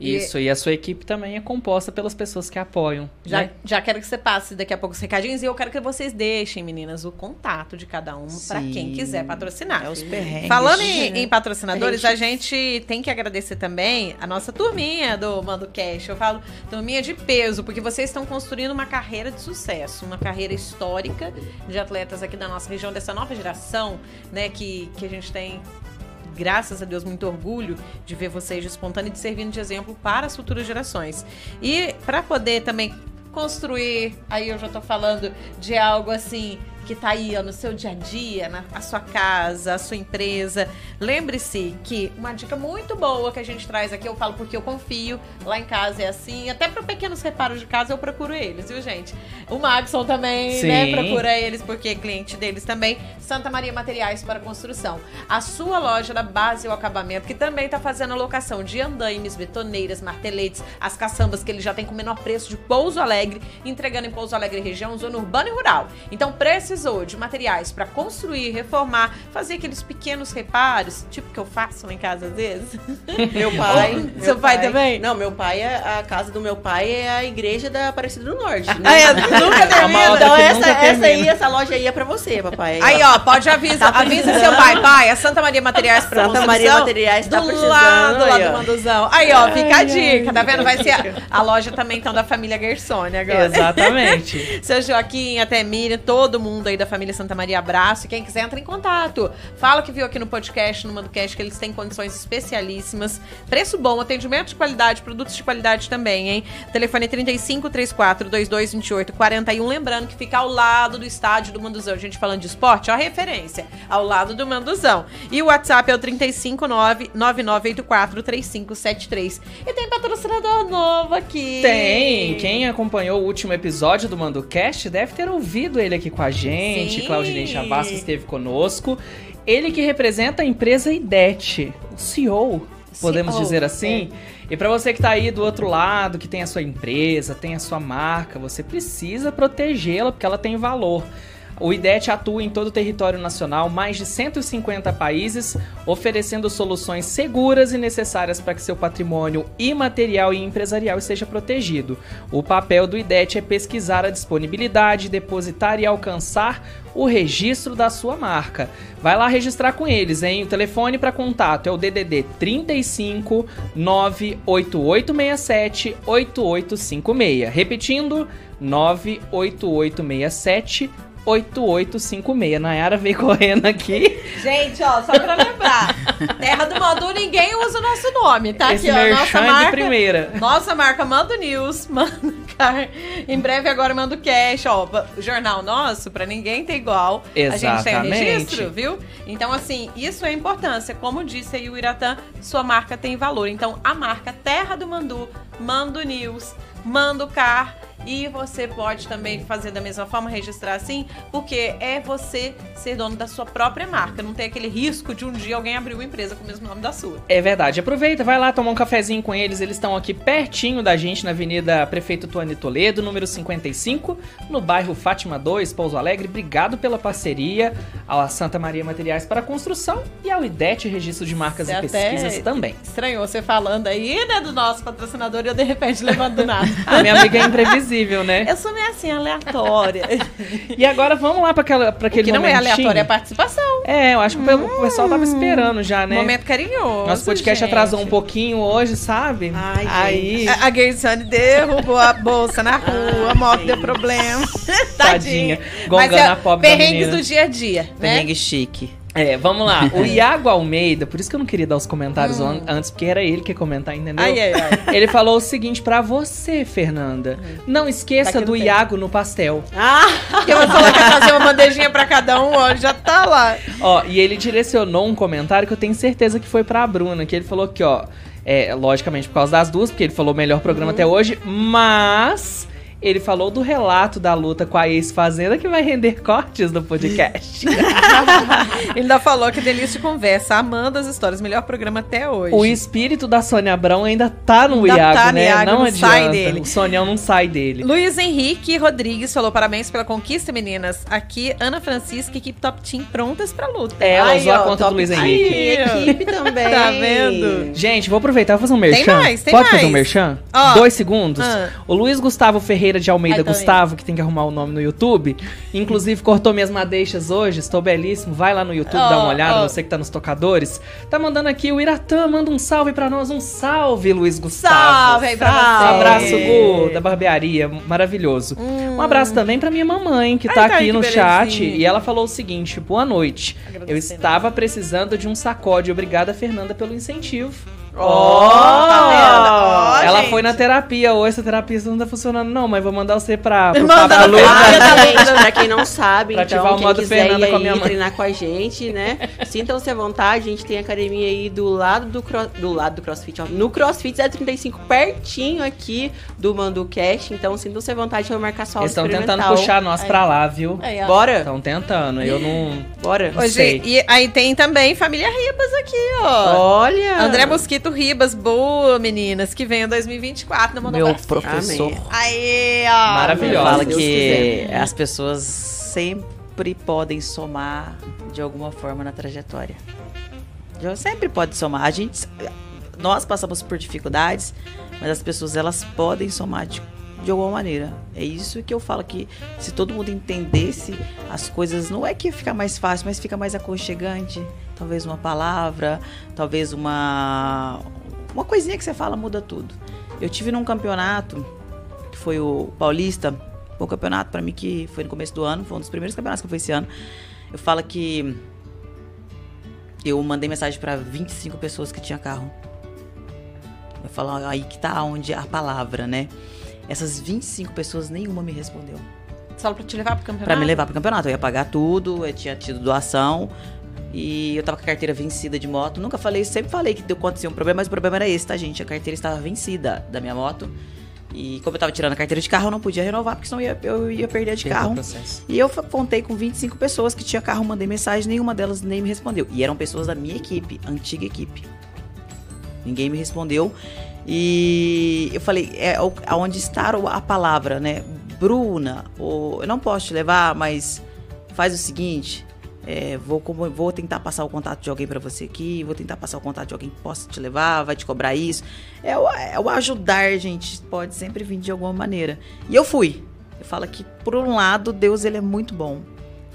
Isso, e... e a sua equipe também é composta pelas pessoas que apoiam. Já, né? Já quero que você passe daqui a pouco os recadinhos e eu quero que vocês deixem, meninas, o contato de cada um para quem quiser patrocinar. É os perrengues. Falando em, em patrocinadores, a gente... a gente tem que agradecer também a nossa turminha do ManduCast. Eu falo turminha de peso, porque vocês estão construindo uma carreira de sucesso, uma carreira histórica de atletas aqui da nossa região, dessa nova geração, né, que, que a gente tem... Graças a Deus, muito orgulho de ver vocês despontando e de servindo de exemplo para as futuras gerações. E para poder também construir, aí eu já estou falando de algo assim, que está aí ó, no seu dia a dia, na a sua casa, a sua empresa. Lembre-se que uma dica muito boa que a gente traz aqui, eu falo porque eu confio, lá em casa é assim, até para pequenos reparos de casa eu procuro eles, viu gente? O Maxson também, sim, né, procura eles porque é cliente deles também. Santa Maria Materiais para Construção. A sua loja da base e o acabamento, que também está fazendo locação de andaimes, betoneiras, marteletes, as caçambas que ele já tem com menor preço de Pouso Alegre, entregando em Pouso Alegre região, zona urbana e rural. Então, preço de materiais para construir, reformar, fazer aqueles pequenos reparos, tipo que eu faço lá em casa às vezes. Meu pai. Ou, meu seu pai, pai também? Não, meu pai, a casa do meu pai é a igreja da Aparecida do Norte. Né? Ah, é, nunca termina. Então essa, nunca termina. Essa aí, essa loja aí é para você, papai. Aí, ó, pode avisar, tá avisa seu pai, pai, a Santa Maria Materiais para Santa Maria Materiais tá do precisando, lado lá do Manduzão. Aí, ó, fica ai, a dica, tá vendo? Vai ser a, a loja também, então, da família Guersone agora. Exatamente. Seu Joaquim, até Miriam, todo mundo mundo aí da família Santa Maria, abraço. E quem quiser, entra em contato. Fala que viu aqui no podcast, no ManduCast, que eles têm condições especialíssimas. Preço bom, atendimento de qualidade, produtos de qualidade também, hein? Telefone trinta e cinco, trinta e quatro, vinte e dois, vinte e oito, quarenta e um. Lembrando que fica ao lado do estádio do Manduzão. A gente falando de esporte, ó a referência. Ao lado do Manduzão. E o WhatsApp é o trinta e cinco, nove nove nove oito quatro, três cinco sete três. E tem patrocinador novo aqui. Tem. Quem acompanhou o último episódio do ManduCast deve ter ouvido ele aqui com a gente. Sim. Claudinei Chavasco esteve conosco. Ele que representa a empresa I D E T, o C E O, podemos C E O, dizer assim. É. E para você que tá aí do outro lado, que tem a sua empresa, tem a sua marca, você precisa protegê-la porque ela tem valor. O I D E T atua em todo o território nacional, mais de cento e cinquenta países, oferecendo soluções seguras e necessárias para que seu patrimônio imaterial e empresarial esteja protegido. O papel do I D E T é pesquisar a disponibilidade, depositar e alcançar o registro da sua marca. Vai lá registrar com eles, hein? O telefone para contato é o D D D trinta e cinco, nove oito oito seis sete, oito oito cinco seis. Repetindo, nove oito oito seis sete, oito oito cinco seis. Nayara veio correndo aqui. Gente, ó, só pra lembrar. Terra do Mandu, ninguém usa o nosso nome, tá? Esse aqui, ó, nossa marca. De primeira. Nossa marca, Mando News, Mando Car. Em breve agora Mando Cash, ó, o jornal nosso, pra ninguém ter igual. Exatamente. A gente tem registro, viu? Então, assim, isso é importância. Como disse aí o Iratã, sua marca tem valor. Então, a marca Terra do Mandu, Mando News, Mando Car. E você pode também fazer da mesma forma, registrar assim, porque é você ser dono da sua própria marca. Não tem aquele risco de um dia alguém abrir uma empresa com o mesmo nome da sua. É verdade. Aproveita, vai lá tomar um cafezinho com eles. Eles estão aqui pertinho da gente, na Avenida Prefeito Tuani Toledo, número cinquenta e cinco, no bairro Fátima dois, Pouso Alegre. Obrigado pela parceria à Santa Maria Materiais para Construção e ao I D E T, Registro de Marcas você e Pesquisas também. Estranhou você falando aí, né, do nosso patrocinador e eu, de repente, levando do nada. A minha amiga é imprevisível. Né? Eu sou meio assim, aleatória. E agora vamos lá para aquele momentinho. Que não é aleatória, é a participação. É, eu acho que hum, o pessoal tava esperando já, né? Momento carinhoso. Nosso podcast gente. Atrasou um pouquinho hoje, sabe? Ai, aí... A, a Guersone derrubou a bolsa na rua, a moto deu problema. Tadinha. Tadinha. Gongando é, a pobre da menina. Perrengues do dia a dia, né? Perrengue chique. É, vamos lá. O Iago Almeida, por isso que eu não queria dar os comentários hum. antes, porque era ele que ia comentar, entendeu? Ai, ai, ai. Ele falou o seguinte pra você, Fernanda. Hum. Não esqueça tá do no Iago tempo. No pastel. Ah! Que eu vou falar que fazer uma bandejinha pra cada um, ó, já tá lá. Ó, e ele direcionou um comentário que eu tenho certeza que foi pra Bruna, que ele falou aqui, ó, é, logicamente por causa das duas, porque ele falou melhor programa hum. até hoje, mas... Ele falou do relato da luta com a ex-fazenda que vai render cortes no podcast. Ele ainda falou que delícia de conversa. Amanda, as histórias. Melhor programa até hoje. O espírito da Sônia Abrão ainda tá no ainda Iago, tá né? Iago, não, não adianta. Sai dele. O Sonião não sai dele. Luiz Henrique Rodrigues falou parabéns pela conquista, meninas. Aqui, Ana Francisca, equipe Top Team prontas pra luta. É, ela usou a conta do Luiz Henrique. Ai, equipe também. Tá vendo? Gente, vou aproveitar e fazer um merchan. Tem mais, tem Pode mais. fazer um merchan? Ó, Dois segundos. Ah. O Luiz Gustavo Ferreira de Almeida Ai, Gustavo, que tem que arrumar o nome no YouTube. Inclusive, cortou minhas madeixas hoje. Estou belíssimo. Vai lá no YouTube, oh, dá uma olhada. Oh. Você que tá nos tocadores. Tá mandando aqui o Iratã. Manda um salve pra nós. Um salve, Luiz Gustavo. Salve aí pra você. Um abraço, Gu, da barbearia. Maravilhoso. Hum. Um abraço também pra minha mamãe, que Ai, tá aqui no belezinha. chat. E ela falou o seguinte. Boa noite. Eu estava precisando de um sacode. Obrigada, Fernanda, pelo incentivo. Ó, oh, tá oh, Ela gente. foi na terapia hoje, essa terapia não tá funcionando não, mas vou mandar você pra pro Manda Luca. Ah, pra quem não sabe, pra então, quem quiser ir com a minha treinar com a gente, né? Sintam-se à vontade, a gente tem academia aí do lado do, cro... do, lado do CrossFit, ó. No CrossFit trinta e cinco, pertinho aqui do ManduCast, então sintam-se à vontade pra marcar só o experimental. Eles estão tentando puxar nós aí. pra lá, viu? Aí, Bora? Estão tentando, eu não... Bora? Não hoje, sei. E aí tem também família Ribas aqui, ó. Olha! André Mosquito Ribas, boa, meninas, que venha dois mil e vinte e quatro. Não Meu bastante. professor. Amém. Aí, ó. Maravilhosa. Fala que quiser. As pessoas sempre podem somar de alguma forma na trajetória. Sempre pode somar. A gente, nós passamos por dificuldades, mas as pessoas, elas podem somar de, de alguma maneira. É isso que eu falo, que se todo mundo entendesse as coisas, não é que fica mais fácil, mas fica mais aconchegante. Talvez uma palavra, talvez uma, uma coisinha que você fala muda tudo. Eu tive num campeonato, que foi o Paulista, Bom campeonato para mim, que foi no começo do ano, foi um dos primeiros campeonatos que eu fui esse ano. Eu falo que eu mandei mensagem para vinte e cinco pessoas que tinha carro. Eu falo, aí que tá onde a palavra, né? Essas vinte e cinco pessoas, nenhuma me respondeu. Só pra te levar pro campeonato? Pra me levar pro campeonato. Eu ia pagar tudo, eu tinha tido doação. E eu tava com a carteira vencida de moto. Nunca falei, sempre falei que deu acontecia um problema, mas o problema era esse, tá, gente? A carteira estava vencida da minha moto. E como eu tava tirando a carteira de carro, eu não podia renovar, porque senão eu ia, eu ia perder a de Tem carro. E eu contei com vinte e cinco pessoas que tinha carro, mandei mensagem, nenhuma delas nem me respondeu. E eram pessoas da minha equipe, antiga equipe. Ninguém me respondeu. E eu falei, é onde está a palavra, né? Bruna, ou, eu não posso te levar, mas faz o seguinte... É, vou, vou tentar passar o contato de alguém pra você aqui, vou tentar passar o contato de alguém que possa te levar, vai te cobrar isso. É o, é o ajudar, gente, pode sempre vir de alguma maneira. E eu fui. Eu falo que, por um lado, Deus, ele é muito bom.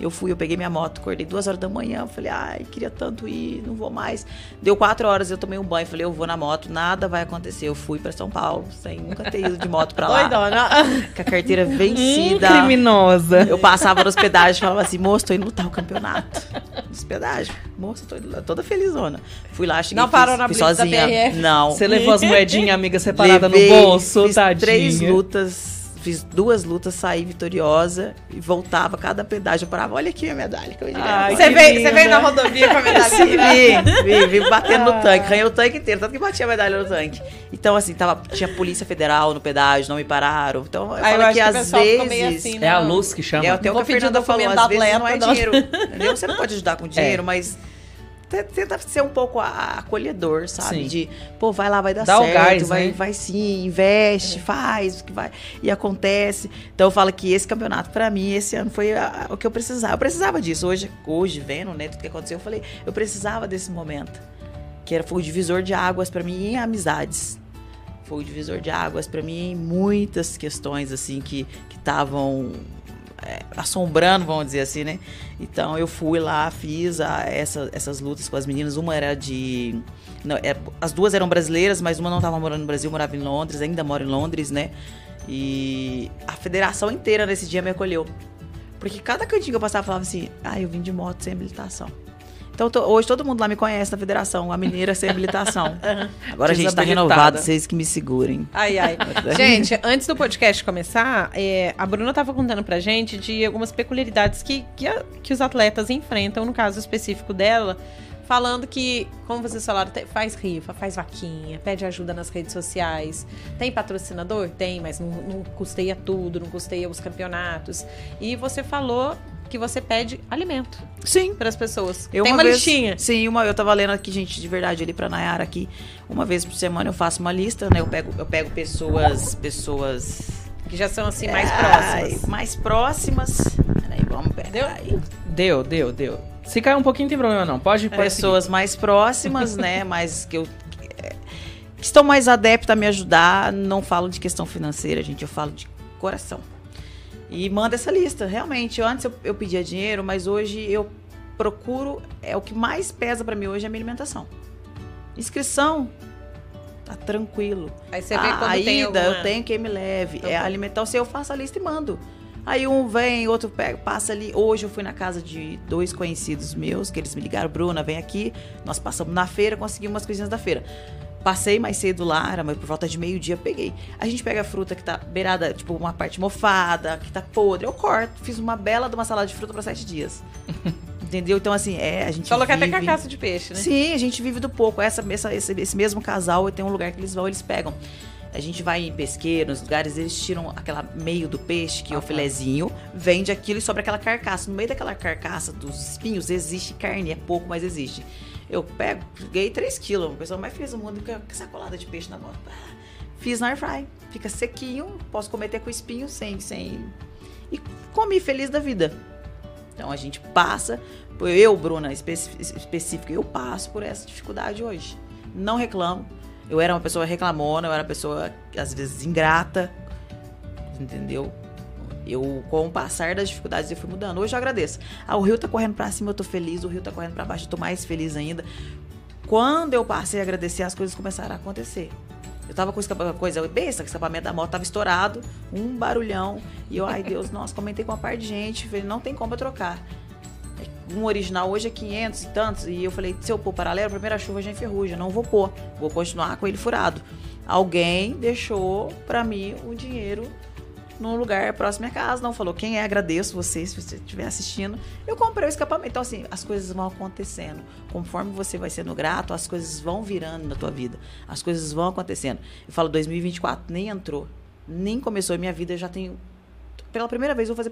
Eu fui, eu peguei minha moto, acordei duas horas da manhã, falei, ai, queria tanto ir, não vou mais. Deu quatro horas, eu tomei um banho, falei, eu vou na moto, nada vai acontecer. Eu fui pra São Paulo, sem nunca ter ido de moto pra lá. Doidona. Com a carteira vencida. Hum, criminosa. Eu passava no hospedagem, falava assim, moço, tô indo lutar o campeonato. Hospedagem. Moço, tô indo, toda felizona. Fui lá, cheguei, não parou na fui sozinha. Da não. Você levou as moedinhas, amiga, separada Levei, no bolso, fiz tadinha. Três lutas. Fiz duas lutas, saí vitoriosa e voltava, cada pedágio eu parava, olha aqui a medalha que eu ia ganhar. Você veio, veio na rodovia com a medalha? Sim, vim, vim, vim batendo ah. no tanque, ganhei o tanque inteiro, tanto que batia a medalha no tanque. Então, assim, tava, tinha Polícia Federal no pedágio, não me pararam. Então, eu Aí, falo eu que, que às vezes... Assim, é a luz que chama. É até o que a Fernanda falou, às vezes não é dinheiro. Entendeu? Você não pode ajudar com dinheiro, é. mas... Tenta ser um pouco acolhedor, sabe? Sim. De, pô, vai lá, vai dar Dá certo. O gás, vai, né? vai sim, investe, é. faz o que vai. E acontece. Então eu falo que esse campeonato, pra mim, esse ano foi a, a, o que eu precisava. Eu precisava disso. Hoje, hoje vendo, né, tudo que aconteceu, eu falei, eu precisava desse momento. Que era, foi o divisor de águas pra mim em amizades. Foi o divisor de águas pra mim em muitas questões, assim, que estavam... assombrando, vamos dizer assim, né? Então eu fui lá, fiz a, essa, essas lutas com as meninas. Uma era de... Não, é, as duas eram brasileiras, mas uma não estava morando no Brasil, morava em Londres, ainda mora em Londres, né? E a federação inteira nesse dia me acolheu. Porque cada cantinho que eu passava, eu falava assim, ah, eu vim de moto sem habilitação. Então tô, hoje todo mundo lá me conhece na federação, a mineira sem habilitação. Agora a gente tá renovado, vocês que me segurem. Ai, ai. Gente, antes do podcast começar, é, a Bruna tava contando pra gente de algumas peculiaridades que, que, a, que os atletas enfrentam, no caso específico dela, falando que, como vocês falaram, faz rifa, faz vaquinha, pede ajuda nas redes sociais. Tem patrocinador? Tem, mas não, não custeia tudo, não custeia os campeonatos. E você falou... que você pede alimento. Sim. Para as pessoas. Eu, Tem uma, uma listinha. Vez, sim, uma, eu tava lendo aqui, gente, de verdade, ali pra Nayara aqui. Uma vez por semana eu faço uma lista, né? Eu pego, eu pego pessoas... Pessoas... Que já são, assim, mais é, próximas. Mais próximas. Peraí, vamos pegar. Deu? Aí. Deu, deu, deu. Se cair um pouquinho, tem problema não. Pode, pode Pessoas seguir. Mais próximas, né? Mas que eu... Que estão mais adeptas a me ajudar. Não falo de questão financeira, gente. Eu falo de coração. E manda essa lista, realmente. Antes eu, eu pedia dinheiro, mas hoje eu procuro... É, o que mais pesa pra mim hoje é a minha alimentação. Inscrição, tá tranquilo. Aí você vê quando tem alguma... A ida, eu tenho quem me leve. É alimentar, se eu faço a lista e mando. Aí um vem, outro pega, passa ali. Hoje eu fui na casa de dois conhecidos meus, que eles me ligaram. Bruna, vem aqui. Nós passamos na feira, conseguimos umas coisinhas da feira. Passei mais cedo lá, era por volta de meio-dia, peguei. A gente pega a fruta que tá beirada, tipo, uma parte mofada, que tá podre. Eu corto, fiz uma bela de uma salada de fruta para sete dias. Entendeu? Então, assim, é, a gente Coloca vive... até carcaça de peixe, né? Sim, a gente vive do pouco. Essa, essa, esse, esse mesmo casal, tem um lugar que eles vão, eles pegam. A gente vai em pesqueiro, nos lugares, eles tiram aquela meio do peixe, que ah, é o filezinho, vende aquilo e sobra aquela carcaça. No meio daquela carcaça dos espinhos, existe carne. É pouco, mas existe. Eu pego, peguei três quilos, uma pessoa mais feliz do mundo, com essa colada de peixe na mão. Fiz na air fry, fica sequinho, posso comer até com espinho, sem, sem... E comi feliz da vida. Então a gente passa, eu, Bruna, específica, eu passo por essa dificuldade hoje. Não reclamo, eu era uma pessoa reclamona, eu era uma pessoa, às vezes, ingrata, entendeu? Eu, com o passar das dificuldades, eu fui mudando. Hoje eu agradeço. Ah, o rio tá correndo pra cima, eu tô feliz. O rio tá correndo pra baixo, eu tô mais feliz ainda. Quando eu passei a agradecer, as coisas começaram a acontecer. Eu tava com escapa, coisa besta, o escapamento da moto tava estourado, um barulhão. E eu, ai Deus, nossa, comentei com uma par de gente, falei, não tem como eu trocar. Um original hoje é quinhentos e tantos. E eu falei, se eu pôr paralelo, a primeira chuva já enferruja, não vou pôr. Vou continuar com ele furado. Alguém deixou pra mim o dinheiro num lugar próximo à minha casa, não falou quem é, agradeço você, se você estiver assistindo. Eu comprei o escapamento. Então, assim, as coisas vão acontecendo. Conforme você vai sendo grato, as coisas vão virando na tua vida. As coisas vão acontecendo. Eu falo, dois mil e vinte e quatro nem entrou, nem começou a minha vida, eu já tenho... Pela primeira vez, eu vou fazer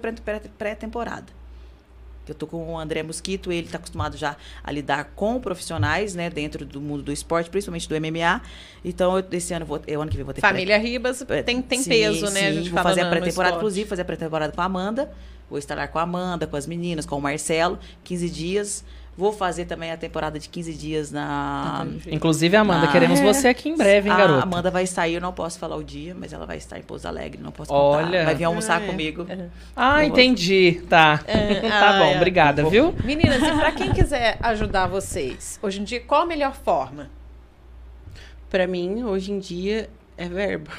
pré-temporada. Eu tô com o André Mosquito, ele tá acostumado já a lidar com profissionais, né, dentro do mundo do esporte, principalmente do M M A. Então, eu, esse ano, vou, eu, ano que vem, vou ter... Família pré- Ribas tem, tem sim, peso, sim, né? A gente vou fazer a pré-temporada, inclusive, fazer a pré-temporada com a Amanda. Vou instalar com a Amanda, com as meninas, com o Marcelo, quinze dias. Vou fazer também a temporada de quinze dias na... Inclusive, Amanda, na... queremos é. você aqui em breve, hein, garota? A Amanda vai sair, eu não posso falar o dia, mas ela vai estar em Pouso Alegre, não posso contar. Olha. Vai vir almoçar é. comigo. É. Ah, entendi. Vou... Tá. É. Tá ah, bom, é. obrigada, um viu? Meninas, e pra quem quiser ajudar vocês, hoje em dia, qual a melhor forma? Pra mim, hoje em dia, é verba.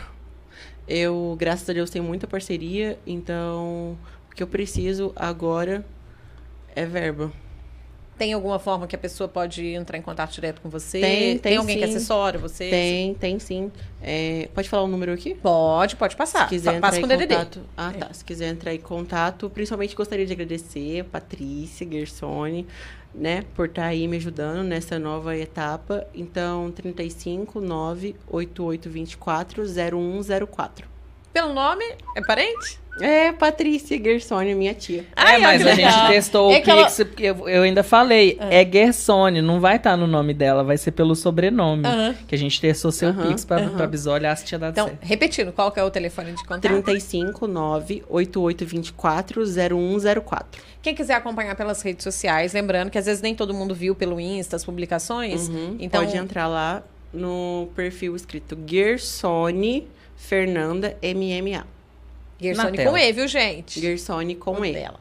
Eu, graças a Deus, tenho muita parceria, então o que eu preciso agora é verba. Tem alguma forma que a pessoa pode entrar em contato direto com você? Tem, tem, tem alguém sim. que assessora você? Tem, tem sim. É, pode falar o um número aqui? Pode, pode passar. Se quiser Passa entrar com em D D D. Contato, ah, é. tá. Se quiser entrar em contato, principalmente gostaria de agradecer a Patrícia Guersone, né, por estar aí me ajudando nessa nova etapa. Então, trinta e cinco, nove oito oito dois quatro, zero um zero quatro. Pelo nome, é parente? É, Patrícia Guersone, minha tia. Ai, é, mas a gente testou é o Pix, ela... eu, eu ainda falei, uhum. é Guersone, não vai estar no nome dela, vai ser pelo sobrenome, uhum. que a gente testou seu uhum. Pix pra, uhum. pra Bisó olhar se tinha dado então, certo. Então, repetindo, qual que é o telefone de contato? trinta e cinco, nove oito oito dois quatro, zero um zero quatro. Quem quiser acompanhar pelas redes sociais, lembrando que às vezes nem todo mundo viu pelo Insta as publicações, uhum. então... Pode entrar lá no perfil escrito Guersone Fernanda M M A. Guersone com E, viu, gente? Guersone com o E. Dela.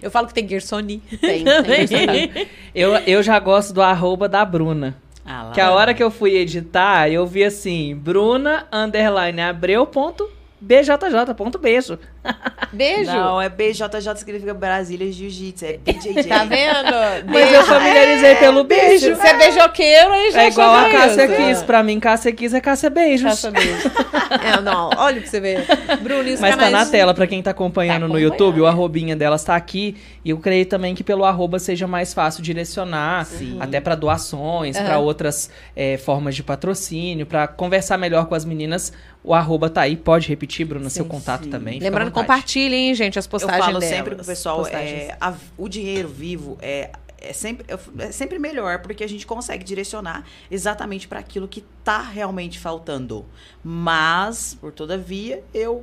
Eu falo que tem Guersone. Tem, tem. eu, eu já gosto do arroba da Bruna. Ah, lá, que a lá. hora que eu fui editar, eu vi assim, Bruna, underline, Abreu, ponto, B J J, ponto, beijo. Beijo? Não, é B J J, significa Brasília Jiu-Jitsu, é B J J. Tá vendo? Mas eu familiarizei é, pelo beijo. Você é beijoqueiro e já é igual a Cássia Kiss. Pra mim, Cássia Kiss é Cássia Beijos. Cássia Beijos. É, não, olha o que você vê. Bruno, os Mas canais... tá na tela, pra quem tá acompanhando, tá acompanhando no YouTube, o arrobinha delas tá aqui. E eu creio também que pelo arroba seja mais fácil direcionar, Sim. até pra doações, uhum. pra outras é, formas de patrocínio, pra conversar melhor com as meninas. O arroba tá aí, pode repetir, Bruna, sim, seu contato sim. também. Lembrando, compartilhem, gente, as postagens delas. Eu falo delas, sempre pro pessoal, é, a, o dinheiro vivo é, é, sempre, é sempre melhor, porque a gente consegue direcionar exatamente para aquilo que tá realmente faltando. Mas, por todavia, eu...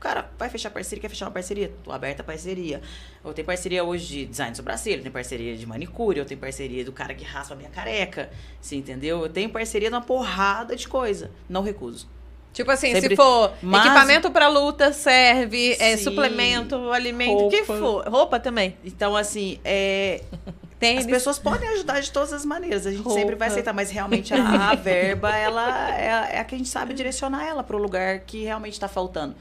Cara, vai fechar parceria, quer fechar uma parceria? Tô aberta a parceria. Eu tenho parceria hoje de design sobrancelha, eu tenho parceria de manicure, eu tenho parceria do cara que raspa a minha careca, você entendeu? Eu tenho parceria de uma porrada de coisa. Não recuso. Tipo assim, sempre... se for Mas... equipamento pra luta, serve, é, suplemento, alimento, o que for. Roupa também. Então, assim, é... Tênis. As pessoas podem ajudar de todas as maneiras. A gente Roupa. sempre vai aceitar, mas realmente a, a verba, ela é, é a que a gente sabe direcionar ela pro lugar que realmente tá faltando.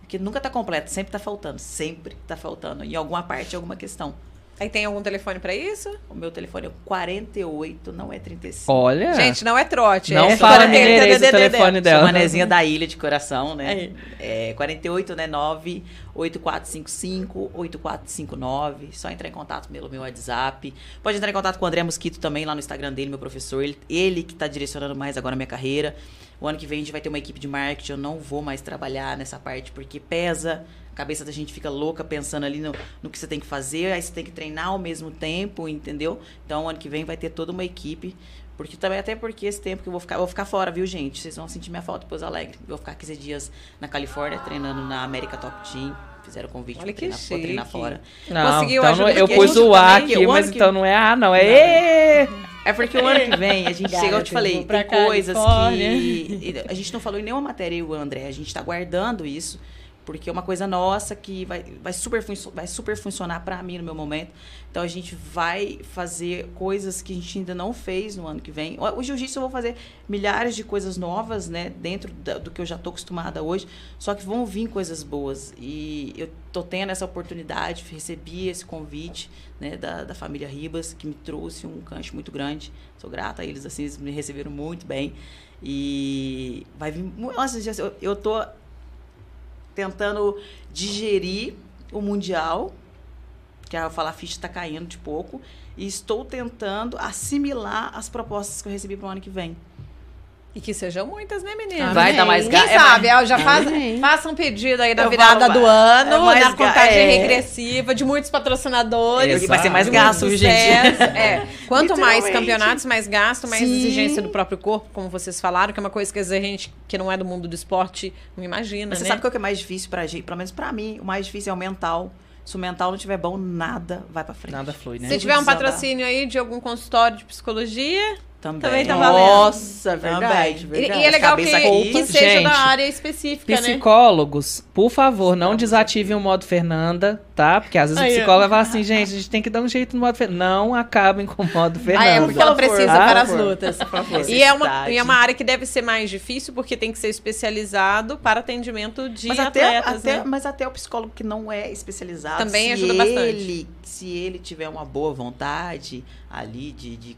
Porque nunca tá completo, sempre tá faltando. Sempre tá faltando. Em alguma parte, em alguma questão. Aí tem algum telefone pra isso? O meu telefone é quarenta e oito, não é trinta e cinco. Olha! Gente, não é trote. Não é fala mineirês o telefone dela. Manezinha da Ilha de Coração, né? É quarenta e oito, né? nove oito quatro cinco cinco, oito quatro cinco nove. Só entrar em contato pelo meu WhatsApp. Pode entrar em contato com o André Mosquito também, lá no Instagram dele, meu professor. Ele, ele que tá direcionando mais agora a minha carreira. O ano que vem a gente vai ter uma equipe de marketing. Eu não vou mais trabalhar nessa parte porque pesa... A cabeça da gente fica louca pensando ali no, no que você tem que fazer, aí você tem que treinar ao mesmo tempo, entendeu? Então, ano que vem vai ter toda uma equipe, porque também até porque esse tempo que eu vou ficar, eu vou ficar fora, viu, gente? Vocês vão sentir minha falta em Pouso Alegre. Eu vou ficar quinze dias na Califórnia, treinando na América Top Team. Fizeram convite para treinar, treinar fora. Não, Conseguiu então ajuda, eu pus o A aqui, mas que... então não é A, não. É não. É porque o ano que vem a gente chega, eu te falei, tem coisas Califórnia. que... A gente não falou em nenhuma matéria, eu e o André, a gente tá guardando isso. Porque é uma coisa nossa que vai, vai, super, funcio- vai super funcionar para mim no meu momento. Então, a gente vai fazer coisas que a gente ainda não fez no ano que vem. O jiu-jitsu eu vou fazer milhares de coisas novas, né? Dentro da, do que eu já estou acostumada hoje. Só que vão vir coisas boas. E eu estou tendo essa oportunidade, recebi esse convite, né, da, da família Ribas, que me trouxe um cancho muito grande. Sou grata a eles, assim, eles me receberam muito bem. E vai vir... Nossa, eu estou... tentando digerir o Mundial, que eu falo, a ficha está caindo de pouco, e estou tentando assimilar as propostas que eu recebi para o ano que vem. E que sejam muitas, né, menina? Vai dar mais gás. Quem é sabe, mais... já faz, faça um pedido aí na eu virada falo, do ano, é na contagem é... regressiva, de muitos patrocinadores. Exato. Vai ser mais gasto, gente. É. Quanto mais campeonatos, mais gasto, mais Sim. exigência do próprio corpo, como vocês falaram, que é uma coisa que a gente que não é do mundo do esporte não imagina, Mas né? Você sabe qual que é mais difícil pra gente? Pelo menos pra mim, o mais difícil é o mental. Se o mental não tiver bom, nada vai pra frente. Nada flui, né? Se tiver um patrocínio aí de algum consultório de psicologia... Também. Também tá valendo. Nossa, verdade. verdade. E, e é legal que, aqui, que seja gente, da área específica, psicólogos, né? Psicólogos, por favor, não desativem o modo Fernanda, tá? Porque às vezes Ai, o psicólogo é. fala assim, gente, a gente tem que dar um jeito no modo Fernanda. Não acabem com o modo Fernanda. Ah, é porque ela precisa ah, para as lutas. Por favor. E, é uma, e é uma área que deve ser mais difícil, porque tem que ser especializado para atendimento de mas atletas. Até, né? até, mas até o psicólogo que não é especializado, também ajuda bastante. Ele, se ele tiver uma boa vontade ali de... de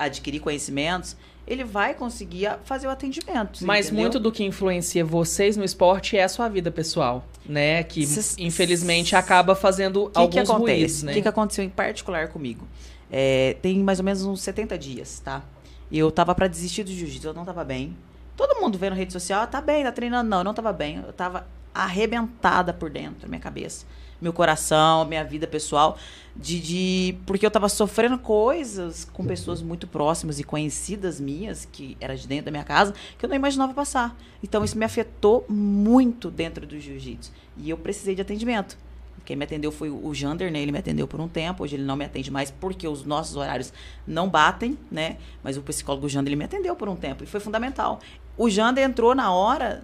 adquirir conhecimentos, ele vai conseguir fazer o atendimento. Mas entendeu? Muito do que influencia vocês no esporte é a sua vida pessoal, né? Que, s- infelizmente, s- acaba fazendo que alguns que ruídos, né? O que, que aconteceu em particular comigo? É, tem mais ou menos uns setenta dias, tá? Eu tava pra desistir do jiu-jitsu, eu não tava bem. Todo mundo vendo rede social, ah, tá bem, tá treinando. Não, eu não tava bem. Eu tava arrebentada por dentro, minha cabeça, meu coração, minha vida pessoal, de, de porque eu tava sofrendo coisas com pessoas muito próximas e conhecidas minhas, que era de dentro da minha casa, que eu não imaginava passar. Então, isso me afetou muito dentro do jiu-jitsu. E eu precisei de atendimento. Quem me atendeu foi o Jander, né? Ele me atendeu por um tempo, hoje ele não me atende mais, porque os nossos horários não batem, né? Mas o psicólogo Jander, ele me atendeu por um tempo, e foi fundamental. O Jander entrou na hora,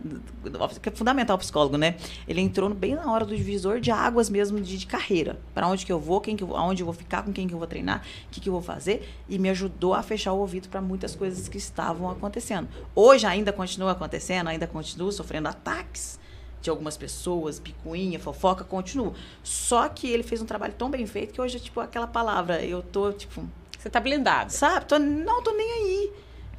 que é fundamental o psicólogo, né? Ele entrou bem na hora do divisor de águas mesmo, de, de carreira. Para onde que eu vou, quem que eu, aonde eu vou ficar, com quem que eu vou treinar, o que que eu vou fazer. E me ajudou a fechar o ouvido para muitas coisas que estavam acontecendo. Hoje ainda continua acontecendo, ainda continuo sofrendo ataques de algumas pessoas, picuinha, fofoca, continuo. Só que ele fez um trabalho tão bem feito que hoje, tipo, aquela palavra, eu tô, tipo... Você tá blindada. Sabe? Tô, não tô nem aí.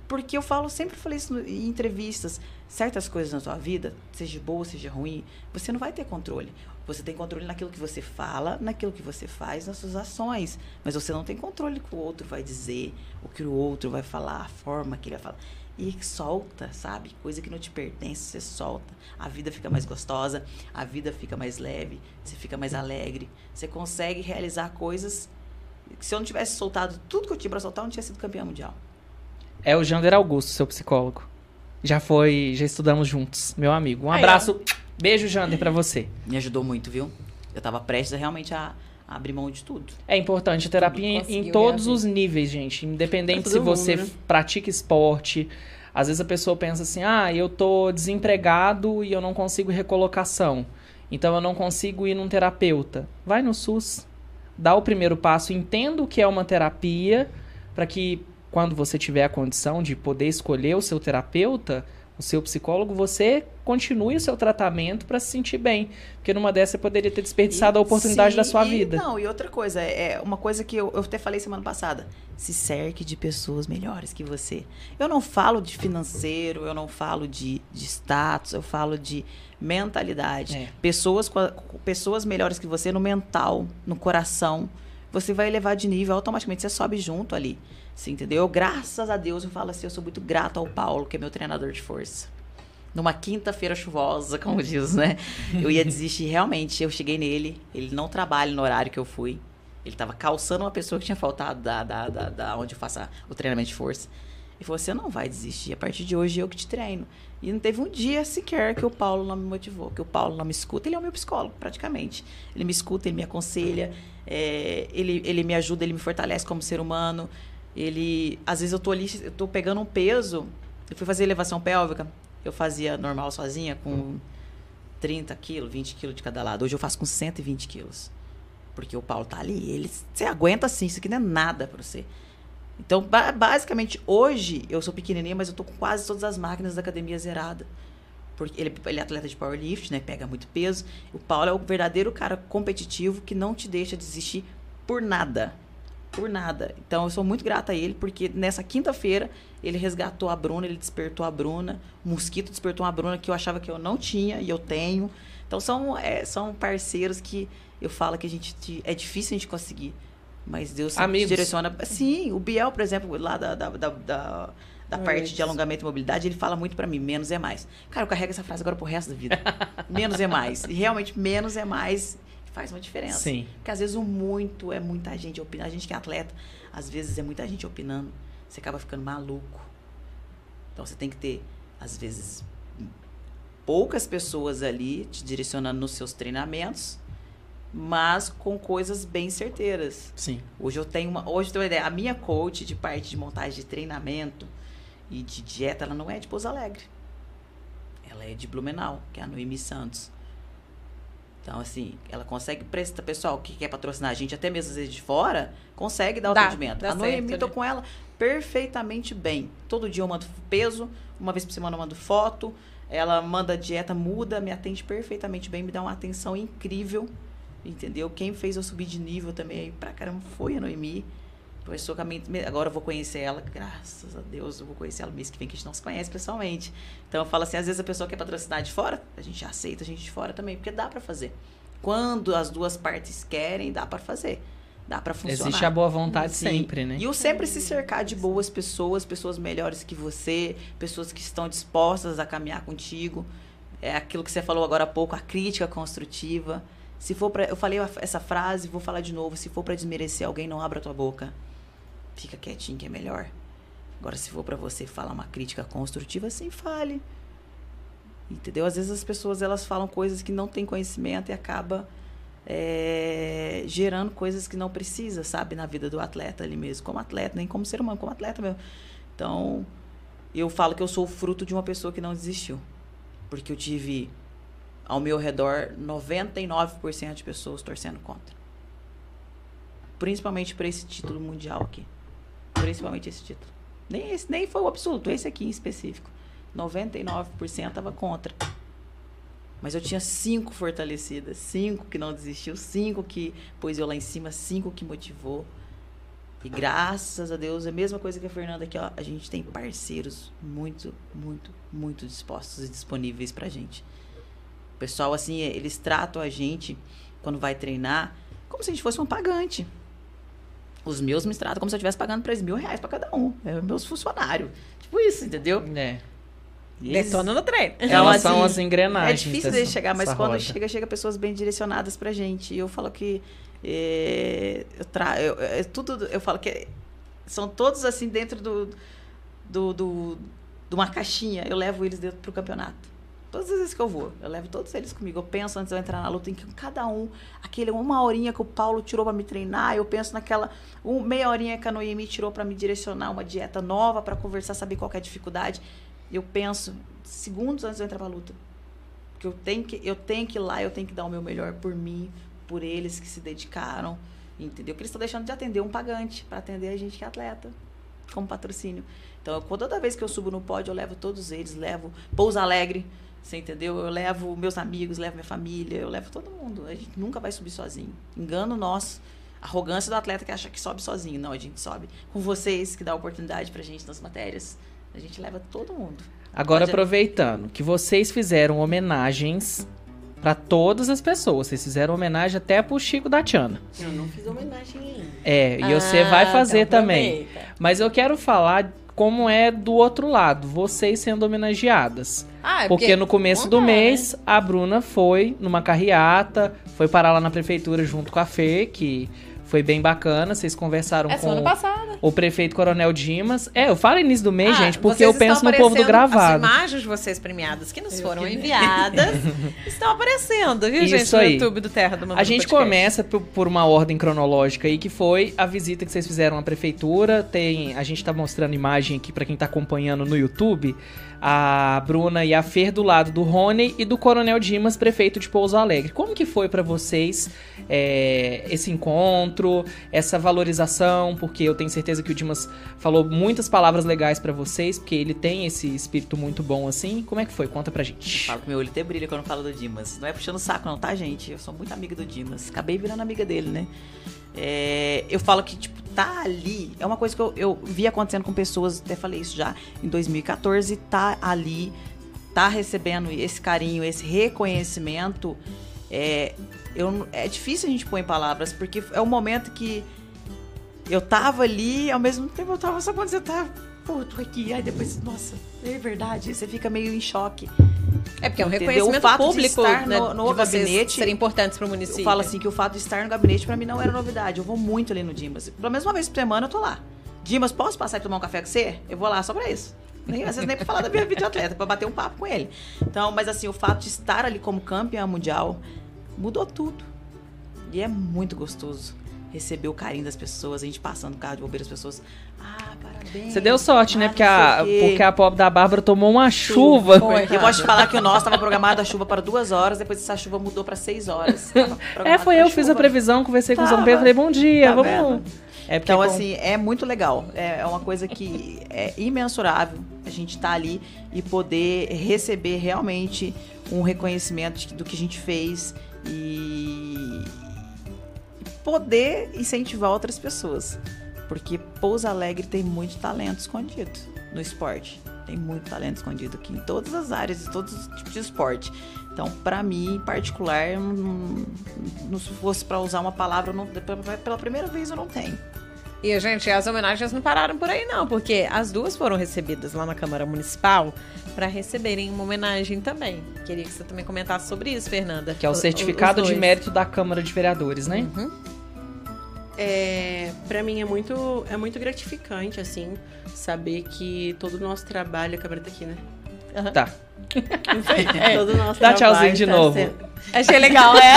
Porque eu falo, sempre falei isso em entrevistas, certas coisas na sua vida, seja boa, seja ruim, você não vai ter controle. Você tem controle naquilo que você fala, naquilo que você faz, nas suas ações. Mas você não tem controle do que o outro vai dizer, o que o outro vai falar, a forma que ele vai falar. E solta, sabe? Coisa que não te pertence, você solta. A vida fica mais gostosa, a vida fica mais leve, você fica mais alegre. Você consegue realizar coisas que, se eu não tivesse soltado tudo que eu tinha para soltar, eu não tinha sido campeã mundial. É o Jander Augusto, seu psicólogo. Já foi, já estudamos juntos, meu amigo. Um Ai, abraço, é. beijo, Jander, pra você. Me ajudou muito, viu? Eu tava prestes a, realmente a, a abrir mão de tudo. É importante a terapia em todos os níveis, gente. Independente se você mundo, né? pratica esporte. Às vezes a pessoa pensa assim, ah, eu tô desempregado e eu não consigo recolocação. Então eu não consigo ir num terapeuta. Vai no SUS, dá o primeiro passo, entenda o que é uma terapia, pra que... quando você tiver a condição de poder escolher o seu terapeuta, o seu psicólogo, você continue o seu tratamento para se sentir bem. Porque numa dessas você poderia ter desperdiçado e, a oportunidade sim, da sua e, vida. Não, e outra coisa, é uma coisa que eu, eu até falei semana passada. Se cerque de pessoas melhores que você. Eu não falo de financeiro, eu não falo de, de status, eu falo de mentalidade. É. Pessoas, pessoas melhores que você no mental, no coração. Você vai elevar de nível, automaticamente você sobe junto ali. Sim, entendeu? Graças a Deus, eu falo assim, eu sou muito grata ao Paulo, que é meu treinador de força. Numa quinta-feira chuvosa, como diz, né? Eu ia desistir, realmente, eu cheguei nele, ele não trabalha no horário que eu fui. Ele tava calçando uma pessoa que tinha faltado da, da, da, da onde eu faço o treinamento de força. Ele falou, você não vai desistir, a partir de hoje eu que te treino. E não teve um dia sequer que o Paulo não me motivou, que o Paulo não me escuta. Ele é o meu psicólogo, praticamente. Ele me escuta, ele me aconselha, é, ele, ele me ajuda, ele me fortalece como ser humano. Ele, às vezes eu tô ali, eu tô pegando um peso. Eu fui fazer elevação pélvica, eu fazia normal sozinha com trinta quilos, vinte quilos de cada lado. Hoje eu faço com cento e vinte quilos. Porque o Paulo tá ali, ele, você aguenta assim, isso aqui não é nada para você. Então, ba- basicamente, hoje, eu sou pequenininha, mas eu tô com quase todas as máquinas da academia zerada. Porque ele, ele é atleta de powerlift, né? Pega muito peso. O Paulo é o verdadeiro cara competitivo que não te deixa desistir por nada. Por nada. Então, eu sou muito grata a ele, porque nessa quinta-feira, ele resgatou a Bruna, ele despertou a Bruna. O Mosquito despertou a Bruna que eu achava que eu não tinha e eu tenho. Então, são, é, são parceiros que... Eu falo que a gente é difícil a gente conseguir, mas Deus Amigos. direciona. Sim, o Biel, por exemplo, lá da, da, da, da, da parte de alongamento e mobilidade, ele fala muito pra mim, menos é mais. Cara, eu carrego essa frase agora pro resto da vida. Menos é mais. E realmente, menos é mais faz uma diferença. Sim. Porque às vezes o muito é muita gente opinando. A gente que é atleta, às vezes é muita gente opinando. Você acaba ficando maluco. Então, você tem que ter, às vezes, poucas pessoas ali te direcionando nos seus treinamentos, mas com coisas bem certeiras. Sim. Hoje eu tenho uma, hoje eu tenho uma ideia. A minha coach de parte de montagem de treinamento e de dieta, ela não é de Pouso Alegre. Ela é de Blumenau, que é a Noemi Santos. Então, assim, ela consegue... Presta, pessoal que quer patrocinar a gente, até mesmo às vezes de fora, consegue dar o dá, atendimento. Dá a Noemi, certo, tô né? com ela perfeitamente bem. Todo dia eu mando peso, uma vez por semana eu mando foto, ela manda dieta, muda, me atende perfeitamente bem, me dá uma atenção incrível. Entendeu? Quem fez eu subir de nível também aí pra caramba foi a Noemi. Professor, agora eu vou conhecer ela, graças a Deus, eu vou conhecer ela mês que vem, que a gente não se conhece pessoalmente. Então eu falo assim, às vezes a pessoa quer patrocinar de fora, a gente aceita a gente de fora também, porque dá pra fazer. Quando as duas partes querem, dá pra fazer. Dá pra funcionar. Existe a boa vontade Sim. sempre, né? E o sempre se cercar de boas pessoas, pessoas melhores que você, pessoas que estão dispostas a caminhar contigo. É aquilo que você falou agora há pouco, a crítica construtiva. Se for pra, eu falei essa frase, vou falar de novo. Se for pra desmerecer alguém, não abra tua boca. Fica quietinho que é melhor. Agora, se for pra você falar uma crítica construtiva, sim, fale. Entendeu? Às vezes as pessoas, elas falam coisas que não têm conhecimento e acaba é, gerando coisas que não precisa, sabe? Na vida do atleta ali mesmo. Como atleta, nem como ser humano, como atleta mesmo. Então, eu falo que eu sou o fruto de uma pessoa que não desistiu. Porque eu tive... ao meu redor, noventa e nove por cento de pessoas torcendo contra. Principalmente para esse título mundial aqui. Principalmente esse título. Nem, esse, nem foi o absoluto, esse aqui em específico. noventa e nove por cento estava contra. Mas eu tinha cinco fortalecidas, cinco que não desistiu, cinco que pôs eu lá em cima, cinco que motivou. E graças a Deus, é a mesma coisa que a Fernanda aqui, ó, a gente tem parceiros muito, muito, muito dispostos e disponíveis para a gente. O pessoal, assim, eles tratam a gente, quando vai treinar, como se a gente fosse um pagante. Os meus me tratam como se eu estivesse pagando três mil reais pra cada um. É meus funcionários. Tipo isso, entendeu? É. Eles... Detona no treino. Então, elas assim, são as engrenagens. É difícil de chegar, mas quando roda. chega, chega pessoas bem direcionadas pra gente. E eu falo que... É, eu, tra... eu, é tudo, eu falo que são todos, assim, dentro do, do, do, de uma caixinha. Eu levo eles dentro pro campeonato. Todas as vezes que eu vou, eu levo todos eles comigo. Eu penso antes de eu entrar na luta em que cada um, aquele uma horinha que o Paulo tirou pra me treinar, eu penso naquela um, meia horinha que a Noemi tirou pra me direcionar uma dieta nova, pra conversar, saber qual que é a dificuldade. Eu penso segundos antes de eu entrar pra luta. Porque eu tenho que, eu tenho que ir lá, eu tenho que dar o meu melhor por mim, por eles que se dedicaram, entendeu? Porque eles estão deixando de atender um pagante pra atender a gente que é atleta, como patrocínio. Então, eu, toda vez que eu subo no pódio, eu levo todos eles, levo Pouso Alegre. Você entendeu? Eu levo meus amigos, levo minha família, eu levo todo mundo. A gente nunca vai subir sozinho. Engano nosso. Arrogância do atleta que acha que sobe sozinho. Não, a gente sobe com vocês, que dá oportunidade pra gente nas matérias. A gente leva todo mundo. Agora, Pode... aproveitando que vocês fizeram homenagens pra todas as pessoas. Vocês fizeram homenagem até pro Chico da Tiana. Eu não fiz homenagem ainda. É, e ah, você vai fazer então também. Mas eu quero falar... como é do outro lado, vocês sendo homenageadas. Ah, é porque, porque no começo contar, do mês, né? A Bruna foi numa carreata, foi parar lá na prefeitura junto com a Fê, que Foi bem bacana, vocês conversaram é, com o prefeito Coronel Dimas. É, eu falo início do mês, ah, gente, porque eu penso no povo do gravado. As imagens de vocês premiadas que nos eu foram que... enviadas estão aparecendo, viu, Isso gente, aí. no YouTube do Terra do Mandu. A gente Podcast. começa por, por uma ordem cronológica aí, que foi a visita que vocês fizeram à prefeitura. Tem, a gente tá mostrando imagem aqui pra quem tá acompanhando no YouTube. A Bruna e a Fer do lado do Rony e do Coronel Dimas, prefeito de Pouso Alegre. Como que foi pra vocês é, esse encontro, essa valorização? Porque eu tenho certeza que o Dimas falou muitas palavras legais pra vocês, porque ele tem esse espírito muito bom assim. Como é que foi? Conta pra gente. Eu falo que meu olho até brilha quando eu falo do Dimas. Não é puxando o saco não, tá, gente? Eu sou muito amiga do Dimas. Acabei virando amiga dele, né? É, eu falo que, tipo, tá ali, é uma coisa que eu, eu vi acontecendo com pessoas, até falei isso já, em dois mil e quatorze, tá ali, tá recebendo esse carinho, esse reconhecimento, é, eu, é difícil a gente pôr em palavras, porque é um momento que eu tava ali, ao mesmo tempo eu tava só quando você tá, pô, tô aqui, aí depois, nossa, é verdade, você fica meio em choque. É porque é um Entendeu? reconhecimento o fato público, de estar né, no, no de gabinete ser importantes para o município. Eu falo assim que o fato de estar no gabinete para mim não era novidade. Eu vou muito ali no Dimas. Pelo menos uma vez por semana eu tô lá. Dimas, posso passar e tomar um café com você? Eu vou lá só para isso. Nem, às vezes nem para falar da minha vida de atleta, para bater um papo com ele. Então, mas assim, o fato de estar ali como campeã mundial mudou tudo. E é muito gostoso receber o carinho das pessoas, a gente passando no carro de bombeiro, as pessoas... Ah, parabéns. Você deu sorte, ah, né? Porque a, porque a pobre da Bárbara tomou uma chuva. Foi, eu posso te falar que o nosso estava programado a chuva para duas horas, depois essa chuva mudou para seis horas. É, foi eu, fiz a previsão, conversei tava, com o São Pedro, falei, bom dia, tá vamos... É então, como... assim, é muito legal. É uma coisa que é imensurável a gente estar tá ali e poder receber realmente um reconhecimento do que a gente fez e... poder incentivar outras pessoas, porque Pouso Alegre tem muito talento escondido no esporte, tem muito talento escondido aqui em todas as áreas, em todos os tipos de esporte. Então, para mim, em particular, não, não, se fosse para usar uma palavra, não, pela primeira vez eu não tenho. E, gente, as homenagens não pararam por aí, não, porque as duas foram recebidas lá na Câmara Municipal para receberem uma homenagem também. Queria que você também comentasse sobre isso, Fernanda. Que é o, o certificado de mérito da Câmara de Vereadores, né? Uhum. É, para mim é muito, é muito gratificante, assim, saber que todo o nosso trabalho... A câmera tá aqui, né? Uhum. Tá. É, todo o nosso Dá trabalho tchauzinho de tá novo. Sendo... Achei legal, né?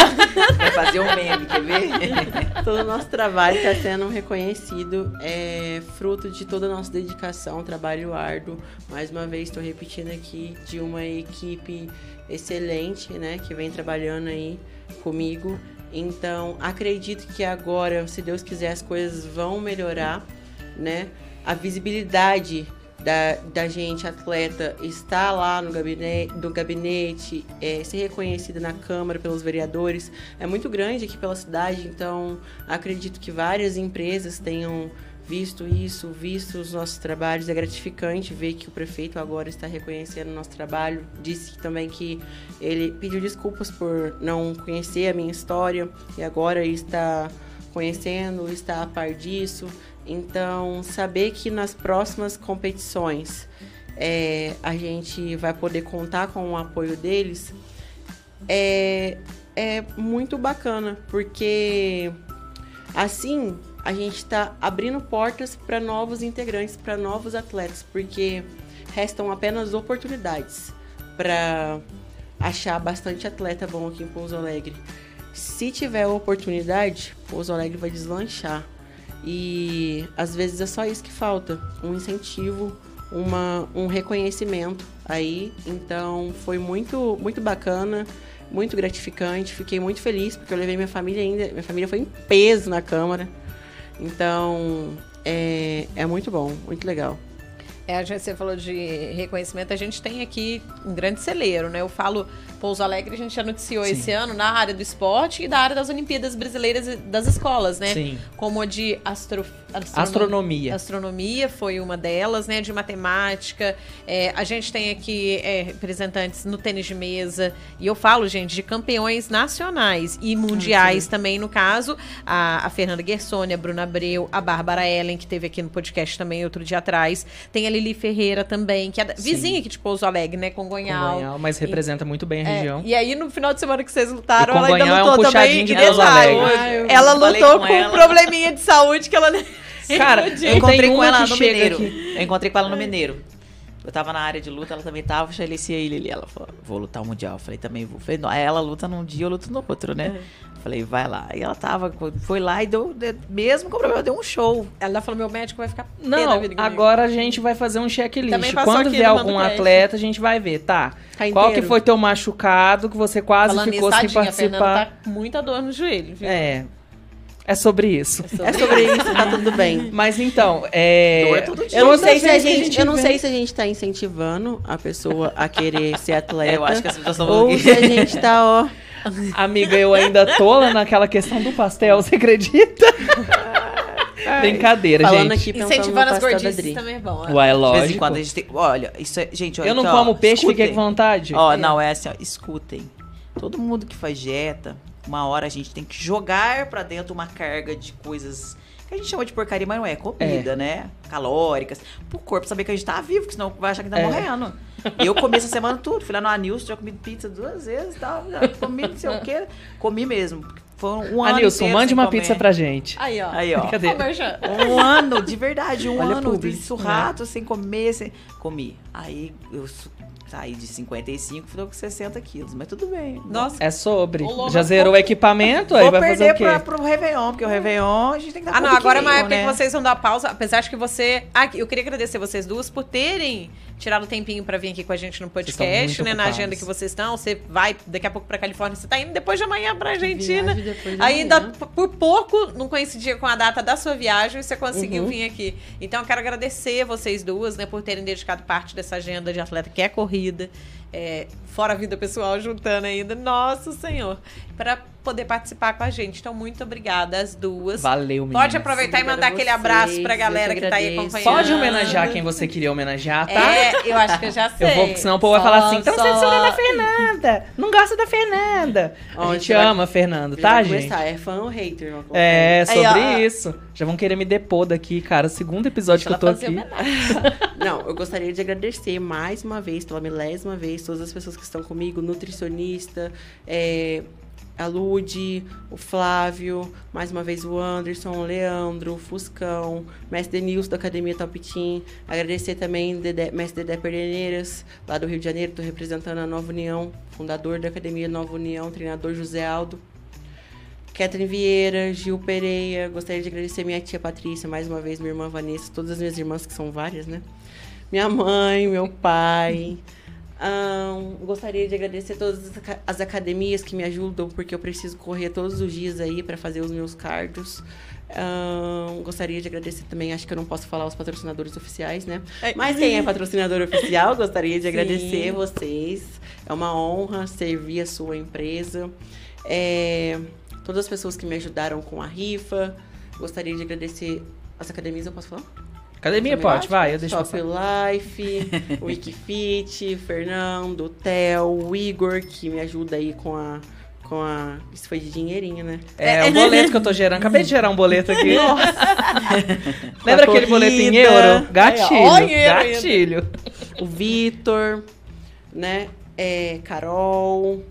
Vai fazer um meme, quer ver? Todo o nosso trabalho está sendo reconhecido, é fruto de toda a nossa dedicação, trabalho árduo. Mais uma vez, estou repetindo aqui, de uma equipe excelente, né? Que vem trabalhando aí comigo. Então, acredito que agora, se Deus quiser, as coisas vão melhorar, né? A visibilidade... Da, da gente, atleta, estar lá no gabinete, do gabinete é, ser reconhecida na Câmara pelos vereadores, é muito grande aqui pela cidade, então acredito que várias empresas tenham visto isso, visto os nossos trabalhos. É gratificante ver que o prefeito agora está reconhecendo o nosso trabalho, disse também que ele pediu desculpas por não conhecer a minha história e agora está conhecendo, está a par disso. Então, saber que nas próximas competições é, a gente vai poder contar com o apoio deles é, é muito bacana, porque assim a gente está abrindo portas para novos integrantes, para novos atletas, porque restam apenas oportunidades para achar bastante atleta bom aqui em Pouso Alegre. Se tiver oportunidade, Pouso Alegre vai deslanchar. E às vezes é só isso que falta, um incentivo, uma, um reconhecimento aí. Então foi muito, muito bacana, muito gratificante, fiquei muito feliz porque eu levei minha família ainda, minha família foi em peso na Câmara. Então é, é muito bom, muito legal. É, você falou de reconhecimento, a gente tem aqui um grande celeiro, né? Eu falo, Pouso Alegre, a gente já noticiou Sim. esse ano na área do esporte e da área das Olimpíadas Brasileiras e das escolas, né? Sim. Como a de astro... Astronom... astronomia. Astronomia foi uma delas, né? De matemática. É, a gente tem aqui é, representantes no tênis de mesa. E eu falo, gente, de campeões nacionais e mundiais ah, também, no caso. A, a Fernanda Guersone, a Bruna Abreu, a Bárbara Ellen, que teve aqui no podcast também outro dia atrás. Tem a Lili Ferreira também, que é vizinha aqui de Pouso Alegre, né? Congonhal. Congonhal, mas representa e, muito bem a região. E aí, no final de semana que vocês lutaram, ela ainda lutou é um puxadinho também. De Deus Alegre. Ai, ela lutou com, com um probleminha de saúde que ela... Cara, eu encontrei com ela no Mineiro. Aqui. Eu encontrei com ela no Mineiro. Eu tava na área de luta, ela também tava, eu chalecia ele ali. Ela falou, vou lutar o Mundial. Eu falei, também vou. Falei, não, ela luta num dia, eu luto no outro, né? Uhum. Eu falei, vai lá. E ela tava, foi lá e deu, mesmo com o problema, deu um show. Ela falou, meu médico vai ficar... Não, agora a gente vai fazer um checklist. Quando vier algum atleta, a gente vai ver, tá? Tá qual que foi teu machucado que você quase falando ficou sem participar? A Fernanda tá com muita dor no joelho, viu? É. É sobre isso. É sobre isso, tá tudo bem. Mas então, é... Eu não sei se a gente, eu não sei se a gente tá incentivando a pessoa a querer ser atleta. Eu acho que a situação ou se a gente tá, ó... Amiga, eu ainda tô lá naquela questão do pastel, você acredita? Ai, brincadeira, falando gente. Aqui, incentivando as gordices também é bom. Né? Ué, é lógico. De vez em quando a gente tem... Olha, isso é... Gente, olha, eu não então, como ó, peixe, escutem. Fiquei com vontade. Ó, é. Não, é assim, ó, escutem. Todo mundo que faz dieta... Uma hora a gente tem que jogar pra dentro uma carga de coisas que a gente chama de porcaria, mas não é comida, é. Né? Calóricas. Pro corpo saber que a gente tá vivo, porque senão vai achar que tá é. Morrendo. Eu comi essa semana tudo. Fui lá no Anilson, já comi pizza duas vezes e tal. Comi não sei o quê. Comi mesmo. Foram um ano Anilson, mande uma comer. Pizza pra gente. Aí, ó. Aí, ó. Um ano, de verdade, um Olha ano de surrato, sem comer, sem... Comi. Aí eu... Saí de cinquenta e cinco, ficou com sessenta quilos. Mas tudo bem. Nossa. É sobre. Logo, já zerou o equipamento, aí vai fazer o quê? Vou perder pro Réveillon, porque o Réveillon a gente tem que dar ah, não, agora é uma época né? que vocês vão dar pausa. Apesar de que você... Ah, eu queria agradecer vocês duas por terem tirado o tempinho pra vir aqui com a gente no podcast, né? Ocupados. Na agenda que vocês estão. Você vai daqui a pouco pra Califórnia, você tá indo depois de amanhã pra Argentina. Depois de aí ainda por pouco não coincidia com a data da sua viagem e você conseguiu uhum. vir aqui. Então eu quero agradecer vocês duas, né? Por terem dedicado parte dessa agenda de atleta que é corrida. É, fora a vida pessoal, juntando ainda, nosso senhor, para poder participar com a gente. Então, muito obrigada às duas. Valeu, meninas. Pode aproveitar obrigada e mandar aquele abraço pra galera que tá aí acompanhando. Pode homenagear quem você queria homenagejar, tá? É, eu acho que eu já sei. Eu vou, senão o povo só, vai falar assim, então só... você adiciona da Fernanda, não gosta da Fernanda. Ó, a gente já... ama a Fernanda, tá, gente? É fã ou hater? Não é, sobre aí, isso. Já vão querer me depor daqui, cara. Segundo episódio que eu tô aqui. Não, eu gostaria de agradecer mais uma vez, pela milésima vez, todas as pessoas que estão comigo, nutricionista, é... a Lud, o Flávio, mais uma vez o Anderson, o Leandro, o Fuscão, Mestre Denilson da Academia Top Team. Agradecer também Dedé, Mestre Dedé Perneiras, lá do Rio de Janeiro, estou representando a Nova União, fundador da Academia Nova União, treinador José Aldo. Ketlen Vieira, Gil Pereira, gostaria de agradecer minha tia Patrícia, mais uma vez minha irmã Vanessa, todas as minhas irmãs que são várias, né? Minha mãe, meu pai... Um, gostaria de agradecer todas as academias que me ajudam, porque eu preciso correr todos os dias aí para fazer os meus cardios. Um, gostaria de agradecer também, acho que eu não posso falar os patrocinadores oficiais, né? Mas quem é patrocinador oficial, gostaria de agradecer Sim. vocês. É uma honra servir a sua empresa. É, todas as pessoas que me ajudaram com a rifa. Gostaria de agradecer as academias, eu posso falar? Academia pode, vai, eu deixo Top passar. Life, Wikifit, Fernando, Theo, Igor, que me ajuda aí com a... Com a... Isso foi de dinheirinho, né? É, o boleto que eu tô gerando. Acabei de gerar um boleto aqui. Nossa. Lembra aquele boleto em euro? Gatilho, é, gatilho. O Vitor, né? É, Carol...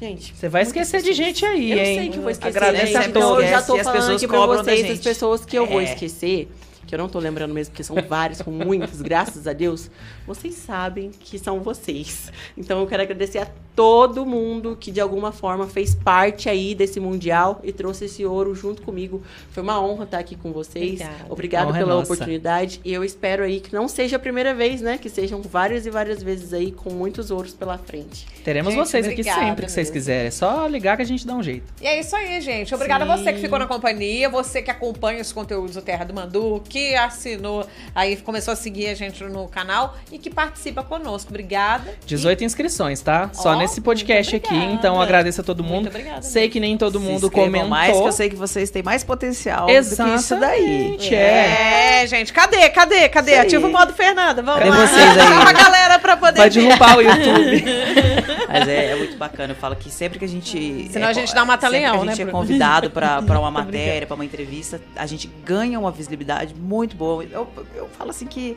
Gente, você vai esquecer de gente aí, eu hein? Eu sei que eu vou esquecer. Agradeço a todos. Eu já tô falando aqui pra vocês as pessoas que eu é. Vou esquecer... que eu não tô lembrando mesmo, porque são vários, são muitos, graças a Deus, vocês sabem que são vocês. Então eu quero agradecer a todo mundo que de alguma forma fez parte aí desse Mundial e trouxe esse ouro junto comigo. Foi uma honra estar aqui com vocês. Obrigada, Obrigada pela nossa. Oportunidade. E eu espero aí que não seja a primeira vez, né? Que sejam várias e várias vezes aí com muitos ouros pela frente. Teremos gente, vocês aqui sempre mesmo. Que vocês quiserem. É só ligar que a gente dá um jeito. E é isso aí, gente. Obrigada Sim. a você que ficou na companhia, você que acompanha os conteúdos do Terra do Mandu, que assinou, aí começou a seguir a gente no canal e que participa conosco. Obrigada. dezoito e... inscrições, tá? Só oh. nesse podcast aqui, então eu agradeço a todo mundo. Muito obrigada, sei que nem todo mundo comentou. Mais, que eu sei que vocês têm mais potencial Exatamente. Do que isso daí. É, é gente. Cadê, cadê, cadê? Ativa o modo Fernanda, vamos cadê lá. Vocês aí? Chama a galera pra poder Vai derrubar o YouTube. Mas é, é muito bacana, eu falo que sempre que a gente... Senão é, a gente dá uma mata-leão, né? a gente né, é convidado pra, pra uma matéria, pra uma entrevista, a gente ganha uma visibilidade muito boa. Eu, eu falo assim que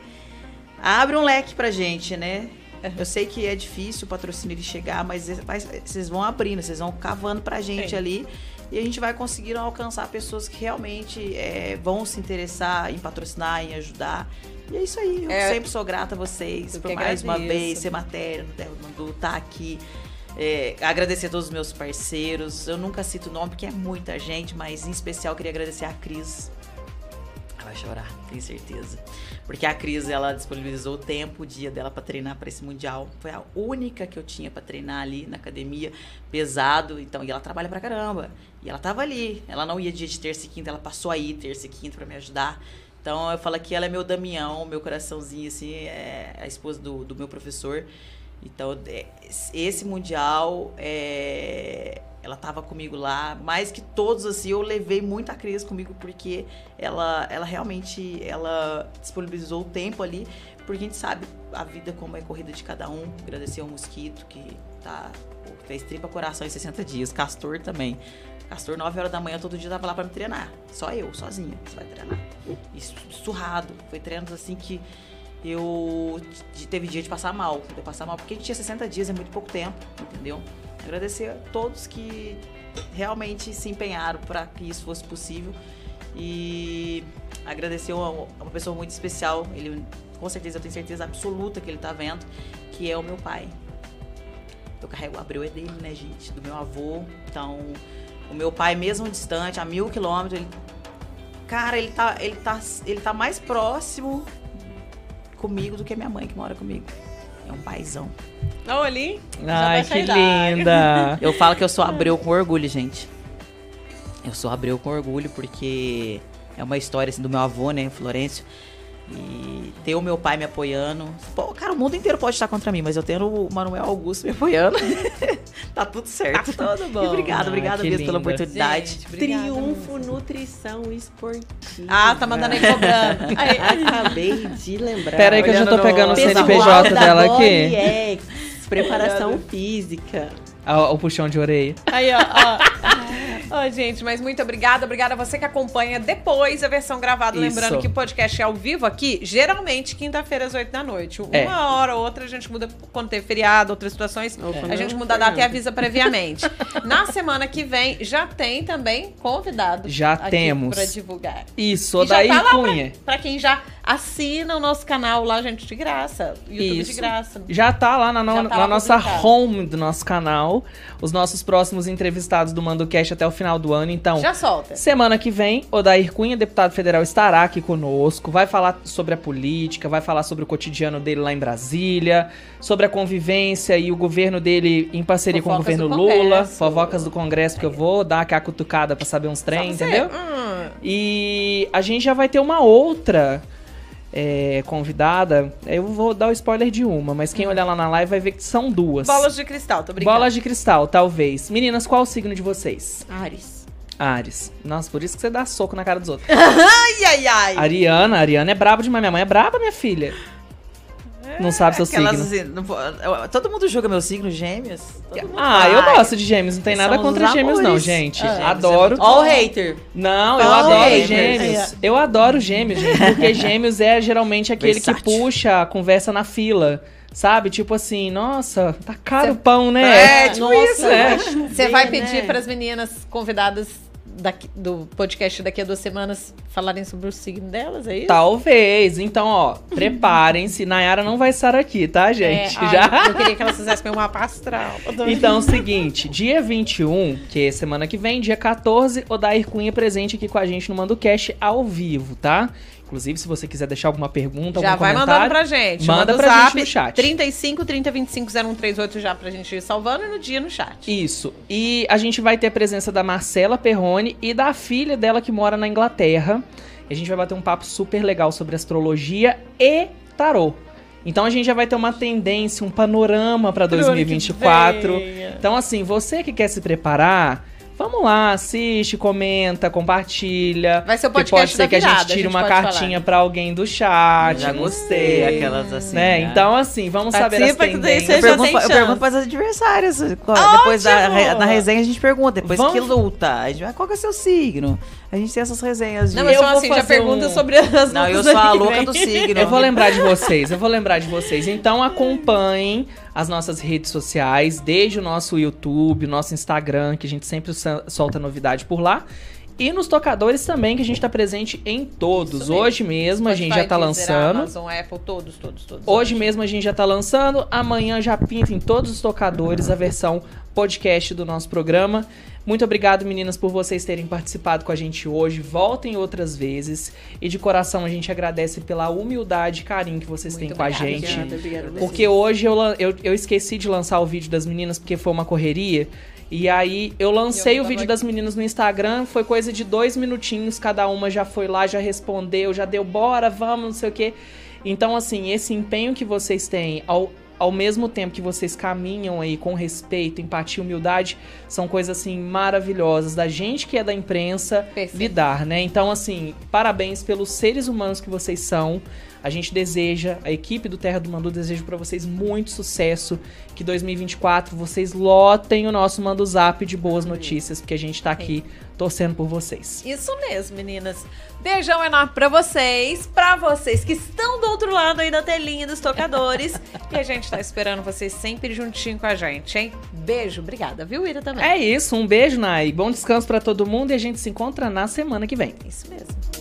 abre um leque pra gente, né? Uhum. Eu sei que é difícil o patrocínio chegar, mas, mas vocês vão abrindo, vocês vão cavando pra gente é. ali. E a gente vai conseguindo alcançar pessoas que realmente é, vão se interessar em patrocinar, em ajudar. E é isso aí. Eu é, sempre sou grata a vocês por mais agradeço. uma vez ser matéria no Terra do Mandu, tá aqui. É, agradecer a todos os meus parceiros. Eu nunca cito o nome, porque é muita gente, mas em especial eu queria agradecer a Cris. Ela vai chorar, tenho certeza. Porque a Cris, ela disponibilizou o tempo, o dia dela pra treinar pra esse mundial. Foi a única que eu tinha pra treinar ali na academia, pesado. Então, e ela trabalha pra caramba. E ela tava ali. Ela não ia dia de terça e quinta, ela passou aí terça e quinta pra me ajudar. Então, eu falo que ela é meu Damião, meu coraçãozinho, assim, é a esposa do, do meu professor. Então, esse mundial, é... ela tava comigo lá, mais que todos, assim, eu levei muita Cris comigo, porque ela, ela realmente, ela disponibilizou o tempo ali, porque a gente sabe a vida como é corrida de cada um. Agradecer ao Mosquito, que tá, fez tripa coração em sessenta dias, Castor também. Castor, nove horas da manhã, todo dia tava lá pra me treinar, só eu, sozinha, você vai treinar. E surrado, foi treinos assim que... Eu teve dia de passar mal, de passar mal, porque a gente tinha sessenta dias, é muito pouco tempo, entendeu? Agradecer a todos que realmente se empenharam para que isso fosse possível. E agradecer a uma pessoa muito especial, ele, com certeza, eu tenho certeza absoluta que ele tá vendo, que é o meu pai. Eu carrego, o Abreu é dele, né, gente? Do meu avô. Então, o meu pai, mesmo distante, a mil quilômetros, ele, cara, ele tá, ele, tá, ele tá mais próximo comigo do que a minha mãe que mora comigo. É um paizão. Olha ali. Ai, que linda. Eu falo que eu sou Abreu com orgulho, gente. Eu sou Abreu com orgulho porque é uma história assim, do meu avô, né, Florencio. E ter o meu pai me apoiando. Pô, cara, o mundo inteiro pode estar contra mim, mas eu tenho o Manuel Augusto me apoiando. Tá tudo certo. Tá tudo bom. Obrigada, obrigada mesmo pela oportunidade. Gente, obrigada, Triunfo mesmo. Nutrição Esportiva. Ah, tá mandando aí cobrando. Acabei de lembrar. Pera aí que eu já tô pegando o C N P J dela aqui. G X, preparação Obrigado. física. Ó, o puxão de orelha. Aí, ó, ó. Oh, gente, mas muito obrigada. Obrigada a você que acompanha depois a versão gravada. Isso. Lembrando que o podcast é ao vivo aqui, geralmente quinta-feira às oito da noite. Uma é. hora ou outra a gente muda quando teve feriado, outras situações. É. A gente muda a data e avisa previamente. Na semana que vem já tem também convidado. Já aqui temos. Pra divulgar. Isso, e daí já tá lá Cunha. Pra, pra quem já assina o nosso canal lá, gente, de graça. YouTube Isso. de graça. Já tá lá na, no, tá na lá nossa publicado. home do nosso canal. Os nossos próximos entrevistados do ManduCast até o final do ano, então... Já solta. Semana que vem, Odair Cunha, deputado federal, estará aqui conosco, vai falar sobre a política, vai falar sobre o cotidiano dele lá em Brasília, sobre a convivência e o governo dele em parceria Fofocas com o governo Lula, fofocas do Congresso, que eu vou dar aquela cutucada pra saber uns trem, entendeu? Hum. E a gente já vai ter uma outra... É, convidada, eu vou dar o spoiler de uma, mas quem olhar lá na live vai ver que são duas. Bolas de cristal, tô brincando. Bolas de cristal, talvez. Meninas, qual o signo de vocês? Áries. Áries. Nossa, por isso que você dá soco na cara dos outros. Ai, ai, ai. Ariana, Ariana é braba demais. Minha mãe é braba, minha filha. Não sabe seu Aquelas, signo. Assim, todo mundo julga meu signo, gêmeos. Ah, vai. eu gosto de gêmeos. Não tem nada contra gêmeos, não, gente. Ah, gêmeos adoro. É muito... All hater. Não, eu All adoro haters. gêmeos. Eu adoro gêmeos, gente. Porque gêmeos é geralmente aquele Versátil. que puxa a conversa na fila. Sabe? Tipo assim, nossa, tá caro o Cê... pão, né? É, tipo nossa, isso, né? Você vai pedir, né, pras meninas convidadas daqui, do podcast daqui a duas semanas falarem sobre o signo delas, é isso? Talvez. Então, ó, preparem-se. Nayara não vai estar aqui, tá, gente? É, Já? Ai, eu queria que elas fizessem uma pastral. Então, seguinte, dia vinte e um, que é semana que vem, dia quatorze, Odair Cunha presente aqui com a gente no ManduCast ao vivo, tá? Inclusive, se você quiser deixar alguma pergunta, já algum comentário... Já vai mandando pra gente. Manda, manda pra zap, gente no chat. trinta e cinco, trinta, vinte e cinco, zero um três oito já pra gente ir salvando e no dia no chat. Isso. E a gente vai ter a presença da Marcela Perrone e da filha dela que mora na Inglaterra. E a gente vai bater um papo super legal sobre astrologia e tarô. Então a gente já vai ter uma tendência, um panorama pra dois mil e vinte e quatro. Então assim, você que quer se preparar... Vamos lá, assiste, comenta, compartilha. Vai ser o podcast pode ser da que virada, a gente tire a gente uma cartinha falar. Pra alguém do chat. Já gostei, hum, aquelas assim. Né? Né? Então, assim, vamos participa saber as tendências. Eu, pergunto, eu pergunto pras adversárias. Depois da, na resenha a gente pergunta. Depois vamos... que luta. A gente vai, qual que é o seu signo? A gente tem essas resenhas. De... Não, mas eu assim, já pergunta um... sobre as Não, eu sou a louca do signo. Eu vou lembrar de vocês, eu vou lembrar de vocês. Então acompanhem as nossas redes sociais, desde o nosso YouTube, nosso Instagram, que a gente sempre solta novidade por lá. E nos tocadores também, que a gente tá presente em todos. Hoje mesmo a gente já tá lançando. Amazon, Apple, todos, todos, todos. Hoje mesmo a gente já tá lançando. Amanhã já pinta em todos os tocadores a versão podcast do nosso programa. Muito obrigado, meninas, por vocês terem participado com a gente hoje. Voltem outras vezes. E de coração, a gente agradece pela humildade e carinho que vocês muito têm obrigado, com a gente. Muito obrigada. Porque hoje eu, eu, eu esqueci de lançar o vídeo das meninas, porque foi uma correria. E aí eu lancei eu o vídeo aqui. Das meninas no Instagram, foi coisa de dois minutinhos, cada uma já foi lá, já respondeu, já deu bora, vamos, não sei o quê. Então, assim, esse empenho que vocês têm, ao, ao mesmo tempo que vocês caminham aí com respeito, empatia, humildade, são coisas, assim, maravilhosas da gente que é da imprensa Perfeito. Lidar, né? Então, assim, parabéns pelos seres humanos que vocês são. A gente deseja, a equipe do Terra do Mandu deseja pra vocês muito sucesso, que dois mil e vinte e quatro vocês lotem o nosso Mandu Zap de boas Sim. notícias, porque a gente tá aqui Sim. torcendo por vocês. Isso mesmo, meninas. Beijão enorme pra vocês, pra vocês que estão do outro lado aí da telinha dos tocadores, e a gente tá esperando vocês sempre juntinho com a gente, hein? Beijo, obrigada, viu, Ira, também. É isso, um beijo, Nai, bom descanso pra todo mundo e a gente se encontra na semana que vem. Isso mesmo.